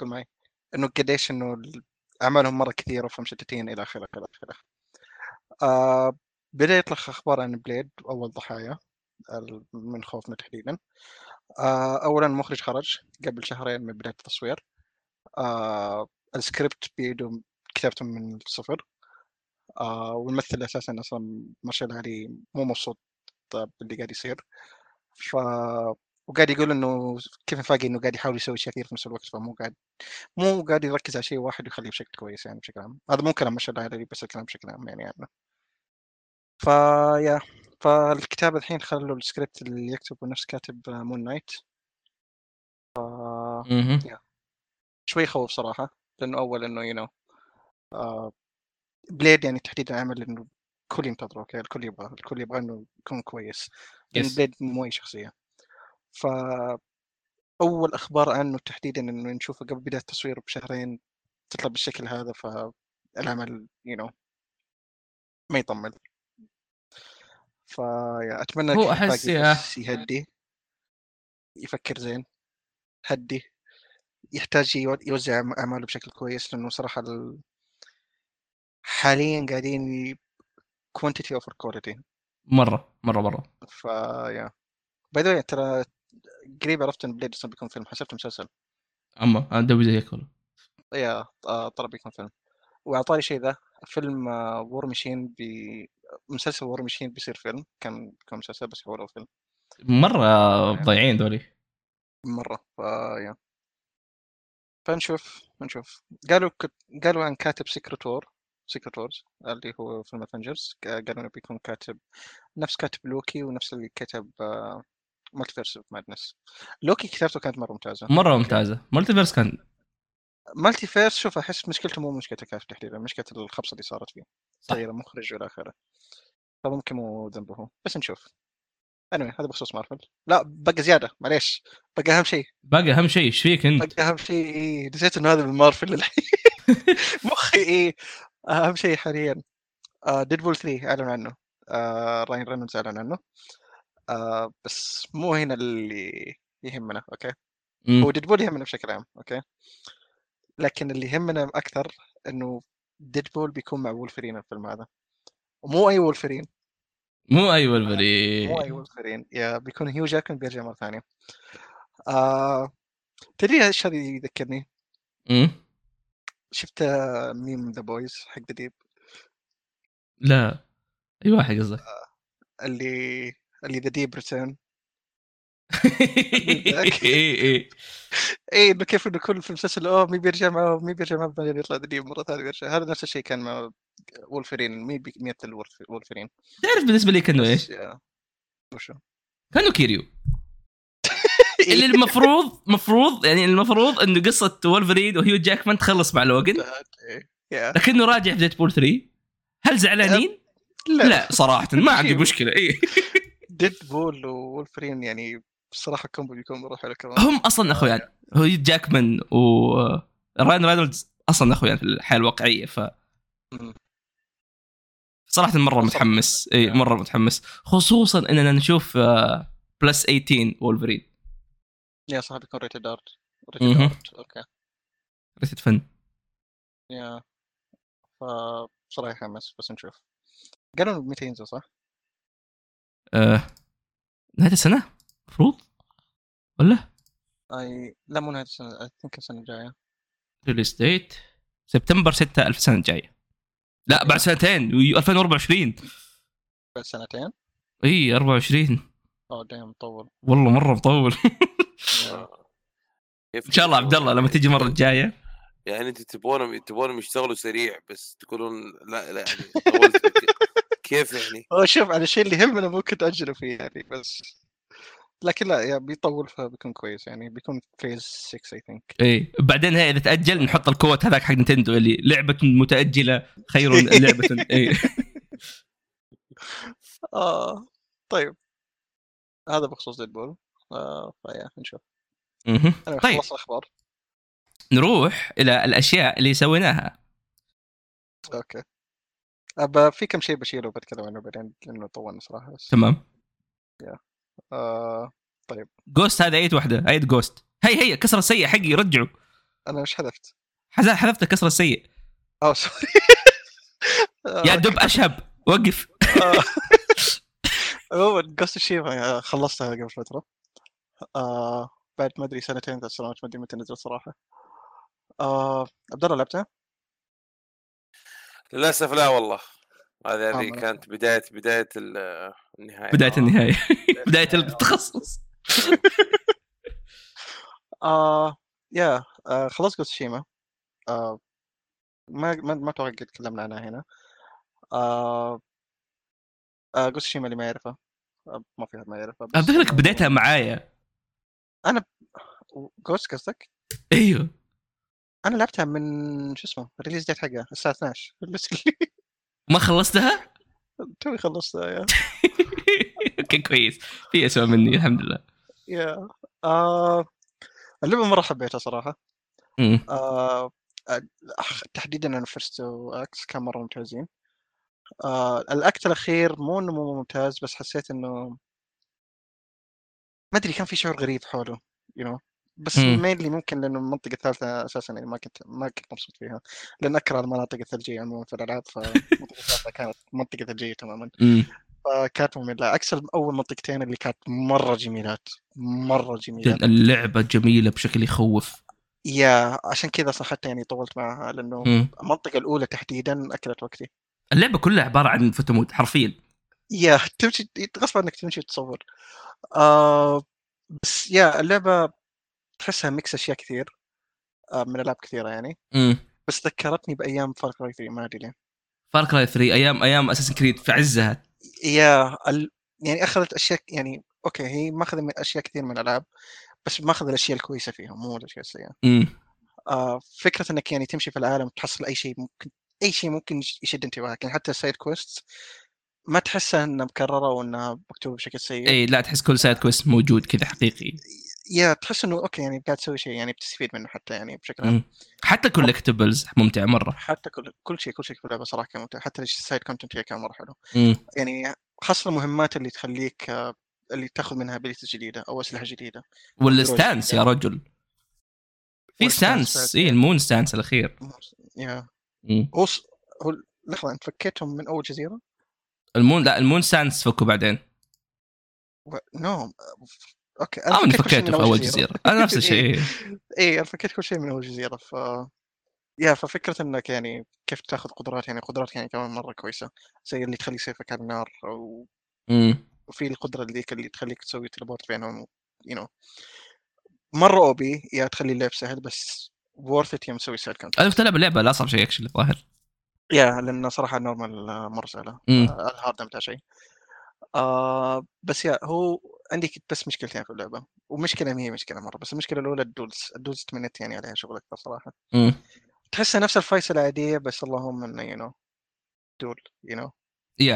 كل معي انه قديش انه اعمالهم مره كثيره ومشتتين الى اخره بدا يطلع اخبار عن بليد اول ضحايا من خوفنا تحديدا. اولا المخرج خرج قبل شهرين من بدايه التصوير. السكريبت بيده كتابته من الصفر. والممثل أساساً مارشال علي مو مبسوط باللي قاعد يصير وقاعد يقول إنه كيف فاقي إنه قاعد يحاول يسوي شيء كثير في نفس الوقت فمو قاعد يركز على شيء واحد ويخليه بشكل كويس يعني بشكل عام. هذا مو كلام مارشال علي بس الكلام بشكل عام يعني عنه. فالكتاب الحين خلوا السكريبت اللي يكتبه نفس كاتب مون نايت. شوي خوف صراحة لأنه أول إنه بليد يعني تحديد عمل إنه كل ينتظره كذا الكل يبغى إنه يكون كويس. بليد مو أي شخصية. فأول أخبار عنه تحديداً إنه نشوفه قبل بداية التصوير بشهرين تطلع بالشكل هذا فالعمل ما يطمن. فأتمنى هو أحس يهدي يفكر زين هدي يحتاج يوزع أعماله بشكل كويس لأنه صراحة حالياً قاعدين quantity over quality مرة فيا. باي ذا واي ترى قريب عرفت إن بليد أصلاً بيكون فيلم. حسبت مسلسل أما أنا دوي زيك والله. يا طلب بيكون فيلم واعطاني شيء ذا فيلم وور ماشين، بمسلسل وور ماشين بيصير فيلم، كان مسلسل بس حوله فيلم. مره ضايعين دولي مره. يا فنشوف قالوا عن كاتب سيكريت وورز اللي هو فيلم افنجرز، قالوا انه بيكون كاتب نفس كاتب لوكي ونفس اللي كتب مالتيفيرس اوف مادنس. لوكي كتابته كانت مره ممتازه. مالتيفيرس شوف احس مشكلته مو مشكله كاتب تحديدا، مشكله الخبصه اللي صارت فيه، صايره مخرج ولا اخره، فممكن مو ذنبه، بس نشوف. أنا هذا بخصوص مارفل. لا بقى زيادة، معليش بقى أهم شيء إيش فيك أنت؟ بقى أهم شيء إيه، نسيت إنه هذا بالمارفل الحين مخي إيه. أهم شيء حاليا ديدبول 3 أعلن عنه، راين رينولدز أعلن عنه، بس مو هنا اللي يهمنا، أوكي؟ هو ديدبول يهمنا بشكل عام، أوكي؟ لكن اللي يهمنا أكثر إنه ديدبول بيكون مع وولفرين الفيلم هذا، ومو أي وولفرين، مو أي والفرين يا بيكون هيو جاكمان بيرجع مرة ثانية. تدري إيش هذا يذكرني؟ شفت ميم ذا بويز حق ديب؟ لا أي واحد قصدك؟ اللي ذا ديب ريتيرن. إيه بكيف إنه كل في المسلسل مي بيرجع معه بعدين يطلع ذا ديب مرة ثانية بيرجع. هذا نفس الشيء كان مع وولفرين، مية وولفرين. تعرف بالنسبة لي كانوا إيش؟ كانوا كيريو اللي المفروض يعني المفروض إنه قصة وولفرين وهيو جاكمان تخلص مع لوغن، لكنه راجع في ديدبول 3. هل زعلانين؟ لا صراحة ما عندي مشكلة. إيه ديدبول وولفرين يعني بصراحة كومبو بيكون بروح على كمان. هم أصلاً أخويان، هيو جاكمان وراين رينولدز أصلاً أخويان في الحياة الواقعية، ف صراحة مرة متحمس. اي مرة متحمس، خصوصا اننا نشوف بلس 18 وولفرين. يا صاحبي كون ريتد ارت اوكي ريتد فن. يا بصراحة حماس، بس نشوف. قالوا متى ينزل صح؟ نهاية السنة مفروض ولا؟ اي لا مو نهاية السنة، اعتقد السنة الجاية ريليس ديت سبتمبر 6 السنة الجاية. لا بعد سنتين، 2024 بعد سنتين. اي 24. دايم مطول والله، مره مطول ان شاء الله عبد الله لما تيجي المره الجايه يعني انت تبونهم يشتغلوا سريع، بس تقولون لا يعني كيف يعني؟ شوف على الشيء اللي يهمنا ممكن تاجلوا فيه يعني، بس لكن لا يعني بيطول، فبيكون كويس يعني، بيكون فيز 6 اي ثينك. اي بعدين هي اذا تاجل نحط الكوت هذاك حق نينتندو اللي لعبه متاجله خير من لعبه. اي طيب هذا بخصوص ديدبول. طيب نشوف. طيب اخبار، نروح الى الاشياء اللي سويناها. اوكي ابى في كم شيء بشيله وبتكلم عنه بعدين لانه طولنا صراحه. تمام يا طيب جوست، هذا عيد واحدة، عيد جوست. هي كسر السيء حقي رجعوا. أنا مش حذفت كسر السيء. سوري يا دب أشهب وقف. جوست الشيء خلصتها قبل فترة، بعد ما أدري سنتين ثلاث سنوات، ما أدري متى نزل صراحة. عبد الله لعبتها؟ للأسف لا والله، هذه كانت بداية النهاية بداية التخصص. يا خلاص كوتشيما ما توقع تكلمنا عنها هنا. كوتشيما اللي ما يعرفها، ما في حد ما يعرفها. أذكرك بديتها معايا أنا قصدك؟ أيوه أنا لعبتها من شو اسمه ريليز ديت حقها الساعة 12 بس ما خلصتها؟ توي خلصتها يا كان كويس، في أسوأ مني الحمد لله. يا اللعبة مرة حبيتها صراحة. تحديدا الفيرست اكس كان مرة ممتازين. الأكت الأخير مو ممتاز، بس حسيت إنه ما أدري كان في شعور غريب حوله بس الميل اللي ممكن لأنه المنطقة الثالثة أساساً ما كنت مبسوط فيها، لأن أكره المناطق الثلجية عموماً في الألعاب، فالمنطقة الثالثة كانت منطقة ثلجية تماماً، فكانت مملة. عكس أول منطقتين اللي كانت مرة جميلات. اللعبة جميلة بشكل يخوف. يا عشان كذا حتى يعني طولت معها، لأنه المنطقة الأولى تحديدا أكلت وقتي. اللعبة كلها عبارة عن فتموت حرفيا، يا تمشي غصب أنك تمشي تصور. بس يا اللعبة تحسها ميكس أشياء كثير من ألعاب كثيرة يعني. بس ذكرتني بأيام فار كراي 3، ما أدري ليه. فار كراي 3 أيام أساسن كريد في عزها. يا يعني أخذت أشياء يعني أوكي، هي ماخذة من أشياء كثير من الألعاب، بس ماخذ الأشياء الكويسة فيها مو الأشياء السيئة. فكرة أنك يعني تمشي في العالم وتحصل أي شيء ممكن يشد انتباهك، يعني حتى السايد كويست ما تحسها أنها مكررة وأنها مكتوبة بشكل سيء. أي لا، تحس كل سايد كويست موجود كذا حقيقي. يا تحس أنه أوكي يعني قاعد تسوي شيء يعني بتستفيد منه حتى يعني بشكل عام. حتى كولكتبلز ممتع مرة، حتى كل شيء في اللعبة صراحة كان ممتع، حتى السايد كونتنت فيها كان مرة حلو. يعني خاصة المهمات اللي تخليك اللي تاخذ منها ابيليتيز جديده او اسلحه جديده، والستانس يا رجل في ستانس. ايه المون ستانس الاخير يا هو لحظه، انت فكيتهم من اول جزيره المون؟ لا المون ستانس فكوا بعدين. نو اوكي انا فكيته في اول جزيره. انا نفس الشيء. ايه فكيت كل شيء من اول جزيره. يا ففكرة انك يعني كيف تاخذ قدرات، يعني قدرات يعني كمان مره كويسه، زي اللي تخلي سيفك على النار او وفي القدرة اللي تخليك تسوي تلبورت بينهم، مرة أوبي يا تخلي اللعب سهل، بس worth it يا مسوي سهل كم. أنا كنت ألعب اللعبة لا صعب شيء أكشن الظاهر. يا لأن صراحة نورمال مرة سهلة، الهارد متاع شيء. بس يا هو عندي بس مشكلتين في اللعبة، ومشكلة هي مشكلة مرة، بس المشكلة الأولى الدولز تمنيت يعني عليها شغل أكثر صراحة. تحسها نفس الفايسة العادية، بس اللهم إنه دول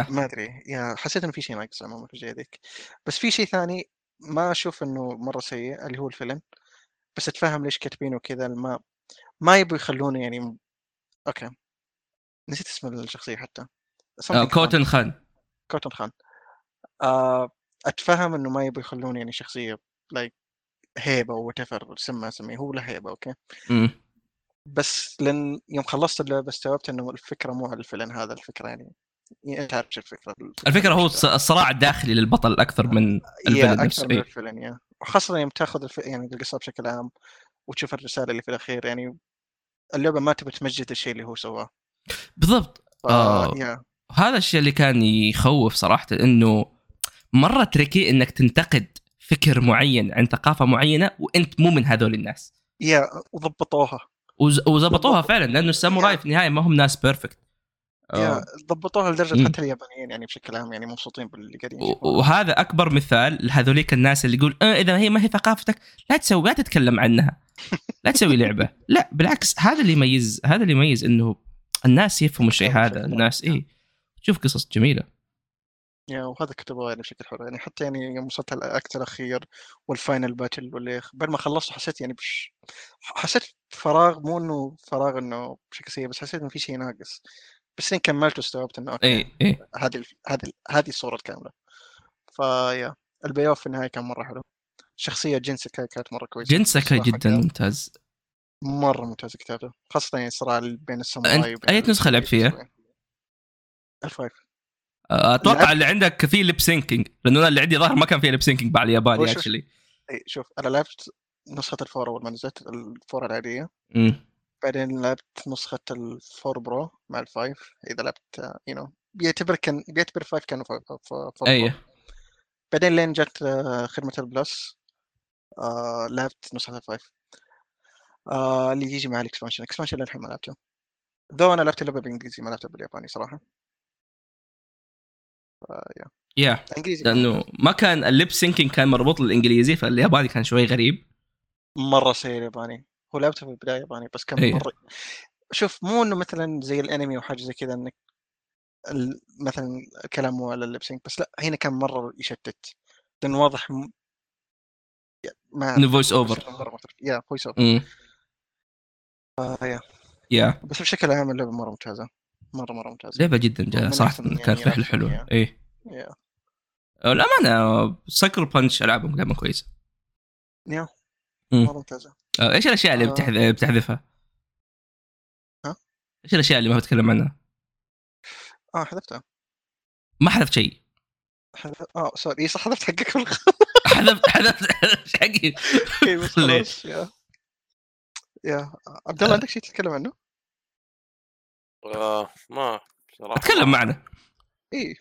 ما أدري، حسيت إنه في شيء ناقص عموما في الجزء ذيك. بس في شيء ثاني ما أشوف إنه مرة سيء اللي هو الفيلم، بس أتفهم ليش كاتبينه كذا، ما يبوا يخلونه يعني أوكي. نسيت اسم الشخصية حتى. كوتن خان. أتفهم إنه ما يبوا يخلونه يعني شخصية like هيبة وتفر سميه هو له هيبة أوكي. بس لأن يوم خلصت اللعبة استوعبت إنه الفكرة مو على الفيلم هذا، الفكرة يعني تعرف الفكرة هو الصراع الداخلي للبطل أكثر من الفيلن نفسه. أكثر من الفيلن. وخاصة يوم تأخذ يعني القصة بشكل عام وتشوف الرسالة اللي في الأخير، يعني اللعبة ما تبي تمجد الشيء اللي هو سواه بالضبط. هذا الشيء اللي كان يخوف صراحة، إنه مرة تركي إنك تنتقد فكر معين عن ثقافة معينة وأنت مو من هذول الناس. وضبطوها وضبطوها فعلا، لأنه الساموراي في النهاية ما هم ناس بيرفكت. ضبطوها لدرجة حتى اليابانيين يعني بشكل عام يعني مبسوطين باللي قاعدين. وهذا أكبر مثال لهذوليك الناس اللي يقول إذا هي ما هي ثقافتك لا تتكلم عنها، لا تسوي لعبة. لا بالعكس، هذا اللي يميز إنه الناس يفهموا الشيء هذا. الناس شوف قصص جميلة وهذا كتبه يعني بشكل حلو، يعني حتى يعني يوم وصلت الأكت الأخير والفاينل باتل واللي بعد ما خلصت حسيت يعني حسيت فراغ، مو إنه فراغ إنه بشكل سيء، بس حسيت إنه في شيء ناقص، بس إن كملت واستوعبت إنه هذه الصورة الكاملة. فيا البلاي أوف في النهاية كان مرة حلو. شخصية جنسكاي كانت مرة كويسة، جنسكاي جدا ممتاز، مرة ممتاز كتابته، خاصة يعني صراع بين الساموراي. أي نسخة لعب فيها؟ الفايف أتوقع. اللي عندك فيه لبسينكينج، لأنه أنا اللي عندي ظاهر ما كان فيه لبسينكينج بعد الياباني. شوف أنا لعبت نسخة الفور أول ما نزلت الفور العادية، بعدين لعبت نسخة الفور برو مع الفايف. إذا لعبت بيعتبر فايف كانوا فور. بعدين لين جت خدمة البلس لعبت نسخة الفايف اللي يجي مع الإكسبانشن اللي الحين ما لعبته، ذو أنا لعبت اللعبة بالإنجليزي ما لعبتها بالياباني صراحة. لأنه ما كان الليب سينكينج كان مربوط للإنجليزي، فالياباني كان شوي غريب مرة سيء الياباني. هو لعبته في البداية ياباني بس كم مرة. شوف مو إنه مثلا زي الأنمي وحاجة زي كذا إنك مثلا كلامه على اللبسينج، بس لا هنا كان مرة يشتت، لأن واضح ما فويس أوفر. فويس أوفر بس بشكل عام اللعبة مرة ممتازة، مرة ممتازة، لعبة جدا صراحة كانت رحلة حلوة. الأمانة سايكل بانش ألعابهم كانت كويسة، مرة ممتازة. ايش الاشياء اللي بتحذفها؟ ايش الاشياء اللي ما بتكلم عنها؟ حذفتها. ما حذفت شيء. سوري، حذفت حقك بالغلط. حذفت حقي. يا عبد الله عندك شيء تتكلم عنه؟ ما صراحه تكلم معنا. ايه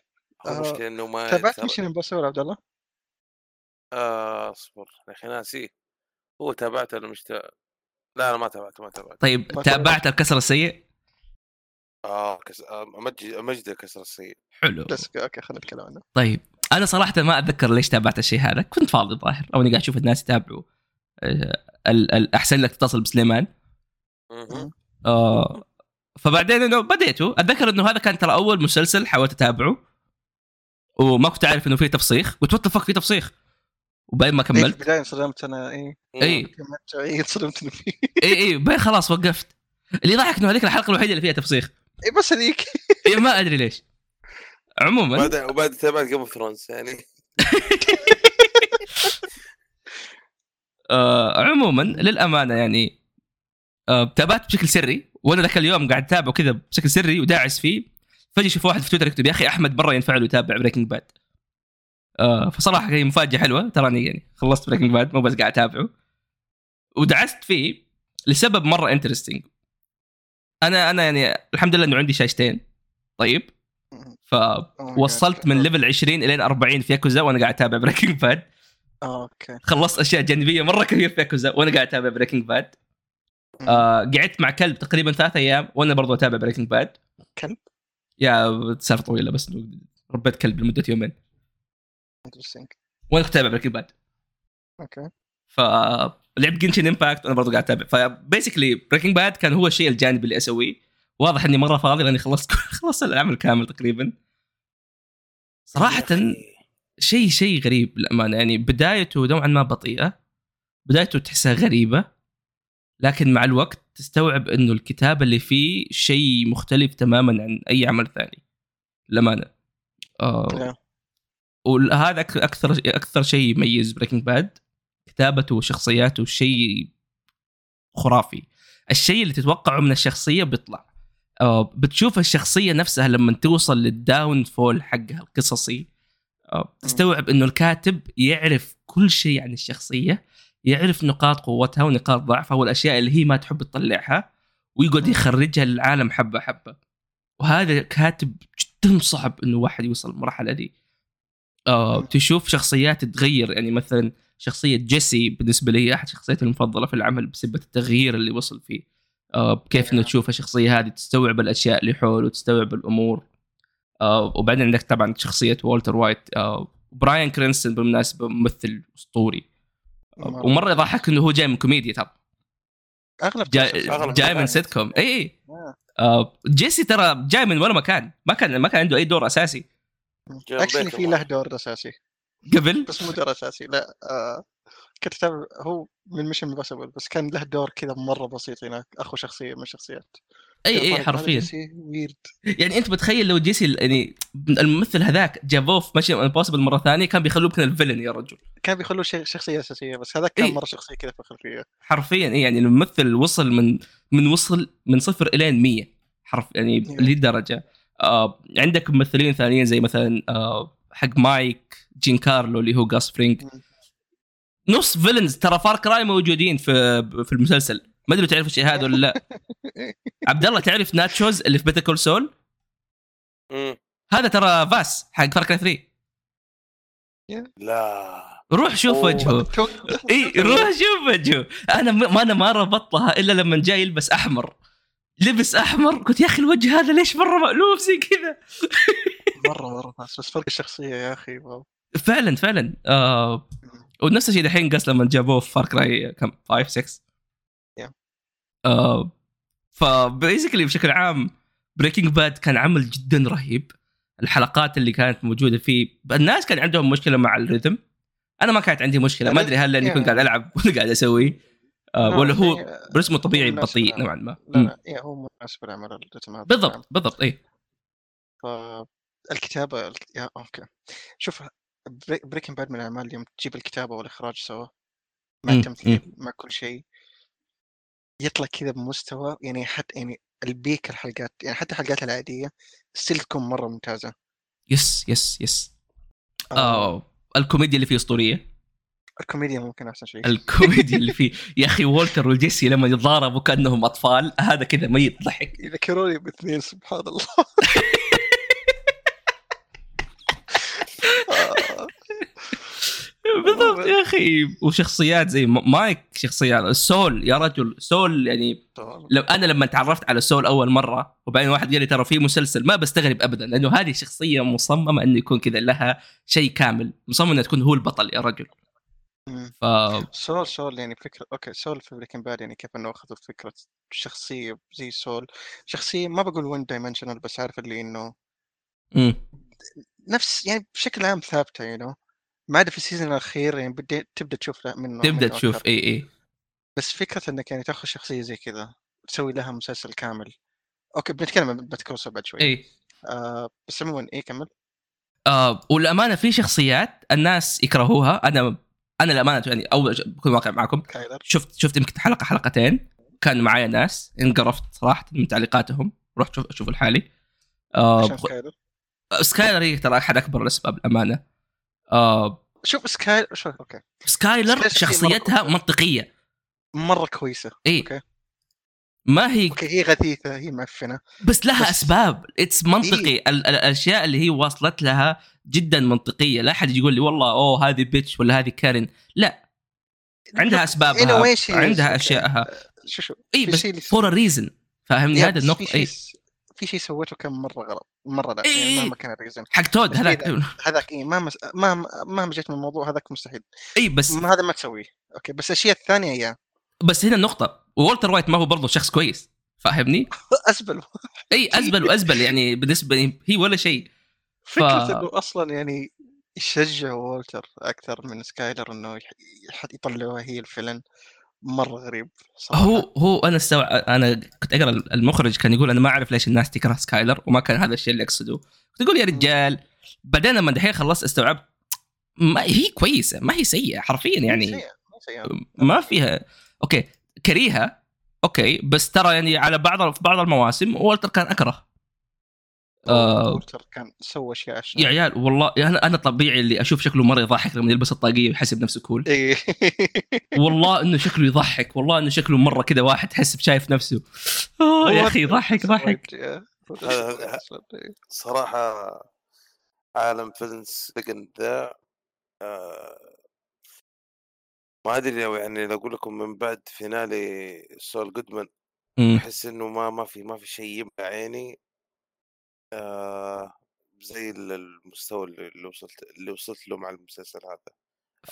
المشكله انه ما تابعت ميشن امبوسيبل عبد الله. اصبر يا اخي ناسي. هو تابعته ولا لا انا ما تابعت. طيب ما تابعت الكسر السيء؟ مجد الكسر السيء حلو بس اوكي خلينا نتكلم عنه. طيب انا صراحه ما اتذكر ليش تابعت الشيء هذا، كنت فاضي ظاهر او اني قاعد اشوف الناس يتابعوا. الاحسن لك تتصل بسليمان. فبعدين انه بديته اتذكر انه هذا كان ترى اول مسلسل حاولت اتابعه وما كنت عارف انه فيه تفصيخ وتوقفت فيه تفصيخ وبعدين ما كملت. البدايه انصدمت انا انصدمت انه فيه بعدين خلاص وقفت. اللي ضحك انه هذيك الحلقه الوحيده اللي فيها تفصيخ بس هذيك ما ادري ليش. عموما وبعد تابعت جيم اوف ثرونز يعني. عموما للامانه يعني تابعت بشكل سري، وانا ذاك اليوم قاعد اتابعه كذا بشكل سري وداعس فيه، فجأة شوف واحد في تويتر يكتب يا اخي احمد برا ينفع له يتابع بريكنج باد. فصراحه هي مفاجاه حلوه تراني، يعني خلصت بريكنج باد مو بس قاعد اتابعه ودعست فيه لسبب مره انترستينج. انا يعني الحمد لله انه عندي شاشتين. طيب فوصلت من ليفل 20 الى 40 في ياكوزا وانا قاعد اتابع بريكنج باد. اوكي خلصت اشياء جانبيه مره كثير في ياكوزا وانا قاعد اتابع بريكنج باد. قعدت مع كلب تقريبا 3 أيام وانا برضو اتابع بريكنج باد. كلب يا سالفه طويله بس ربيت كلب لمده 2 يوم وانا اتابع بريكنج باد. اوكي فلعبت جينشن امباكت وانا برضو قاعد اتابع. فبيسكلي بريكنج باد كان هو الشيء الجانبي اللي اسويه. واضح اني مره فاضي لاني خلصت العمل كامل تقريبا. صراحه شيء غريب للأمانة، يعني بدايته نوعا ما بطيئة، بدايته تحسها غريبة، لكن مع الوقت تستوعب إنه الكتابة اللي فيه شيء مختلف تماما عن أي عمل ثاني للأمانة. وهذا أكثر شيء يميز بريكنج باد، كتابته وشخصياته شيء خرافي. الشيء اللي تتوقعه من الشخصية بيطلع. بتشوف الشخصية نفسها لما توصل للداون فول حقها القصصي، تستوعب إنه الكاتب يعرف كل شيء عن الشخصية، يعرف نقاط قوتها ونقاط ضعفها والأشياء اللي هي ما تحب تطلعها ويقعد يخرجها للعالم حبة حبة. وهذا كاتب جدا صعب إنه واحد يوصل المرحلة دي. تشوف شخصيات تتغير، يعني مثلا شخصية جيسي بالنسبة لي أحد شخصياتي المفضلة في العمل بسبب التغيير اللي وصل فيه. كيف إنه تشوف الشخصية هذه تستوعب الأشياء اللي حوله وتستوعب الأمور. وبعدين عندك طبعا شخصيه والتر وايت. براين كرينستون بالمناسبه ممثل اسطوري، ومره ضحك انه هو جاي من كوميديا، ترى اغلب جاي من سيتكوم. جيسي ترى جاي من ولا مكان، ما كان عنده اي دور اساسي. اكشلي في له دور اساسي قبل بس مو دور اساسي، لا كتاب هو من مش مبسول بس كان له دور كذا مره بسيط هناك، اخو شخصيه من شخصيات. اي حرفيا يعني انت بتخيل لو جيسي يعني الممثل هذاك جابوه في مش امبوسيبل مره ثانيه كان بيخلوه يمكن الفيلن يا رجل، كان بيخلوه شخصيه اساسيه بس هذاك كان مره شخصيه كذا في الخلفيه حرفيا. يعني الممثل وصل من 0 الى 100 حرف يعني للدرجه. عندك ممثلين ثانيين زي مثلا حق مايك جين كارلو اللي هو غاس فرينج، نص فيلنز ترى فار كراي موجودين في المسلسل. ما ادري تعرف شيء هذا ولا لا؟ عبد الله تعرف ناتشوز اللي في بيتر كول سول؟ هذا ترى فاس حق فار كراي 3. لا روح شوف وجهه. روح شوف وجهه. انا ما ربطت لها الا لما جاي يلبس احمر، لبس احمر قلت يا اخي الوجه هذا ليش مره مألوف زي كذا. مره بس فرق الشخصيه يا اخي فعلا. ونفس الشيء الحين قص لما جابوه في فار كراي كم 5 6. فبيزيكلي بشكل عام بريكنج باد كان عمل جدا رهيب. الحلقات اللي كانت موجوده فيه الناس كان عندهم مشكله مع الريتم، انا ما كانت عندي مشكله. ما ادري هل لاني كنت قاعد العب ولا قاعد اسوي ولا هو رسمه طبيعي بطيء نوعا ما. لا هو مناسب لعمل الريتم هذا بالضبط. فالكتابه اوكي شوف بريكنج باد من الاعمال اللي تجيب الكتابه والاخراج سوا مع التمثيل مع كل شيء يطلع كذا بمستوى، يعني حتى يعني البيك الحلقات، يعني حتى الحلقات العادية ستلكم مرة ممتازة. يس الكوميديا اللي فيه اسطورية، الكوميديا ممكن أحسن شيء. الكوميديا اللي فيه يا أخي والتر والجيسي لما يتضاربوا كأنهم أطفال، هذا كذا ميت ضحك. يذكروني باثنين سبحان الله. بالضبط يا أخي. وشخصيات زي مايك، شخصيات سول يا رجل، سول يعني لو أنا لما تعرفت على سول أول مرة وبعدين واحد قال لي ترى في مسلسل، ما بستغرب أبدا، لأنه هذه شخصية مصممة أن يكون كذا، لها شيء كامل، مصممة أن تكون هو البطل يا رجل. سول يعني فكرة أوكي، سول في بريكنج باد يعني كيف أنه أخذوا فكرة شخصية زي سول، شخصية ما بقول وان دايمنشنال، بس عارف اللي إنه نفس يعني بشكل عام ثابتة يعني، ما عاد في السيزون الأخير يعني بدي تبدأ تشوف منه، تبدأ تشوف إيه. بس فكرة إنك يعني تأخذ شخصية زي كذا تسوي لها مسلسل كامل. أوكي بنتكلم بتكوسر بعد شوي. إيه. بس عموما إيه كمل. والأمانة في شخصيات الناس يكرهوها، أنا الأمانة يعني أول بكون واقع معكم، شفت يمكن حلقة حلقتين كان معايا ناس انقرفت صراحة من تعليقاتهم، رحت أشوف الحالي. سكايلر هي ترى أحد أكبر الأسباب الأمانة. شوف سكايلر شخصيتها منطقية مرة كويسة. إيه. أوكي. ما هي هي غثيثة، هي معفنة، بس لها أسباب. إتس منطقي. إيه. الأشياء اللي هي واصلت لها جدا منطقية، لا أحد يقول لي والله أوه هذه بيتش ولا هذه كارين، لا، عندها أسبابها، عندها أشياءها. شو إيه بس for a reason، فاهمني هذا النقطة. إيه في شيء سويته كم مرة غلط مرة لا. إيه. يعني ما كان ريزن حق تود هذاك. إيه ما جيت من الموضوع هذاك مستحيل. إيه بس هذا ما تسويه. أوكي بس الأشياء الثانية يا بس هنا النقطة، وولتر وايت ما هو برضو شخص كويس، فاهمني؟ أزبل. أي أزبل وأزبل يعني بالنسبة لي هي ولا شيء. فكرة إنه أصلا يعني يشجع وولتر أكثر من سكايلر إنه يطلعوها هي الفلن، مرة غريب صراحة. هو أنا كنت أقرأ المخرج كان يقول أنا ما أعرف ليش الناس تكره سكايلر، وما كان هذا الشيء اللي أقصده. كنت أقول يا رجال، بعدين لما دحين خلصت استوعبت ما هي كويسة، ما هي سيئة حرفيا يعني. سيئة. ما فيها أوكي كريهة أوكي، بس ترى يعني على بعض المواسم وولتر كان أكره. وولتر كان سوى أشياء عشان يا عيال والله يعني أنا طبيعي اللي أشوف شكله مرة يضحك لما يلبس الطاقية ويحسب نفسه كول. والله إنه شكله يضحك، والله إنه شكله مرة كده واحد حسب شايف نفسه. يا أخي ضحك صراحة. عالم فيلنس بقن ذا ما أدري يعني، لو أقول لكم من بعد فينالي سول جودمان أحس إنه ما في شيء يبقى عيني زي المستوى اللي وصلت له مع المسلسل هذا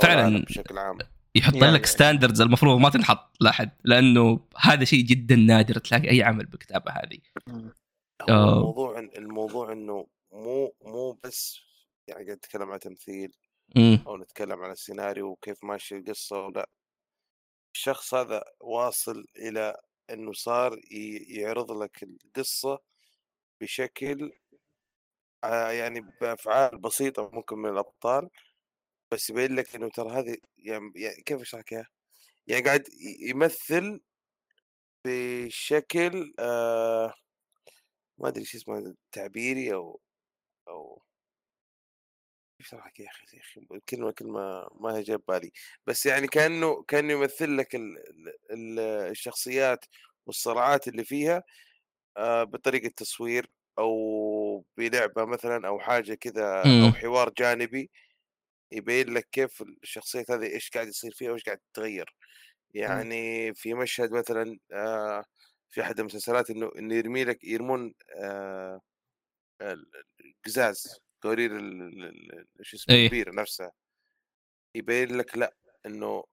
فعلا بشكل عام. يحط يعني لك ستاندردز المفروض ما تنحط لأحد، لأنه هذا شيء جدا نادر تلاقي أي عمل بكتابة هذه. الموضوع إنه مو بس يعني قاعد نتكلم عن تمثيل أو نتكلم عن السيناريو وكيف ماشي القصة ولا، الشخص هذا واصل إلى إنه صار يعرض لك القصة بشكل يعني بأفعال بسيطة ممكن من الأبطال، بس يبين لك إنه ترى هذه يعني كيف أشرحها، يعني قاعد يمثل بشكل ما أدري شو اسمه تعبيري أو بصراحة يا أخي كلمة ما هي جاية بالي، بس يعني كأنه يمثل لك الشخصيات والصراعات اللي فيها بطريقة تصوير أو بلعبة مثلا أو حاجة كذا أو حوار جانبي يبين لك كيف الشخصية هذه إيش قاعد يصير فيها وإيش قاعد تتغير. يعني في مشهد مثلا في أحد المسلسلات إنه يرمون القزاز قرير شو اسمه الكبير نفسه، يبين لك لا انه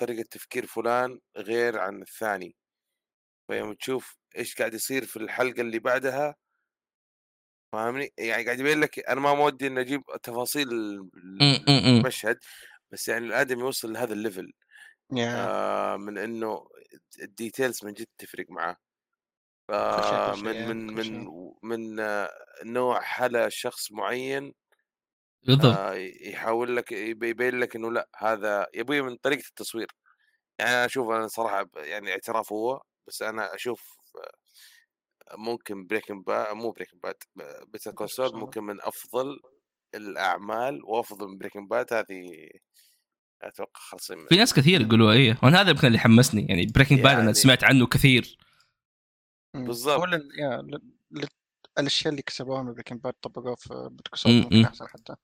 طريقه تفكير فلان غير عن الثاني، فيوم تشوف ايش قاعد يصير في الحلقه اللي بعدها فاهمني، يعني قاعد يبين لك. انا ما مودي ان اجيب تفاصيل المشهد، بس يعني الادمي يوصل لهذا الليفل من انه الديتيلز من جد تفرق معاه. من نوع حلا شخص معين بالضبط يحاول لك يبين لك انه لا هذا يبوي من طريقة التصوير. يعني انا اشوف، انا صراحة يعني اعتراف هو، بس انا اشوف ممكن بيتر كول سول ممكن من افضل الاعمال وافضل من بريكنج باد. هذه اتوقع خلصين منه. في ناس كثير يقولوا ايه، وانا هذا يمكن اللي حمسني يعني بريكنج باد، انا سمعت عنه كثير بالضبط. كل الاشياء اللي كسبوها من بريكنج باد طبقوها في بودكاستهم احسن حتى.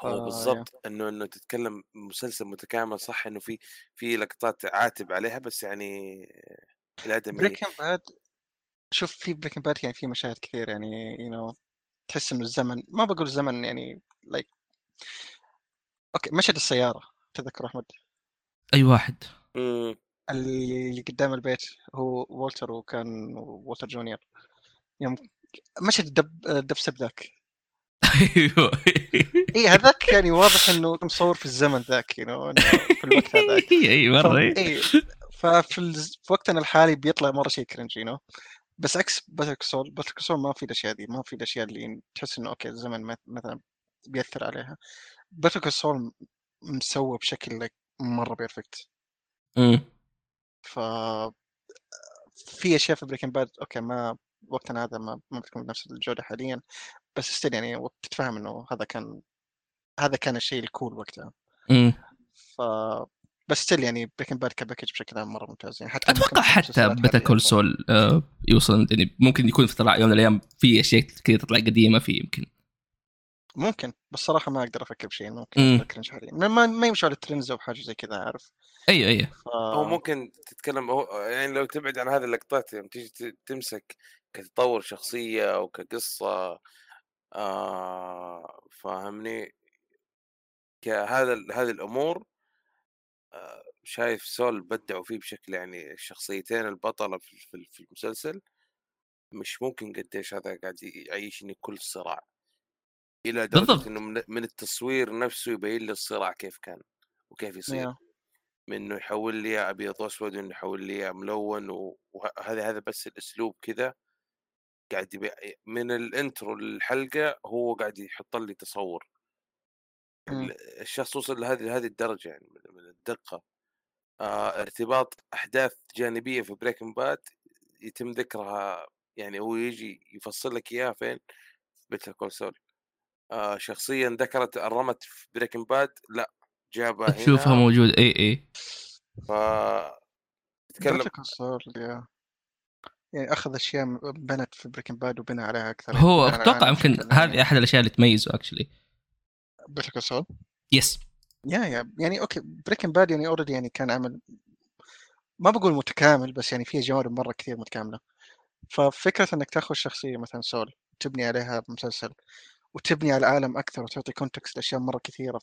هو بالضبط انه تتكلم مسلسل متكامل، صح انه في لقطات عاتب عليها، بس يعني الادمي بريكنج باد. شوف في بريكنج باد يعني في مشاهد كثير يعني تحس انه الزمن، ما بقول الزمن يعني اوكي مشهد السياره، تذكر احمد اي واحد اللي قدام البيت، هو والتر وكان والتر جونيور، يوم مشهد الدبسه ذاك اي هذاك يعني واضح انه مصور في الزمن ذاك في الوقت هذاك اي مره اي في وقتنا الحالي بيطلع مره شيء كرنج بس عكس باتركسول ما في الاشياء دي، ما في الاشياء اللي تحس انه اوكي الزمن مثلا بيأثر عليها. باتركسول مسوى بشكل مره بيرفكت. ف في اشياء في بريكنج باد اوكي ما وقتنا هذا ما بتكون بنفس الجوده حاليا، بس استني يعني تتفهم انه هذا كان الشيء الكول وقتها. ف بس تل يعني بريكنج باد كباكج بشكل عام مره ممتاز يعني. حتى اتوقع حتى باتاكول سول يوصل يعني ممكن يكون في طلع يوم من الايام في اشياء كذا تطلع قديمه، في ممكن بس صراحه ما اقدر افكر بشيء ممكن كرنج حاليا، ما يمشي على الترندز او حاجه زي كذا، عارف. اي او ممكن تتكلم يعني لو تبعد عن هذه اللقطات يعني تيجي تمسك كتطور شخصيه او كقصه، فاهمني هذه الامور. شايف سول بدعوا فيه بشكل يعني الشخصيتين البطلة في المسلسل مش ممكن قديش هذا قاعد يعيشني كل صراع، إلى درجة إنه من التصوير نفسه يبين لي الصراع كيف كان وكيف يصير، منه يحول لي أبيض وأسود وإنه يحول لي ملون، وهذا بس الأسلوب كذا قاعد من الانترو للحلقة هو قاعد يحط لي تصور الشخص وصل لهذه الدرجة يعني من الدقة. ارتباط أحداث جانبية في بريكنج باد يتم ذكرها يعني هو يجي يفصل لك إياها فين بيتر كول سول. شخصيا ذكرت الرمت في بريكنج باد لا جابها هنا تشوفها موجود اي بيتر كول سول يعني أخذ أشياء بنت في بريكنج باد وبنى عليها أكثر. هو أتوقع يمكن هذه أحد الأشياء اللي تميزه actually بريكنج باد. يس يعني اوكي بريكنج باد يعني اوريدي يعني كان عمل ما بقول متكامل، بس يعني فيه جوانب مره كثير متكامله. ففكره انك تاخذ شخصيه مثلا سول تبني عليها مسلسل وتبني على العالم اكثر وتعطي كونتكست لاشياء مره كثيره،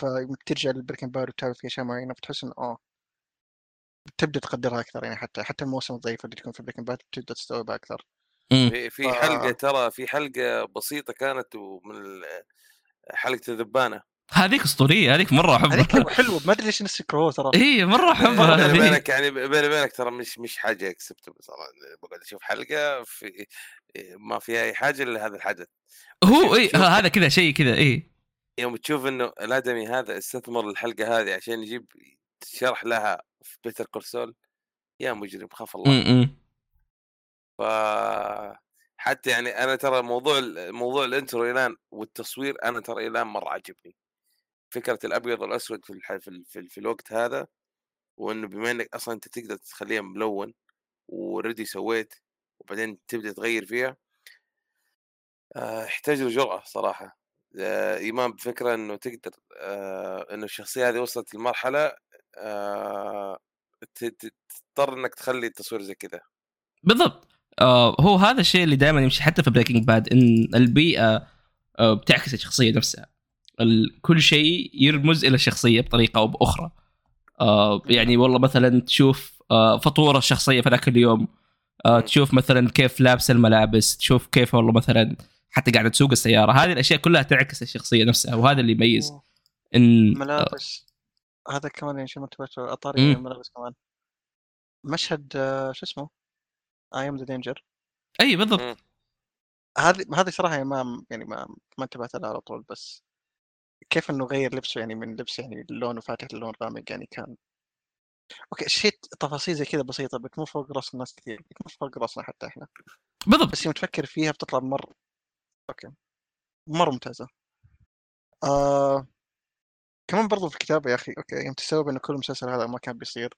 فترجع للبريكنج باد وتعرف في اشياء معينه بتحس ان بتبدا تقدرها اكثر يعني حتى المواسم الضعيفه اللي تكون في بريكنج باد بتبدا تستوعبها اكثر. في حلقه ترى في حلقه بسيطه كانت ومن حلقة الذبانة هذيك أسطورية، هذيك مرة أحبها، هذيك حلوة ما أدري ليش نسكروها ترى. إيه مرة أحبها هذيك. بينك يعني بينك ترى مش حاجة اكسبتبل صراحة، بقعد أشوف حلقة في ما فيها أي حاجة إلا هذا الحدث. هو إيه هذا كذا شيء كذا إيه. يوم تشوف إنه الآدمي هذا استثمر الحلقة هذه عشان يجيب شرح لها في بيتر كول سول، يا مجرم خاف الله. حتى يعني أنا ترى موضوع الانترو إيلان والتصوير، أنا ترى إيلان مرة عجبني فكرة الأبيض والأسود في الوقت هذا، وإنه بما إنك أصلاً أنت تقدر تخليها ملون وردي سويت وبعدين تبدأ تغير فيها. يحتاج لجرأة صراحة، إيمان بفكرة إنه تقدر إنه الشخصية هذه وصلت لمرحلة تضطر إنك تخلي التصوير زي كده بالضبط. هو هذا الشيء اللي دائما يمشي حتى في بريكنج باد، ان البيئه بتعكس الشخصيه نفسها، كل شيء يرمز الى الشخصيه بطريقه او باخرى. يعني والله مثلا تشوف فطوره الشخصيه في ذاك اليوم، تشوف مثلا كيف لابس الملابس، تشوف كيف والله مثلا حتى قاعده تسوق السياره، هذه الاشياء كلها تعكس الشخصيه نفسها، وهذا اللي يميز ان ملابس. هذا كمان يعني شو متبته اطاري الملابس كمان مشهد شو اسمه I am the danger. أي بالضبط. هذه صراحة ما انتبهت لها على طول، بس كيف إنه غير لبسه يعني من لبس يعني اللون وفاتح اللون غامق يعني كان. أوكي شيء تفاصيل زي كذا بسيطة بتمو فوق رأس الناس كثير، بتمو فوق رأسنا حتى إحنا. بالضبط. بس يوم تفكر فيها بتطلع مرة أوكي مرة ممتازة. كمان برضو في الكتاب يا اخي. اوكي يوم تستوعب انه كل المسلسل هذا ما كان بيصير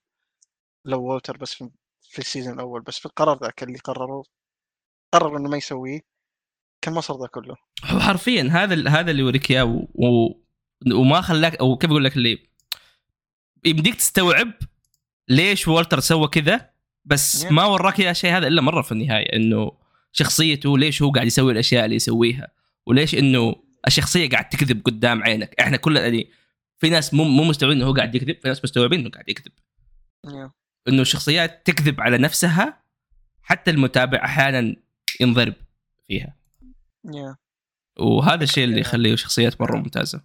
لو وولتر بس في السيزون الاول، بس في القرار ذاك اللي قرر انه ما يسويه، كان ما صار ذا كله. حرفيا هذا اللي يوريك اياه وما خلاك، او كيف اقول لك، اللي يمديك تستوعب ليش وولتر سوى كذا، بس ما وراك يا شيء هذا الا مره في النهايه، انه شخصيته ليش هو قاعد يسوي الاشياء اللي يسويها، وليش انه الشخصيه قاعد تكذب قدام عينك. احنا كل يعني في ناس مو مستوعبين انه هو قاعد يكذب، في ناس مستوعبين انه قاعد يكذب. انه الشخصيات تكذب على نفسها، حتى المتابع احيانا ينضرب فيها. وهذا الشيء اللي يخليه شخصيات مره ممتازه.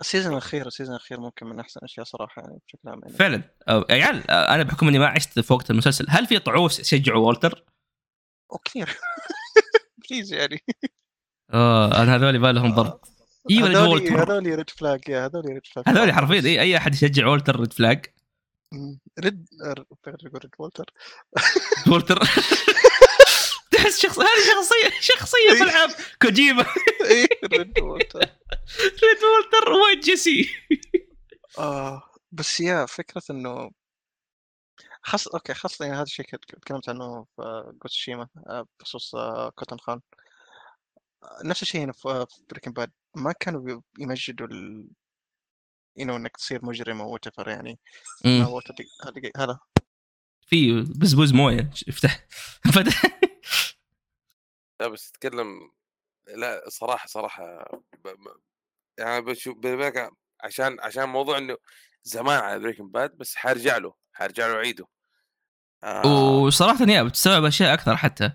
السيزن الأخير ممكن من أحسن أشياء صراحة يعني بشكل عام. فعلاً عيال، أنا بحكم إني ما عشت في وقت المسلسل، هل في طعوس شجعوا وولتر؟ كثير بليز يعني. أنا هذولي بالهم ضرب. هذولي ريد فلاج، يا هذولي ريد فلاج. هذولي حرفياً أي أحد يشجع وولتر ريد فلاج. ريد وولتر. تحس شخصية في العاب كوجيما. ريد وولتر وايد جيسي. بس يا فكرة انه خاصة يعني هذا الشيء تكلمت عنه في جوتشيما بخصوص كوتن خان. نفس الشيء هنا في بريكنج باد، ما كانوا يمجدوا انك تصير مجرم او واتفر يعني. هذا في بزبوز مويه افتح. لا بس تتكلم، لا صراحة يعني بشوف بالباك عشان موضوع انه زمان على بريكنج باد، بس حرجع له عيده. وصراحة يا بتستوعب اشياء اكثر حتى،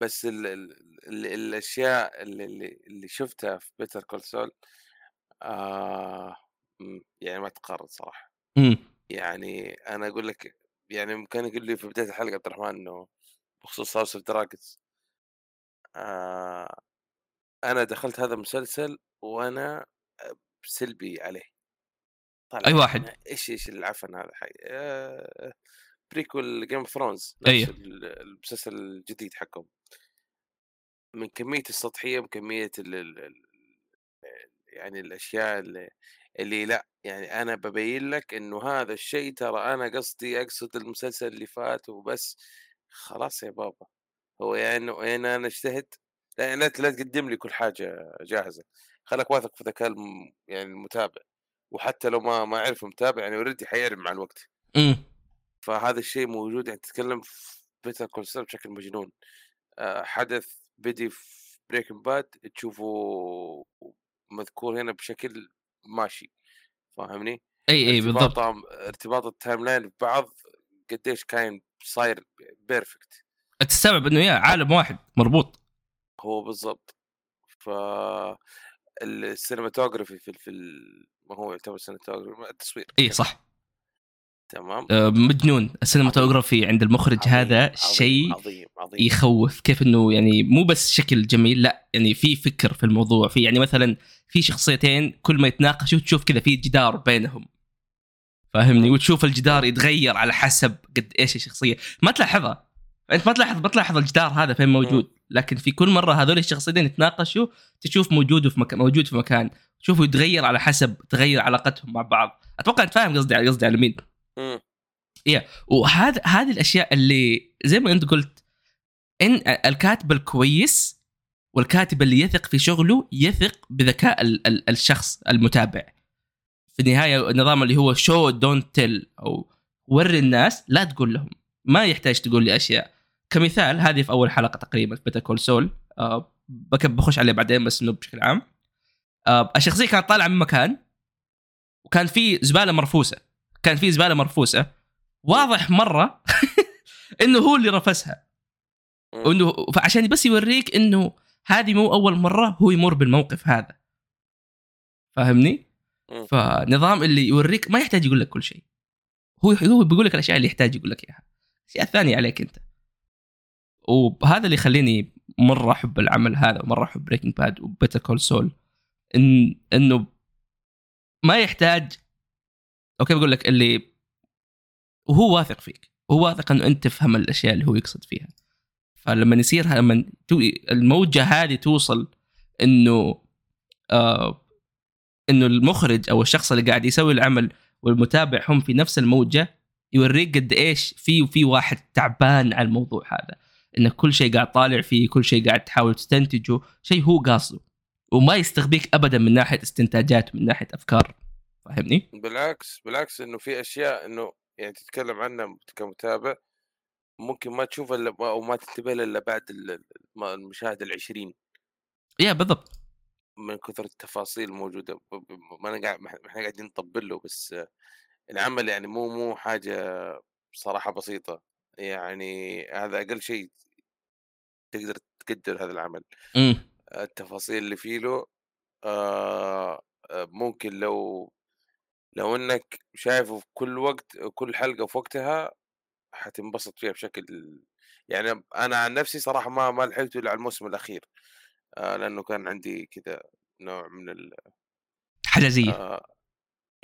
بس الاشياء اللي شفتها في بيتر كول سول يعني ما تقارن صراحة. يعني انا اقول لك، يعني ممكن اقول لي في بداية الحلقة عبد الرحمن انه بخصوص هاوس اوف دراجونز، انا دخلت هذا المسلسل وانا سلبي عليه. طالع اي واحد ايش العفن هذا حي بريكول جيم اوف ثرونز، المسلسل الجديد حقهم، من كميه السطحيه وكميه يعني الاشياء اللي لا يعني انا ببين لك انه هذا الشيء ترى انا اقصد المسلسل اللي فات وبس. خلاص يا بابا، هو يعني أنا اجتهد، لا تقدم لي كل حاجة جاهزة. خلك واثق في ذكاء يعني المتابع، وحتى لو ما عرف متابع يعني وردي حيعرف مع الوقت. فهذا الشيء موجود. يعني تتكلم في بيتر كول سول بشكل مجنون. حدث بدي في بريكنج باد تشوفه مذكور هنا بشكل ماشي، فاهمني؟ اي بالضبط. ارتباط التايم لاين ببعض قديش كان صاير بيرفكت. تستوعب انه عالم واحد مربوط هو بالضبط. ف السينماتوجرافي في ما هو يعتبر سينماتوجرافي، التصوير صح تمام. مجنون السينماتوجرافي عند المخرج. هذا شيء عظيم. يخوف كيف انه يعني مو بس شكل جميل، لا يعني في فكر في الموضوع. في يعني مثلا في شخصيتين كل ما يتناقشوا تشوف كذا في جدار بينهم، فاهمني؟ وتشوف الجدار يتغير على حسب قد ايش الشخصيه. ما تلاحظها انت، ما تلاحظ الجدار هذا فين موجود، لكن في كل مره هذول الشخصيتين يتناقشوا تشوف موجود في مكان، تشوفه يتغير على حسب تغير علاقتهم مع بعض. اتوقع انت فاهم قصدي على مين. وهذا هذه الاشياء اللي زي ما انت قلت، ان الكاتب الكويس والكاتب اللي يثق في شغله يثق بذكاء الشخص المتابع. في النهايه النظام اللي هو show don't tell، او وري الناس لا تقول لهم، ما يحتاج تقول لي اشياء. كمثال هذه في أول حلقة تقريبا في بيتر كول سول، بخش عليه بعدين، بس إنه بشكل عام الشخصية كانت طالعة من مكان وكان في زبالة مرفوسة، واضح مرة إنه هو اللي رفسها، وإنه فعشان بس يوريك إنه هذه مو أول مرة هو يمر بالموقف هذا، فاهمني؟ فنظام اللي يوريك ما يحتاج يقول لك كل شيء، هو بيقول لك الأشياء اللي يحتاج يقول لك إياها، الأشياء الثانية عليك أنت. وهذا اللي يخليني مرة أحب العمل هذا، ومرة أحب بريكنج باد وبيتر كول سول، إنه ما يحتاج، أوكي بقول لك، اللي وهو واثق فيك، هو واثق إنه أنت تفهم الأشياء اللي هو يقصد فيها. فلما يصير لما الموجة هذه توصل إنه انه المخرج او الشخص اللي قاعد يسوي العمل والمتابع هم في نفس الموجه يوريك قد ايش في واحد تعبان على الموضوع هذا، ان كل شيء قاعد طالع فيه، كل شيء قاعد تحاول تستنتجه شيء هو قاصده، وما يستغبيك ابدا من ناحيه استنتاجات من ناحيه افكار. فاهمني؟ بالعكس انه في اشياء انه يعني تتكلم عنها كمتابع ممكن ما تشوفها الا او ما تنتبه الا بعد المشاهده ال20. يا بالضبط، من كثر التفاصيل الموجوده ما انا قاعد احنا قاعدين نطبل له. بس العمل يعني مو حاجه بصراحه بسيطه، يعني هذا اقل شيء تقدر تقدر هذا العمل. التفاصيل اللي فيه له ممكن لو انك شايفه في كل وقت كل حلقه في وقتها حتنبسط فيها بشكل. يعني انا عن نفسي صراحه ما لحقته الا على الموسم الاخير، لانه كان عندي كذا نوع من الحلزيه،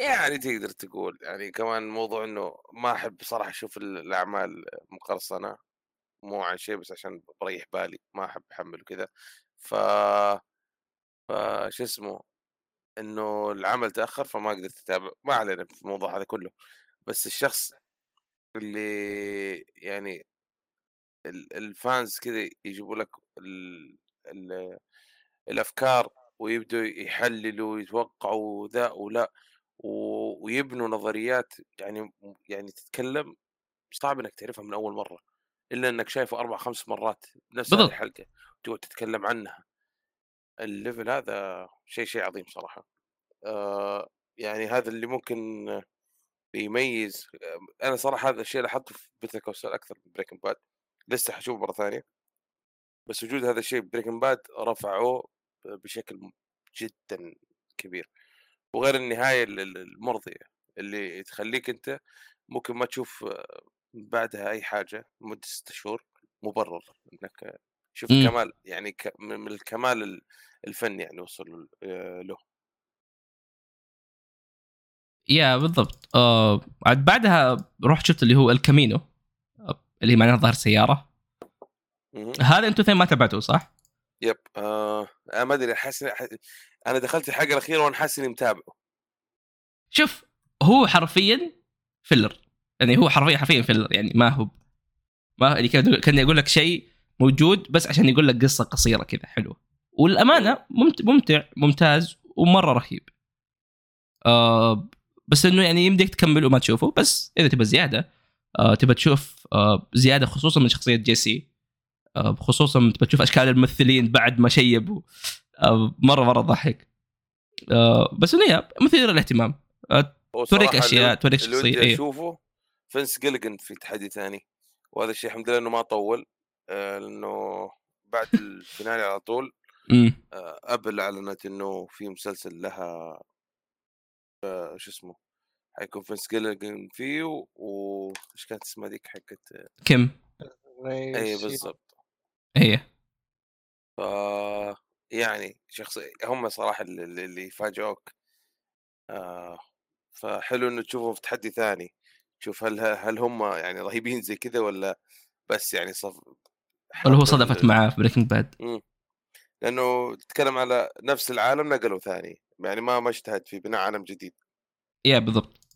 يعني تقدر تقول. يعني كمان موضوع انه ما احب صراحه اشوف الاعمال مقرصنه، مو عن شيء بس عشان بريح بالي، ما احب احمله كذا. شو اسمه انه العمل تاخر فما قدرت اتابع. ما علينا في الموضوع هذا كله، بس الشخص اللي يعني الفانز كذا يجيبوا لك الافكار ويبدوا يحللوا ويتوقعوا ذا ولا ويبنوا نظريات، يعني تتكلم صعب انك تعرفها من اول مره الا انك شايفه 4-5 مرات نفس الحلقه وتقعد تتكلم عنها. الليفل هذا شيء عظيم صراحه. يعني هذا اللي ممكن يميز. انا صراحه هذا الشيء لاحظته في بيتر كول سول اكثر من بريكنج باد، لسه حشوفه مره ثانيه، بس وجود هذا الشيء بريكنج باد رفعوه بشكل جدا كبير. وغير النهايه المرضيه اللي تخليك انت ممكن ما تشوف بعدها اي حاجه لمده 6 شهور، مبرر انك شوف كمال، يعني من الكمال الفني يعني وصل له. يا بالضبط. عاد بعدها رحت شفت اللي هو الكامينو اللي معناه ظهر سياره. هذا انتوا اثنين ما تبعتوه صح؟ يب. ما ادري، انا دخلت الحلقه الاخيره وانا حاسس اني متابعه. شوف، هو حرفيا فيلر، يعني هو حرفيا فيلر، يعني ما اللي كان يقول لك شيء موجود بس عشان يقول لك قصه قصيره كذا حلوه. والامانه ممتع ممتاز ومره رهيب. بس انه يعني يمديك تكمل وما تشوفه، بس اذا تبى زياده تبى تشوف زياده، خصوصا من شخصيه جيسي، خصوصا تبى تشوف اشكال الممثلين بعد ما شيبوا. مره ضحك. بس انه مثير للاهتمام، توريك اشياء، توريك شخصيه. اللي اشوفه فينس جيليغان في تحدي ثاني، وهذا الشيء الحمد لله انه ما طول، لانه بعد الفينالي على طول ابل اعلنت انه في مسلسل لها، شو اسمه، حيكون فينس جيليغان فيه، وايش كانت اسمها ذيك حقت كم؟ اي بالضبط، اي. ف يعني شخصيه هم صراحه اللي فاجئوك، فحلو انه تشوفهم في تحدي ثاني، تشوف هل هم يعني رهيبين زي كذا ولا بس يعني ولا هو صدفت معاه في بريكنج باد، لانه تتكلم على نفس العالم نقله ثاني، يعني ما اجتهد في بناء عالم جديد. يا بالضبط.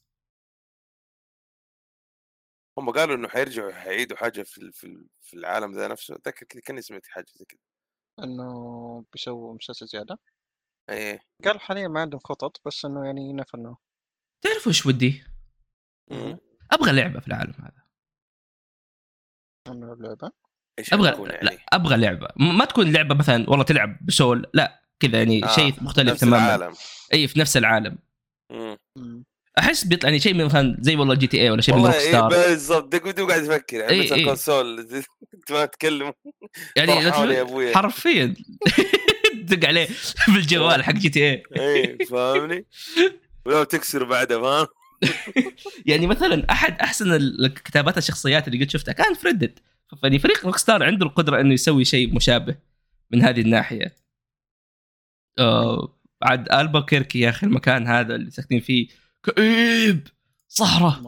هم قالوا انه حيرجعوا حيعيدوا حاجه في العالم ذا نفسه. تذكرت لي كاني سمعت حاجه زي كذا انه بيسووا مسلسل زياده. ايه قال حاليا ما عندهم خطط، بس انه يعني نفنوا. تعرفوا ايش ودي؟ ابغى لعبه في العالم هذا. لعبه؟ ابغى لعبه، ما تكون لعبه مثلا والله تلعب بسول، لا كذا يعني شيء مختلف تماما. اي في نفس العالم. احس بيطلع يعني شيء مثلا زي والله جي تي اي ولا شيء من روك ستار. اي بالضبط، قاعد افكر يعني مثل الكونسول ما تتكلم يعني حرفيا دق عليه بالجوال حق جي تي اي. اي فاهمني، ولو تكسر بعده فاهم. يعني مثلا احد احسن كتابات الشخصيات اللي قد شفتها كان فريدد، يعني فريق روك ستار عنده القدره انه يسوي شيء مشابه من هذه الناحيه. عاد البكيركي يا اخي، المكان هذا اللي ساكنين فيه كئيب، صحراء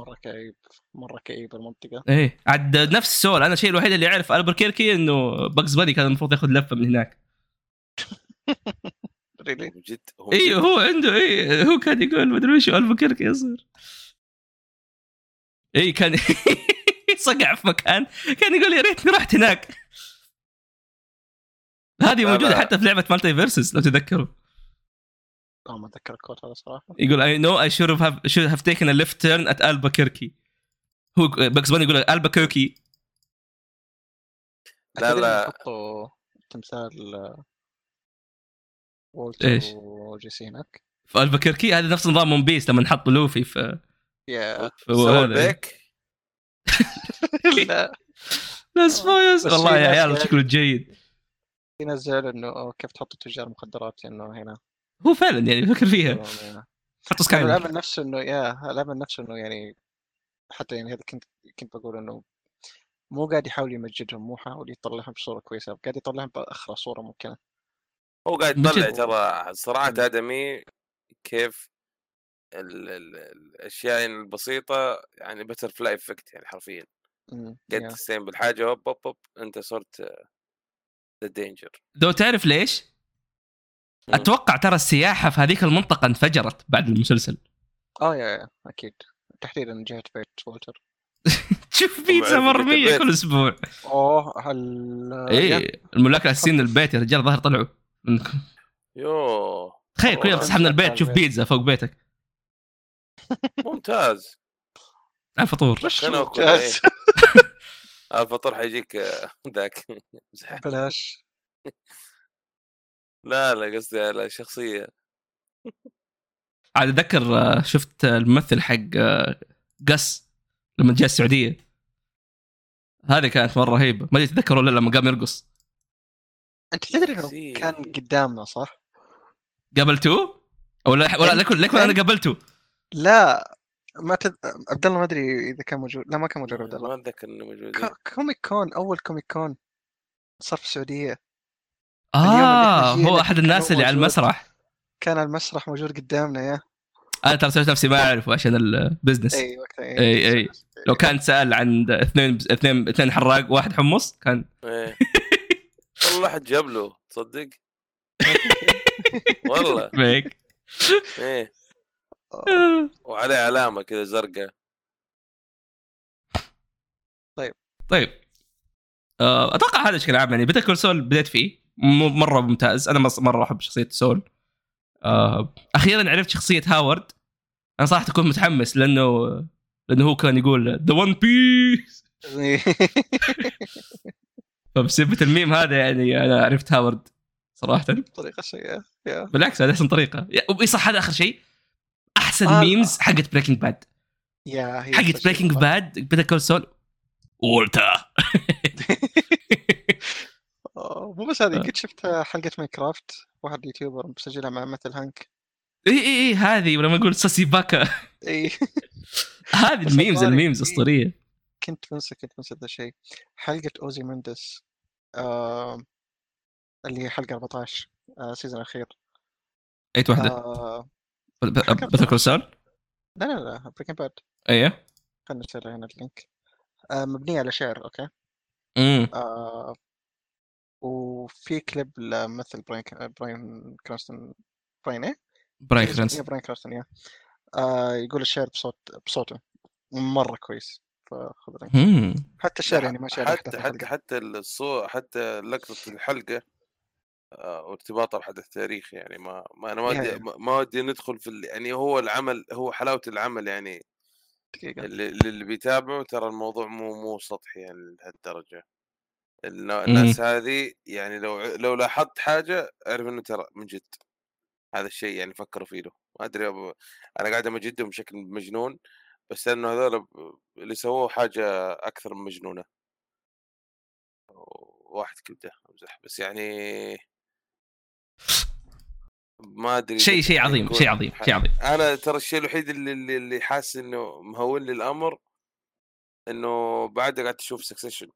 مره كئيب المنطقه. ايه عاد نفس سول. انا الشيء الوحيد اللي اعرف البكيركي انه باكس بادي كان المفروض ياخذ لفه من هناك. ريلي جد ايوه هو عنده ايه هو كان يقول ما ادري وش الفكرك يصير اي كان صقع في مكان كان يقول يا ريتني رحت هناك. هذه موجوده حتى في لعبه مالتي فيرسس لو تذكروا. ما اتذكر الكود هذا صراحه. يقول اي نو اي should have taken a left turn at Albuquerque. هو باكس باني يقول Albuquerque. لا لا حطوا تمثال وولتر وجيسي هناك في Albuquerque. هذا نفس نظام ون بيس لما نحط لوفي في سوالبك. لا ناس فايز والله يا عيال شكله جيد. ينزل انه كيف تحط تجار مخدرات انه هنا هو فعلا يعني فكر فيها حط سكاي لعب نفسه انه لعب نفسه انه يعني حتى يعني هذا كنت بقول انه مو قاعد يحاول يمجدهم مو حاول يطلعهم بصوره كويسه قاعد يطلعهم باخر صوره ممكنه. هو قاعد يطلع ترى صراحه ادمي كيف الاشياء يعني البسيطه يعني بتر فلاي افكت يعني حرفيا قاعد تستين بالحاجه هوب هوب هوب انت صرت ذا دينجر. لو تعرف ليش اتوقع ترى السياحه في هذيك المنطقه انفجرت بعد المسلسل. يا اكيد تحديدا من جهه بيت وولتر. تشوف بيتزا مرميه كل اسبوع. ايه الملاك السين البيت يا رجال ظهر طلعوا يو تخيل كل يوم تصحى من البيت تشوف بيتزا فوق بيتك. ممتاز على الفطور. ممتاز على الفطور حيجيك ذاك بلاش. لا قصدي على شخصية عاد أتذكر شفت الممثل حق قس لما جاء السعودية هذه كانت مرة رهيبة. ما تتذكر ولا لما قام يرقص؟ أنت تدري كان قدامنا صح؟ قابلته ولا لكن أنا قابلته. لا ما عبد الله ما أدري إذا كان موجود. لا ما كان موجود عبد الله. ما أتذكر إنه موجود. كوميك كون أول كوميك كون صار في السعودية. هو أحد الناس اللي على المسرح كان على المسرح موجود قدامنا. أنا ترى سويت نفسي ما أعرفه عشان البزنس. أي وقتها أي لو كان سأل عن اثنين حراق واحد حمص كان والله حد جاب له تصدق والله ميك وعليه علامة كذا زرقاء. طيب أتوقع هذا شكل عام يعني بيتر كول سول بدأت فيه مرة ممتاز. أنا مرة أحب شخصية سول. أخيرا عرفت شخصية هاورد. أنا صراحة كنت متحمس لأنه هو كان يقول The One Piece. فبسبة الميم هذا يعني أنا عرفت هاورد صراحة طريقة سيئة. بالعكس هذا أحسن طريقة. وبيصح هذا آخر شيء أحسن ميمز حقت بريكنج باد. حقت بريكنج باد بيتر كول سول وولتا. مو بس هذه قد شفت حلقة ماينكرافت واحد يوتيوبر مسجلها مع مثل هانك. اي هذه ولما اقول ساسي باكا اي هذه الميمز اسطورية. كنت منسى هذا الشيء. حلقة اوزي مندس اللي هي حلقة 14 سيزن الاخير. اي واحدة بتذكر سال؟ لا بريكنج باد. ايه خلنا نرسل هنا اللينك. مبنية على شعر اوكي. وفي كليب لمثل براين كرانستون يقول الشعر بصوته مرة كويس. فخذ حتى الشعر يعني ما شعر حتى الصوت حتى لقطة الحلقة وارتباطها بحدث تاريخي يعني ما أنا ما ودي ندخل في يعني هو العمل هو حلاوة العمل يعني اللي بيتابعه ترى الموضوع مو سطحي يعني لهالدرجة. الناس هذه يعني لو لاحظت حاجة أعرف إنه ترى من جد هذا الشيء يعني فكروا فيه له. ما أدري أنا قاعد أمجدهم بشكل مجنون بس لأنه هذول اللي سووه حاجة أكثر من مجنونة. واحد كده أمزح بس يعني ما أدري شيء عظيم شيء عظيم. أنا ترى الشيء الوحيد اللي حاسس إنه مهول للأمر إنه بعد قاعد تشوف سكسيشن.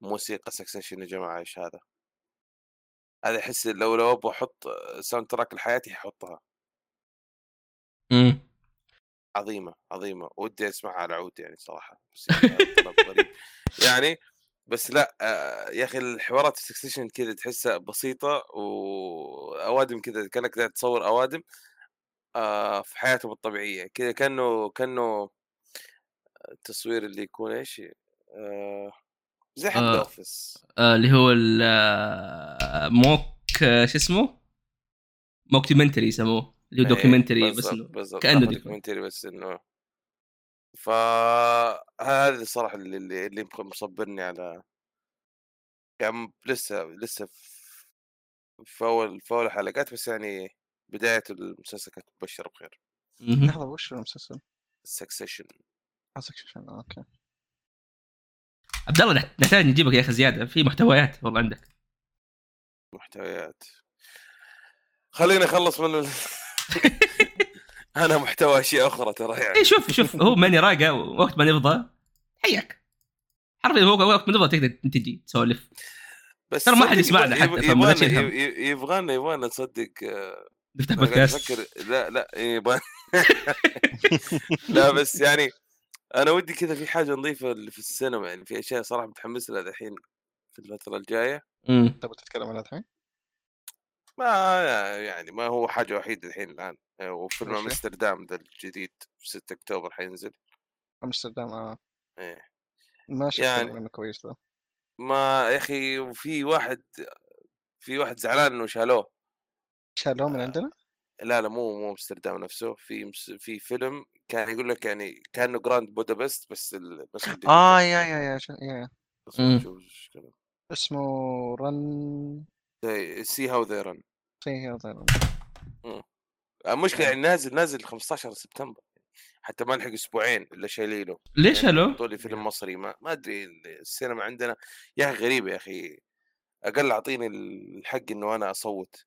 موسيقى سكسيشن يا جماعه ايش هذا احس لو ابغى احط ساوند تراك لحياتي احطها. عظيمه ودي اسمعها على عود يعني صراحه بس يعني بس لا يا اخي الحوارات في سكسيشن كذا تحسها بسيطه، واوادم كذا كانك قاعد تصور اوادم في حياتهم الطبيعيه كذا، كانه التصوير اللي يكون ايش زي حق الاوفيس اللي هو الموك شو اسمه موكيومنتري يسموه، اللي هو دوكيومنتري بس بالزبط. كانه دوكيومنتري بس انه فهذا الصراحه اللي مصبرني على يعني لسه في اول حلقات، بس يعني بدايه المسلسل كانت مبشره بخير. لحظه وش المسلسل؟ سكسيشن. اوكي عبد الله نحتاج نجيبك يا اخي زياده في محتويات، والله عندك محتويات. خليني اخلص من انا محتوى اشياء اخرى ترى يعني. شوف هو ماني راقه وقت ما نفضى حياك حرفيا، هو وقت ما نفضى تقدر انت تجي تسولف، بس ترى ما حد يسمعنا حتى يبغانا نصدق نفتح بودكاست. لا يبغى لا بس يعني انا ودي كذا في حاجه نضيفه في السينما، يعني في اشياء صراحه متحمس لها الحين في الفتره الجايه. تبغى تتكلم عنها الحين؟ ما يعني ما هو حاجه وحيده الان، وفيلم امستردام ذا الجديد 6 اكتوبر حينزل. امستردام ايه ماشي يعني كويس ده. ما يا اخي وفي واحد زعلان انه شالوه من عندنا. لا مو امستردام نفسه، في فيلم كان يقول لك يعني كانه جراند بودابست بس يا اسمه رن سي هاو ذي رن المشكله يعني نازل 15 سبتمبر حتى ما نلحق اسبوعين الا شايلينه. ليش هلو طولي فيلم مصري ما ادري السينما عندنا يا اخي غريبه يا اخي. اقل اعطيني الحق انه انا اصوت،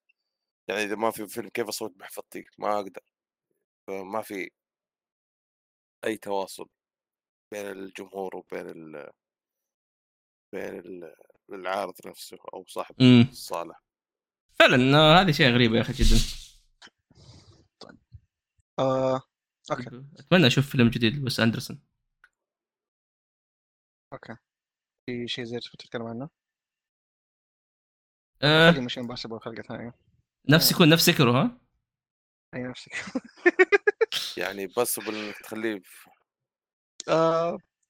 يعني اذا ما في فيلم كيف اصوت بحفظتي؟ ما اقدر، ما في اي تواصل بين الجمهور وبين بين العارض نفسه او صاحب الصاله. فعلا هذه شيء غريب يا اخي جدا. طيب اوكي اتمنى اشوف فيلم جديد لويس اندرسون. اوكي في شيء زي تتكلم عنه؟ مش امبارح خلقه ثانيه نفس يكون نفس سكره ها اي نفس سكره يعني بس تخليه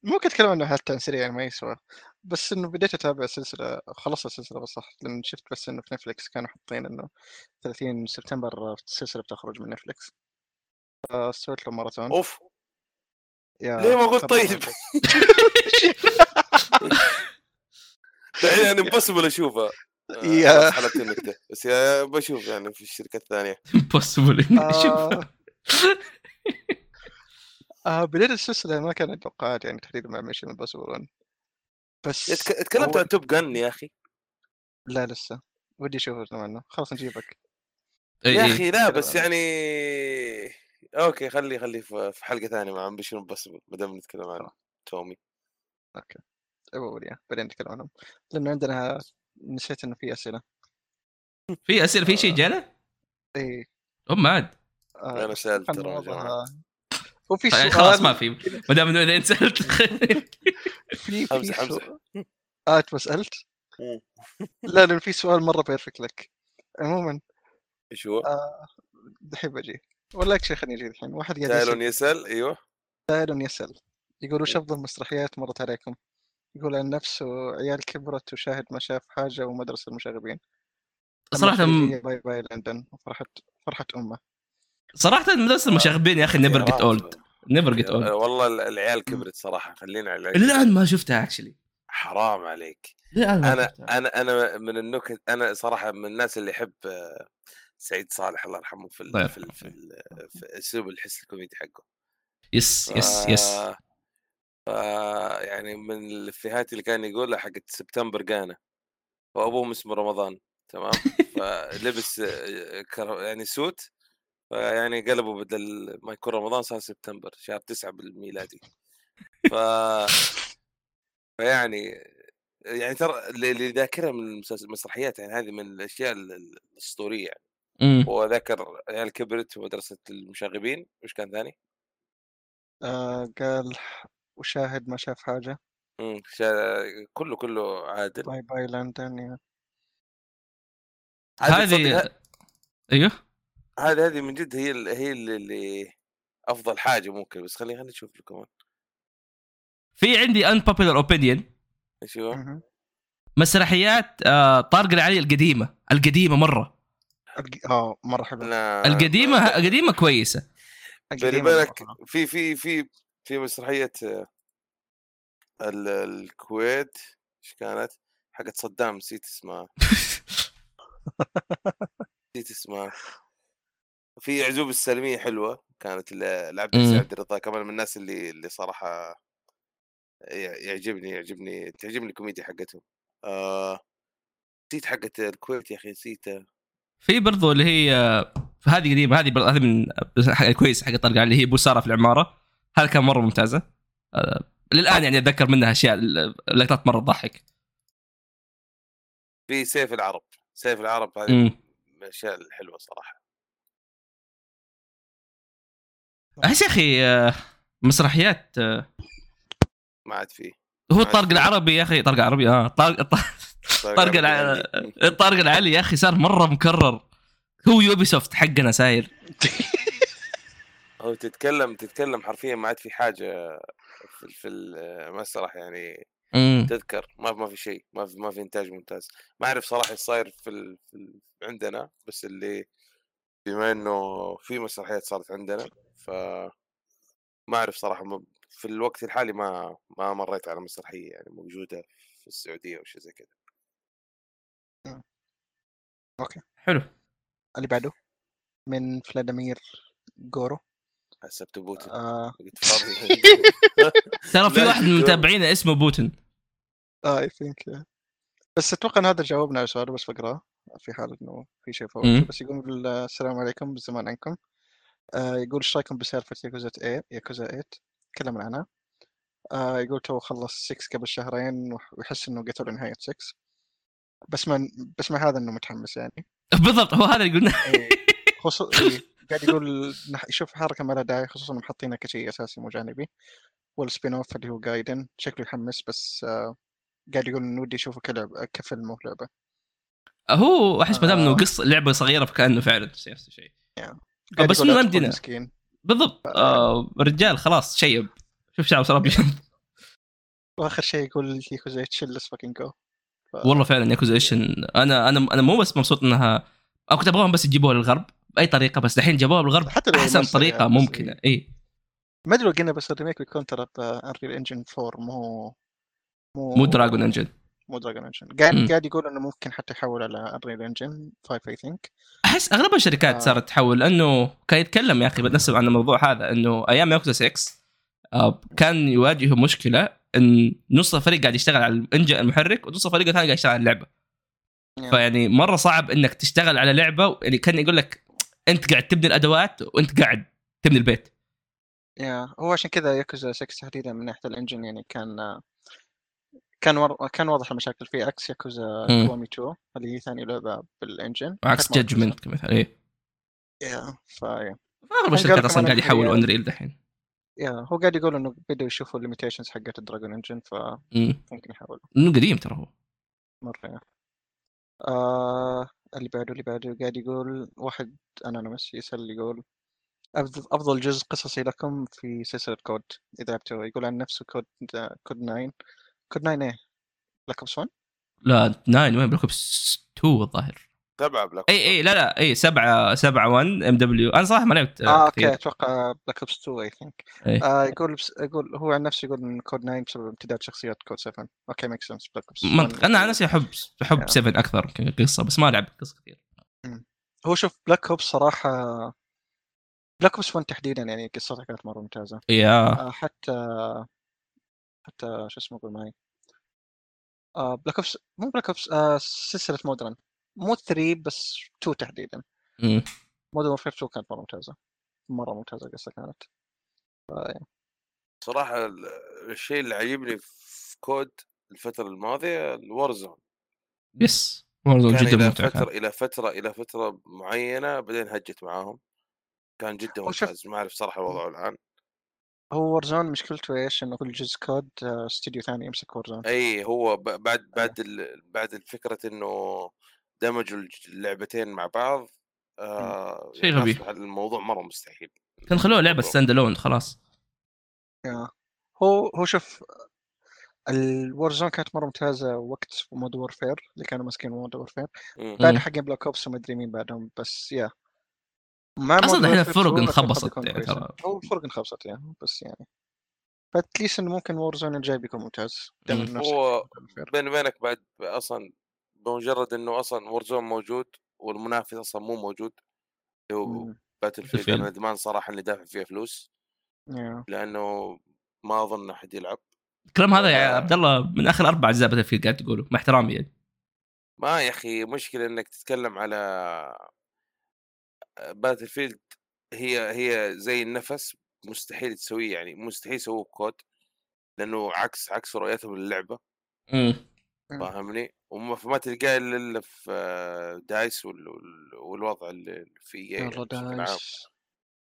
ممكن اتكلم عنه حتى سريعا ما يسوى، بس انه بديت اتابع السلسله، خلصت السلسله بس صح لما شفت بس انه في نتفلكس كانوا حاطين انه 30 سبتمبر السلسله بتخرج من نتفلكس، سويت له ماراثون. اوف ليه ما قلت طيب يعني امبوسيبل اشوفها يا حلقه النكته بس يا بشوف يعني في الشركه الثانيه امبوسيبل اشوفها. بديت السلسله ما كانت توقعات يعني تحديدا مع ميشن امبوسيبل، بس اتكلمت عن توب جن يا اخي. لا لسه ودي اشوفه منه، خلاص نجيبك يا اخي. لا بس يعني اوكي خلي في حلقه ثانيه مع ميشن امبوسيبل ما دام نتكلم عن تومي. اوكي اوليا بعدين نتكلم عنهم لانه عندنا نسيت انه في اسئله في شيء جانا. ايه عاد انا سالت ترى جماعه وفي سؤال خلاص ما في ما دام انه انت سالت في سألت لا لأن في سؤال مرة بيرفكت لك. عموما ايش هو؟ دحين اجي والله شيء خليني اجي الحين. واحد قاعد يسأل ايوه يسأل يقول وش افضل مسرحيات مرت عليكم؟ يقول عن نفسه عيال كبرت وشاهد ما شاف حاجة ومدرسة المشاغبين. صراحة باي لندن فرحة أمه. صراحة مدرسة المشاغبين يا أخي never get old والله العيال كبرت صراحة خلينا على الآن ما شفتها actually حرام عليك. أنا من النكت، أنا صراحة من الناس اللي يحب سعيد صالح الله يرحمه في أسلوب الحس الكوميدي حقه. يس يعني من الفيهات اللي كان يقولها حقت سبتمبر قانا وأبوه اسمه رمضان تمام فلبس يعني سوت يعني قلبوا بدل ما يكون رمضان صار سبتمبر شهر 9 بالميلادي يعني ترى اللي ذاكرها من المسرحيات يعني هذه من الاشياء الاسطوريه يعني. وذاكر عيال كبرت ومدرسه المشاغبين وش كان ثاني؟ قال وشاهد ما شاف حاجه كله عادل. باي باي لانتانيا عادل هذه صدق. ايوه هذه من جد هي اللي افضل حاجه ممكن. بس خلينا نشوف لكم. في عندي unpopular opinion ايش هو؟ مسرحيات طارق العلي القديمه مره. مره حلوه القديمه كويسه. خلي بالك في في في في مسرحيه الكويت ايش كانت حقت صدام؟ نسيت اسمها. في عزوب السلميه حلوه كانت لعبد الرضا كمان من الناس اللي صراحه تعجبني الكوميديا حقتهم. نسيت حقت الكويت يا اخي نسيتها. في برضو اللي هي هذه قديمه، هذه من كويس حق طرقه اللي هي بوساره في العماره. هذا كان مره ممتازه للان يعني اتذكر منها اشياء لقطات مره تضحك. في سيف العرب هذه من الاشياء الحلوه صراحه. احس يا اخي مسرحيات ما عاد فيه. هو طارق العربي يا اخي، طارق العربي طارق العلي يا اخي صار مره مكرر. هو يوبيسوفت حقنا ساير. هو تتكلم حرفيا ما عاد في حاجه في المسرح يعني. تذكر ما في شيء، ما في انتاج ممتاز. ما اعرف صراحه ايش صاير في عندنا، بس اللي بما انه في مسرحيات صارت عندنا ف ما اعرف صراحه. في الوقت الحالي ما مريت على مسرحيه يعني موجوده في السعوديه او شيء زي كذا. اوكي حلو. اللي بعده من فلاديمير جورو. حسبت بوتين. ترى في واحد من متابعينا اسمه بوتين. اي ثينك. بس اتوقع ان هذا جوابنا يا شباب. بس بقراه في حال انه في شيء فوت. بس يقول السلام عليكم بالزمان عنكم. يقول ايش رايكم بسالفه ياكوزا 8؟ تكلمنا عنها. يقول تو خلص 6 قبل شهرين ويحس انه قتلوا نهايه 6. بس ما هذا انه متحمس يعني. بالضبط هو هذا اللي قلنا. قاعد يقول يشوف حركه ما لها داعي، خصوصا محطينها كشيء اساسي مو جانبي. والسبين اوف اللي هو جايدن شكله يحمس، بس قاعد يقول انه ودي اشوفه كلعب كفيلم مو لعبه. هو احس ما دام انه قصه لعبه صغيره فكانه فعلا نفس الشيء يعني. بس انه مدينه بالضبط. رجال خلاص شيب. شوف شعب صار ابيض. واخر شيء يقول لي كوزا تشيلس فاكينج جو. والله فعلا ياكوزيشن انا مو بس مبسوط انها او كنت ابغاهم بس يجيبوها للغرب باي طريقه، بس الحين جابوها للغرب احسن طريقه يعني ممكنه. اي ما ادري قلنا بس الريميك بيكون ترى انريل انجن 4 مو دراجون انجن. قاعد يقول انه ممكن حتى يحول على انريل انجن 5 اي ثينك. احس اغلب الشركات صارت تحول، لانه كان يتكلم يا اخي بنفس عن الموضوع هذا انه ايام ياكوزا 6 كان يواجهه مشكله ان نص الفريق قاعد يشتغل على الانجن المحرك ونص الفريق الثاني قاعد يشتغل على اللعبه. فيعني مره صعب انك تشتغل على لعبه يعني. كان يقول لك انت قاعد تبني الادوات وانت قاعد تبني البيت. هو عشان كذا ياكوزا 6 تحديدا من ناحيه الانجن يعني كان واضح المشاكل فيه، عكس ياكوزا كوامي 2 اللي هي ثاني لعبه بالانجن، عكس جادجمنت كمثال. ايه فاهم اغلب الشركات اصلا قاعد يحولوا انريل دحين. هو قاعد يقول انه بدأوا يشوفوا الليميتيشنز حقت الدراجون انجن فممكن يحاولوا. انه قديم ترى هو مره. اللي بعده قاعد يقول واحد انونيمس يسأل يقول افضل جزء قصصي لكم في سلسله كود اذا لعبتوا. يقول عن نفسه كود 9 ايه بلاك اوبس 1. لا 9 وين بلاك اوبس 2 الظاهر 7 بلاك. اي لا لا اي 7 1 ام دبليو. انا صراحه ما لعبت. اوكي اتوقع بلاك اوبس 2 اي ثينك. يقول هو عن نفسه يقول كود 9 بسبب امتداد شخصيات كود 7. اوكي ميك سنس. بلاك اوبس انا عن نفسي احب 7 اكثر كقصه، بس ما لعبت قصه كثير. هو شوف بلاك اوبس صراحه، بلاك اوبس 1 تحديدا يعني قصتها كانت مره ممتازه. حتى شو اسمه قول معي بلاك اوبس مو بلاك اوبس سلسله مودرن مو 3 بس 2 تحديدا. مودرن وورفير 2 كانت مره ممتازه قصة كانت صراحه. الشيء اللي عجبني في كود الفتره الماضيه الورزون. يس وورزون جدا ممتع. الى فتره معينه بعدين هجت معاهم كان جدا ممتاز. ما اعرف صراحه وضعه الان هو ورزان مشكلته ايش؟ انه كل جزء كود استوديو ثاني يمسك ورزان. اي هو بعد الفكره انه دمجوا اللعبتين مع بعض شيء غبي. الموضوع مره مستحيل، كان خلوه لعبه ستاند الون خلاص. هو شوف، الورزون كانت مره ممتازه وقت مود وورفير اللي كانوا ماسكين مود وورفير، بعد حق بلاك اوبس وما ادري مين بعدهم، بس يا اصلا هنا الفرق انخبصت يعني، ترى هو الفرق انخبصت يعني، بس يعني فتليس انه ممكن وورزون الجاي بيكون ممتاز. هو بين وبينك بعد اصلا بمجرد انه اصلا وورزون موجود والمنافس اصلا مو موجود، هو باتل فيلد ندمان صراحه اللي دافع فيها فلوس لانه ما اظن احد يلعب. الكلام هذا يا عبد الله من اخر 4 اجزاء باتل فيلد قاعد تقوله، مع احترامي يعني. ما يا اخي مشكله انك تتكلم على باتل فيلد، هي زي النفس، مستحيل تسويه يعني، مستحيل يسووه بكود لانه عكس رؤيتهم للعبه. فاهمني؟ وما تلقاه الا في دايس والوضع اللي فيه يعني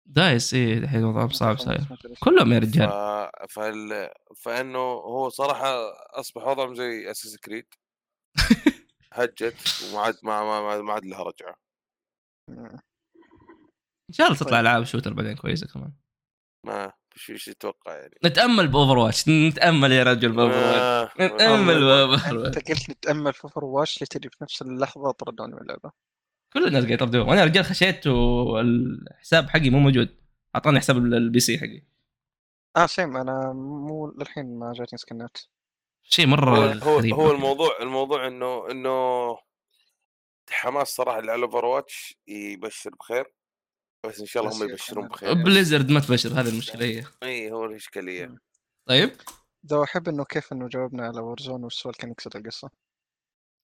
دايس. ايه الحين وضعهم صعب صاير كلهم يا رجال. فانه هو صراحه اصبح وضعهم زي اساس كريد، هجت ومعاد ما عاد لها رجعه. ان شاء الله تطلع العاب شوتر بعدين كويسه كمان. ما شو تتوقع يعني؟ نتامل باوفر واتش، نتامل يا رجل باوفر واتش، نتامل باوفر واتش. انت قلت نتامل باوفر واتش لتجي في نفس اللحظه طردوني من اللعبه. كل الناس قاعد يطردوني وانا رجال خشيت والحساب حقي مو موجود، اعطاني حساب البي سي حقي. سيم انا مو للحين ما جاتني سكنات شيء مره. هو الموضوع انه حماس صراحه على اوفر واتش يبشر بخير، بس ان شاء الله هم يبشرون بخير. بليزرد ما تبشر، هذه المشكله هي. اي هو الاشكاليه. طيب ده احب انه كيف انه جاوبنا على وورزون والسؤال كان يكسر القصه.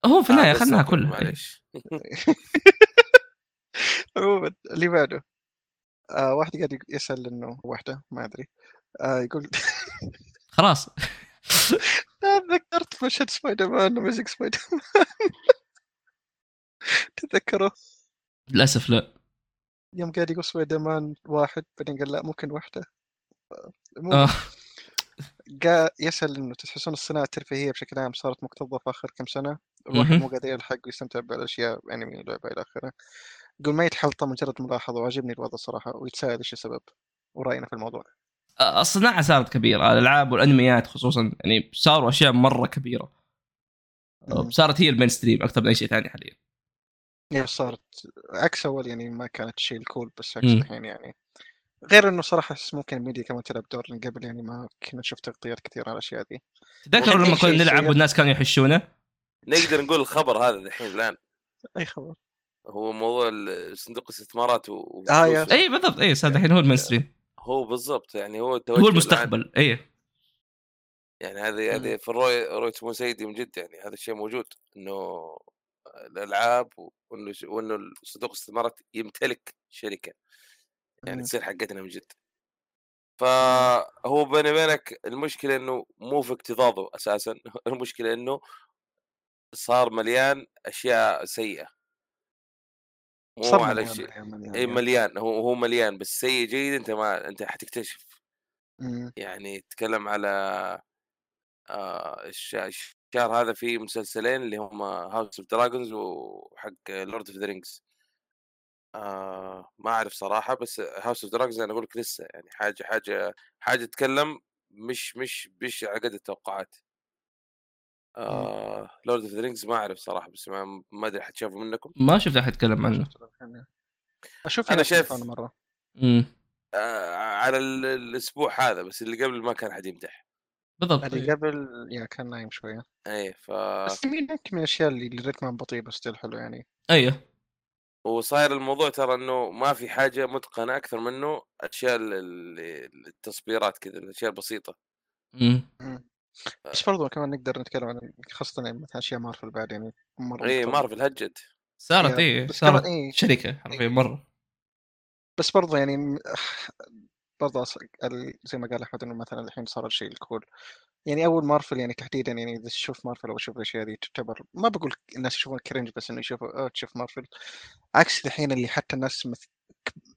هو في النهايه اخذناها كلها معليش. اللي بعده واحد قاعد يسال انه واحده ما ادري يقول خلاص تذكرت مشهد سبايدر مان وميزك سبايدر مان، تذكره؟ للاسف لا. يوم قاعد يقول سبايدر مان واحد بعدين قال لا ممكن واحدة. قاعد يسأل إنه تحسون الصناعة الترفيهية بشكل عام صارت مكتظة في آخر كم سنة، الواحد مو قادر يلحق ويستمتع بالأشياء أنمي ولعبة إلى آخره. قل ما يتحلطه مجرد ملاحظة، وعجبني الوضع صراحة، ويتساءل إيش السبب ورأينا في الموضوع. الصناعة صارت كبيرة، الألعاب والأنميات خصوصا يعني صاروا أشياء مرة كبيرة، صارت هي المينستريم أكثر من أي شيء ثاني حاليا. يعني صارت عكس أول، يعني ما كانت شيء الكول، بس عكس الحين يعني. غير إنه صراحة ممكن الميديا كمان تلعب دور، من قبل يعني ما كنا نشوف تغطيات كثير على الأشياء دي. تذكر لما كنا نلعب والناس كانوا يحشونه؟ نقدر نقول الخبر هذا الحين الآن. أي خبر؟ هو موضوع صندوق الاستثمارات أي بالضبط. أي صار الحين هو المينستريم. هو بالضبط يعني هو المستقبل. أي يعني هذه في الرؤية مسيدي من جد، يعني هذا الشيء موجود إنه الألعاب وإنه صندوق الاستثمارات يمتلك شركة يعني تصير حقتنا من جد. فهو بيني وبينك المشكلة إنه مو في اكتظاظه أساساً، المشكلة إنه صار مليان أشياء سيئة. مو على شيء أي مليان، هو مليان بس سيء جيد أنت حتكتشف. يعني تكلم على الشهر هذا في مسلسلين اللي هم هاوس اوف دراجونز وحق لورد اوف ذا رينجز. ما اعرف صراحه، بس هاوس اوف دراجونز انا اقول لك لسه يعني حاجه تتكلم مش على قد التوقعات. لورد اوف ذا رينجز ما اعرف صراحه، بس ما ادري حد شافه منكم؟ ما شفت احد يتكلم عنه. اشوف انا شايف مره على الاسبوع هذا، بس اللي قبل ما كان حد يمدح بالضبط. اللي قبل يعني كان نايم شويه. اي بس من الاشياء اللي رتمها بطيء بس تل حلو يعني. ايوه وصاير الموضوع ترى انه ما في حاجه متقنه اكثر منه اشياء التصبيرات كذا، الاشياء البسيطه. بس برضو كمان نقدر نتكلم عن خاصه مثلا اشياء مارفل بعد يعني مره. اي مارفل هجت صارت صارت شركه حرفيا مره. بس برضو يعني برضه زي ما قال أحمد إنه مثلاً الحين صار الشيء الكول يعني. أول مارفل يعني تحديداً يعني إذا تشوف مارفل أو تشوف الأشياء هذه تعتبر، ما بقول الناس يشوفون كرنج، بس إنه يشوفوا تشوف مارفل، عكس الحين اللي حتى الناس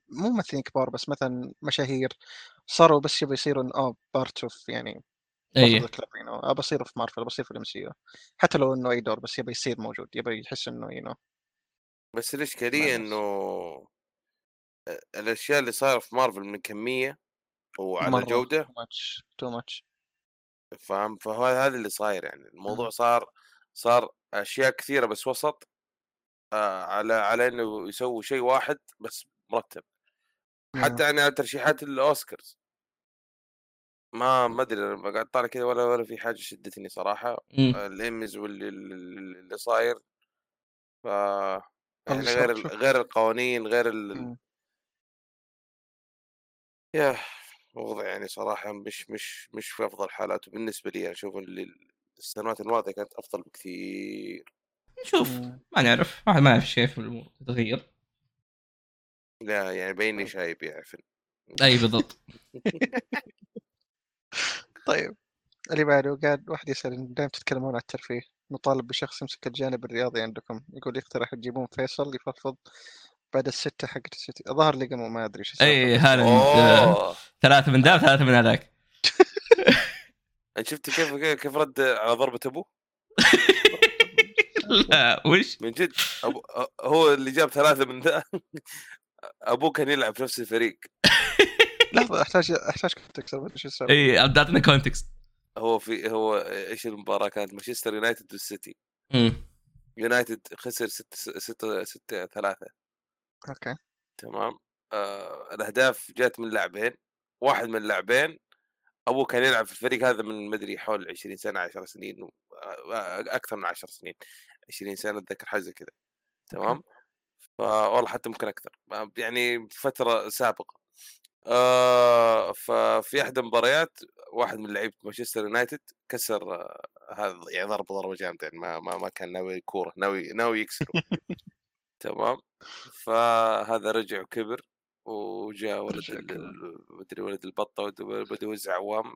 مو مثلين كبار بس مثلاً مشاهير صاروا بس يبي يصيروا بارت اوف، يعني اي ابى اصير في مارفل، بصير في الام سي يو، حتى لو انه اي دور بس يبي يصير موجود، يبي يحس انه يو. بس الاشكاليه انه الاشياء اللي صار في مارفل من كميه وعلى جوده تو ماتش فاهم، فهو هذا اللي صاير. يعني الموضوع صار اشياء كثيره بس وسط، على انه يسوي شيء واحد بس مرتب. حتى يعني ترشيحات الاوسكارز ما ادري، قاعد طالع كذا ولا في حاجه شدتني صراحه. الامز واللي صاير ف يعني غير القوانين، غير يا وضع يعني صراحه مش في افضل حالاته بالنسبه لي. اشوف السنوات الماضيه كانت افضل بكثير. نشوف، ما نعرف، واحد ما يعرف شيء في الامور تتغير. لا يعني بيني شايب يعرف اي بالضبط. طيب اللي بعده، قاعد واحد يسأل دائما تتكلمون عن الترفيه، نطالب بشخص يمسك الجانب الرياضي عندكم. يقول يقترح تجيبون فيصل يفضفض بعد الستة حق السيتي. ظهر لقمه ما ادري ايش. اي هذا ثلاثة من ده ثلاثة من هذاك. شفت كيف رد على ضربة ابوه؟ لا وش من جد هو اللي جاب ثلاثة من ذا. أبوه كان يلعب في نفس الفريق. لحظة، أحتاج كونتكست. إيش السبب؟ إيه عطنا كونتكست. هو إيش المباراة كانت؟ مانشستر يونايتد والسيتي. يونايتد خسر 6-3. أوكي تمام. الأهداف جات من لاعبين، واحد من اللاعبين أبوه كان يلعب في الفريق هذا من مدري حول 20 سنة، 10 سنين، أكثر من 10 سنين، 20 سنة أتذكر حاجة كذا تمام. والله حتى ممكن أكثر، يعني فترة سابقة. ففي أحد المباريات واحد من لعيبة مانشستر يونايتد كسر هذا، يعني ضربة جامدة، يعني ما كان ناوي كورة، ناوي يكسره. تمام. فهذا رجع وكبر، وجاء ولد البطة وبدأ يوزع عوام،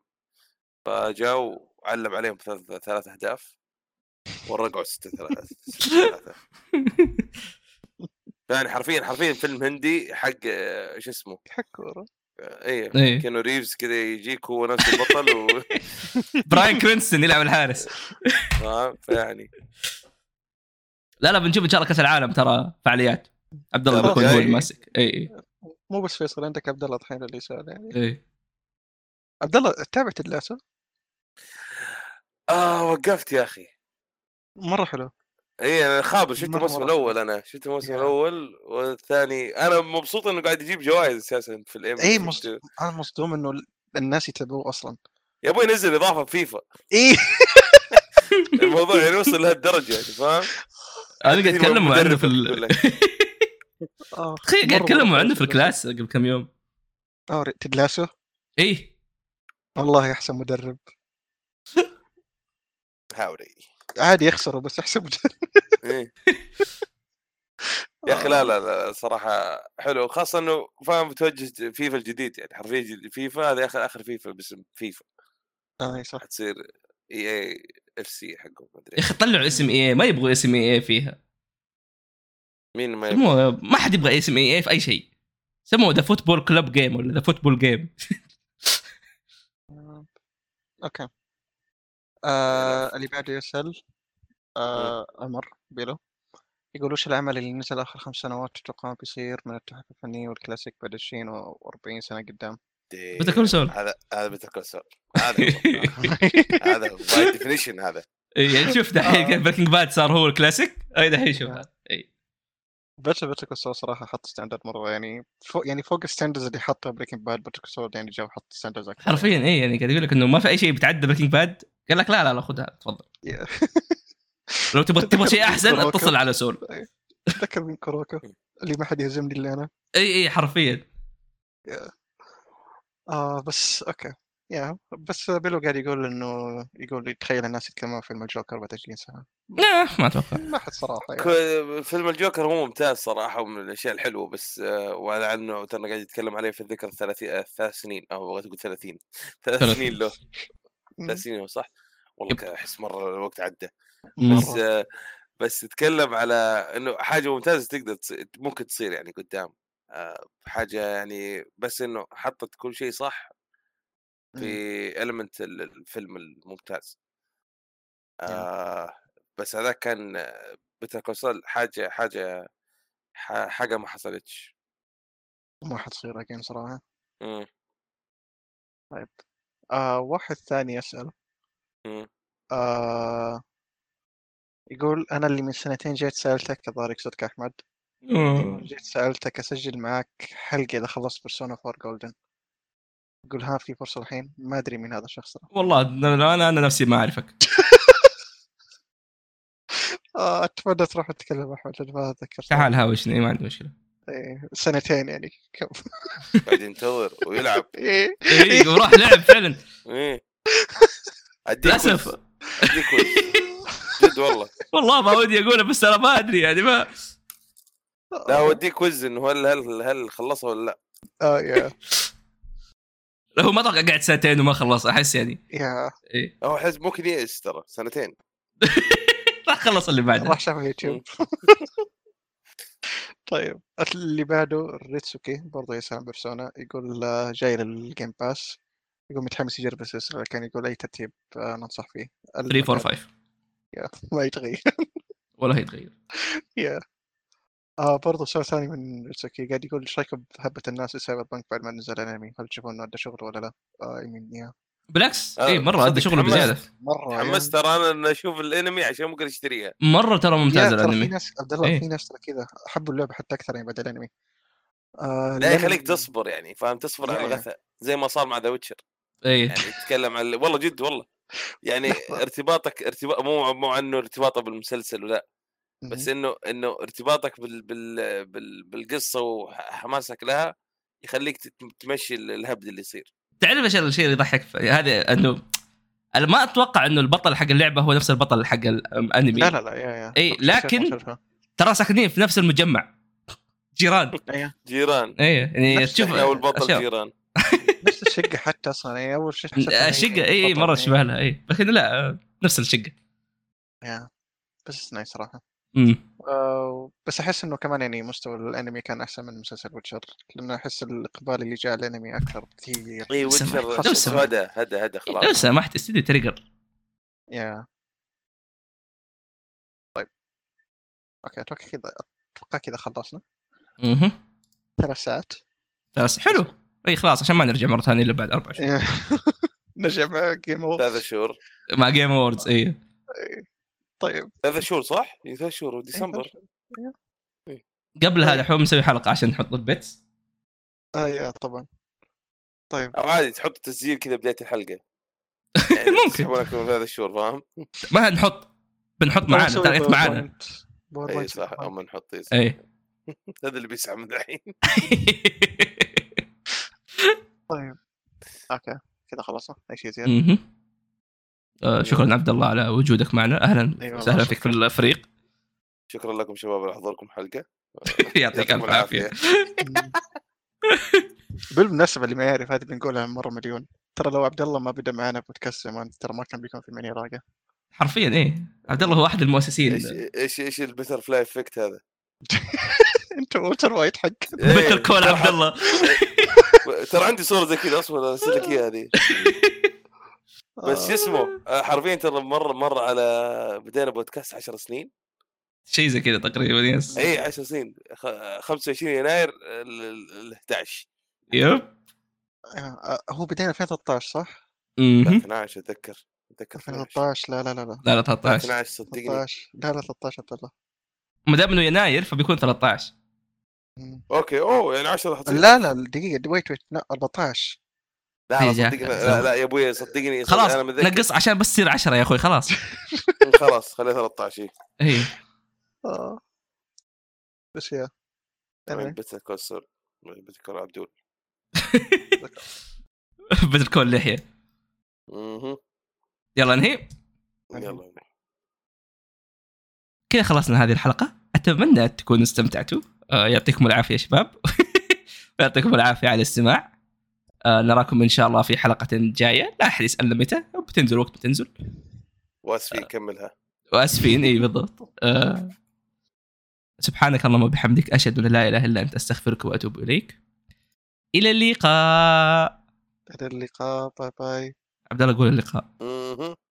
فجاء وعلم عليهم 3 أهداف ورقعوا 6-3. يعني حرفيا فيلم هندي حق ايش اسمه، حق كوره. ايه كانوا ريفز كذا يجيك هو نفس البطل براين كرينسون يلعب الحارس. يعني لا بنشوف ان شاء الله كاس العالم. ترى فعاليات عبد الله بيكون هو الماسك. اي مو بس فيصل، عندك عبد الله الحين اللي سؤال. يعني اي عبد الله تابعت اللاسو؟ وقفت يا اخي، مره حلو. ايه انا خابر، شفت الموسم الاول. والثاني. انا مبسوط انه قاعد يجيب جوائز اساسا في الام. ايه انا مصدوم انه الناس يتابعوه اصلا. يا ابوي نزل اضافه في فيفا. ايه الموضوع يعني وصل لهالدرجه، يعني فاهم. انا قاعد اتكلموا عنه في قاعد اتكلموا عنه في الكلاس قبل كم يوم. تدلاسه. ايه والله احسن مدرب. هاوري عادي يخسروا بس احسب. ايه يا اخي، لا صراحه حلو، خاصه انه فاهم توجه فيفا الجديد، يعني حرفيا فيفا هذا اخر فيفا باسم فيفا. اي صح، تصير اي اف سي حقهم ما ادري. يا اخي طلعوا اسم اي، ما يبغوا اسم اي فيها. مين ما حد يبغى اسم اي في اي شيء. سموه ذا فوتبول كلوب جيم ولا ذا فوتبول جيم. اوكي. اللي بعده يسأل أمر بيلو، يقول وش العمل اللي نزل آخر 5 سنوات تتوقع بيصير من التحف الفني والكلاسيك بعد 20 و40 سنة قدام؟ بتكون سؤال. هذا بتكون سؤال. هذا باي ديفينيشن هذا. يعني شوف دحين بريكنج باد صار هو الكلاسيك. أي دحين شوف هذا. أي. بتكون سؤال صراحة، حط ستاندرد مرة، يعني فوق الستاندرز اللي حطه بريكنج باد. بتكون سؤال يعني جاب حط ستاندرز أكثر. حرفيا إيه، يعني قاعد يقول لك إنه ما في أي شيء بتعدى بريكنج باد. قال لك لا خذها تفضل. لو تبغى شيء احسن اتصل على سول. تذكر من كروكو اللي ما حد يهزمني اللي انا. اي حرفيا. بس اوكي بس بيلو قاعد يقول انه يتخيل الناس يتكلمون فيلم الجوكر 24 ساعه. ما اتوقع ما حد صراحه. فيلم الجوكر هو ممتاز صراحه، ومن الاشياء الحلوه، بس وعلى عنه ترى قاعد يتكلم عليه في الذكر 3 سنين، او بغيت اقول 30 سنين له. 30 صح والله، احس مره الوقت عدى. بس تتكلم على انه حاجه ممتازه ممكن تصير يعني قدام. حاجه يعني، بس انه حطت كل شيء صح في المنت الفيلم الممتاز. نعم بس هذا كان بيتر كول سول حاجه ما حصلتش، ما حتصير اكيد صراحه. طيب واحد ثاني يسأل يقول أنا اللي من سنتين جيت سألتك، أضارك صدق أحمد، جيت سألتك أسجل معك حلقة إذا خلصت بيرسونا 4 جولدن، يقول ها في فرصة الحين؟ ما أدري من هذا الشخص والله، أنا نفسي ما أعرفك. أتمنى تروح تتكلم أحمد لأن ما أتذكر. تعال هاوشني ما عندي مشكلة. سنتين يعني كم بعدين تطور ويلعب ايه وراح لعب فعلا ايه للاسف جد والله ما ودي اقوله بس انا ما ادري يعني ما لا اوديك وز انه هل خلصها ولا لا. يا هو ما طاق قاعد سنتين وما خلص احس يعني ايه هو احس ممكن يئس ترى سنتين راح خلص اللي بعده راح شافه يوتيوب. طيب اللي بعده ريتسوكي برضه يسأل بيرسونا، يقول جاي للجيم باس، يقول متحمس يجرب السلسلة، كان يقول أي ترتيب ننصح فيه 3 4 5 يا ما يتغير ولا هيتغير. يا برضه سؤال ثاني من ريتسوكي قاعد يقول ايش رايكم بهبة الناس لسايبر بانك بعد ما نزل الانمي؟ هل تشوفون انه عنده شغل ولا لا؟ يمنيها بالعكس اي مره عنده شغل بزياده مره، حمست ترى انا اشوف الانمي عشان ممكن اشتريها مره ترى ممتاز الانمي. في ناس عبد الله في ناس ترى كذا حبوا اللعبه حتى اكثر يعني بدل الانمي. لا يخليك تصبر يعني فاهم، تصبر على الغثاء زي ما صار مع ذا ويتشر يعني يتكلم عن والله جد والله يعني ارتباطك ارتباط مو عنه ارتباطه بالمسلسل ولا بس انه ارتباطك بالقصه وحماسك لها يخليك تمشي الهبد اللي يصير. تعرف ايش الشيء اللي يضحك هذا؟ انه انا ما اتوقع انه البطل حق اللعبه هو نفس البطل حق الانمي لا لا لا يا اي، لكن ترى ساكنين في نفس المجمع جيران اي يعني تشوف البطل جيران نفس الشقه حتى اصلا اول شيء الشقه اي مره شبه لها اي لكن لا نفس الشقه يا بس نايس صراحه. بس احس انه كمان يعني مستوى الانمي كان احسن من مسلسل ويتشر لانه احس الاقبال اللي جاء الانمي اكثر كثير. اي ويتشر هذا خلاص لو سمحت استديو تريجر يا طيب اوكي اتوقع كذا خلصنا 3 ساعات حلو اي خلاص عشان ما نرجع مره ثانيه الا بعد 4 شهور نرجع مع جيم اووردز 3 شهور مع جيم اووردز اي طيب 3 شهور صح؟ 3 شهور ديسمبر قبلها الحين نسوي حلقة عشان نحط البيتس يا طبعا طيب أو عادي تحط تسجيل كذا بداية الحلقة يعني ممكن ولكن 3 شهور فاهم؟ ما هنحط بنحط معانا تاريخ معانا اي صح أو ما نحط اي هذا اللي بيسعى من الحين. طيب اوكي كذا خلصنا أي شيء زيادة. شكرا عبد الله على وجودك معنا، اهلا وسهلا فيك في الفريق. شكرا لكم شباب على حضوركم حلقه يعطيك العافيه. بالمناسبه اللي ما يعرف هذه بنقولها مره مليون، ترى لو عبد الله ما بدا معنا بودكاست زمان ترى ما كان بيكون في مني راقه حرفيا. ايه عبد الله هو احد المؤسسين. ايش البتر فلاي افكت هذا؟ انت ووتر وايد حق بتر كول عبد الله. ترى عندي صوره زي كذا اصور اسلك اياها هذه بس اسمه حرفيا ترى مره على بدانا بودكاست 10 سنين شيء زي كذا تقريبا يس اي 10 سنين 25 يناير 11 يب هو بدانا 2013 صح؟ 12 اتذكر 2013 لا 13 12 صدقني 13 لا 13 والله ما دام انه يناير فبيكون 13 اوكي يعني 10 حط لا دقيقه ويت لا 14 لا لا يا ابوي صدقني خلاص نقص عشان بس تصير 10 يا اخوي خلاص. خلاص خليها 13 اي بس يا بتر كول سول بتر كول عبدول بتر كول لحيه يلا ننهي يلا كذا خلصنا هذه الحلقه، اتمنى ان تكونوا استمتعتوا. يعطيكم العافيه يا شباب، يعطيكم العافيه على الاستماع. نراكم إن شاء الله في حلقة جاية، لا أحد يسأل متى بتنزل وقت بتنزل. وأسفين كملها وأسفين إيه بالضبط. سبحانك اللهم وبحمدك أشهد أن لا إله إلا أنت أستغفرك وأتوب إليك. إلى اللقاء. إلى اللقاء. باي باي. عبد الله قول اللقاء.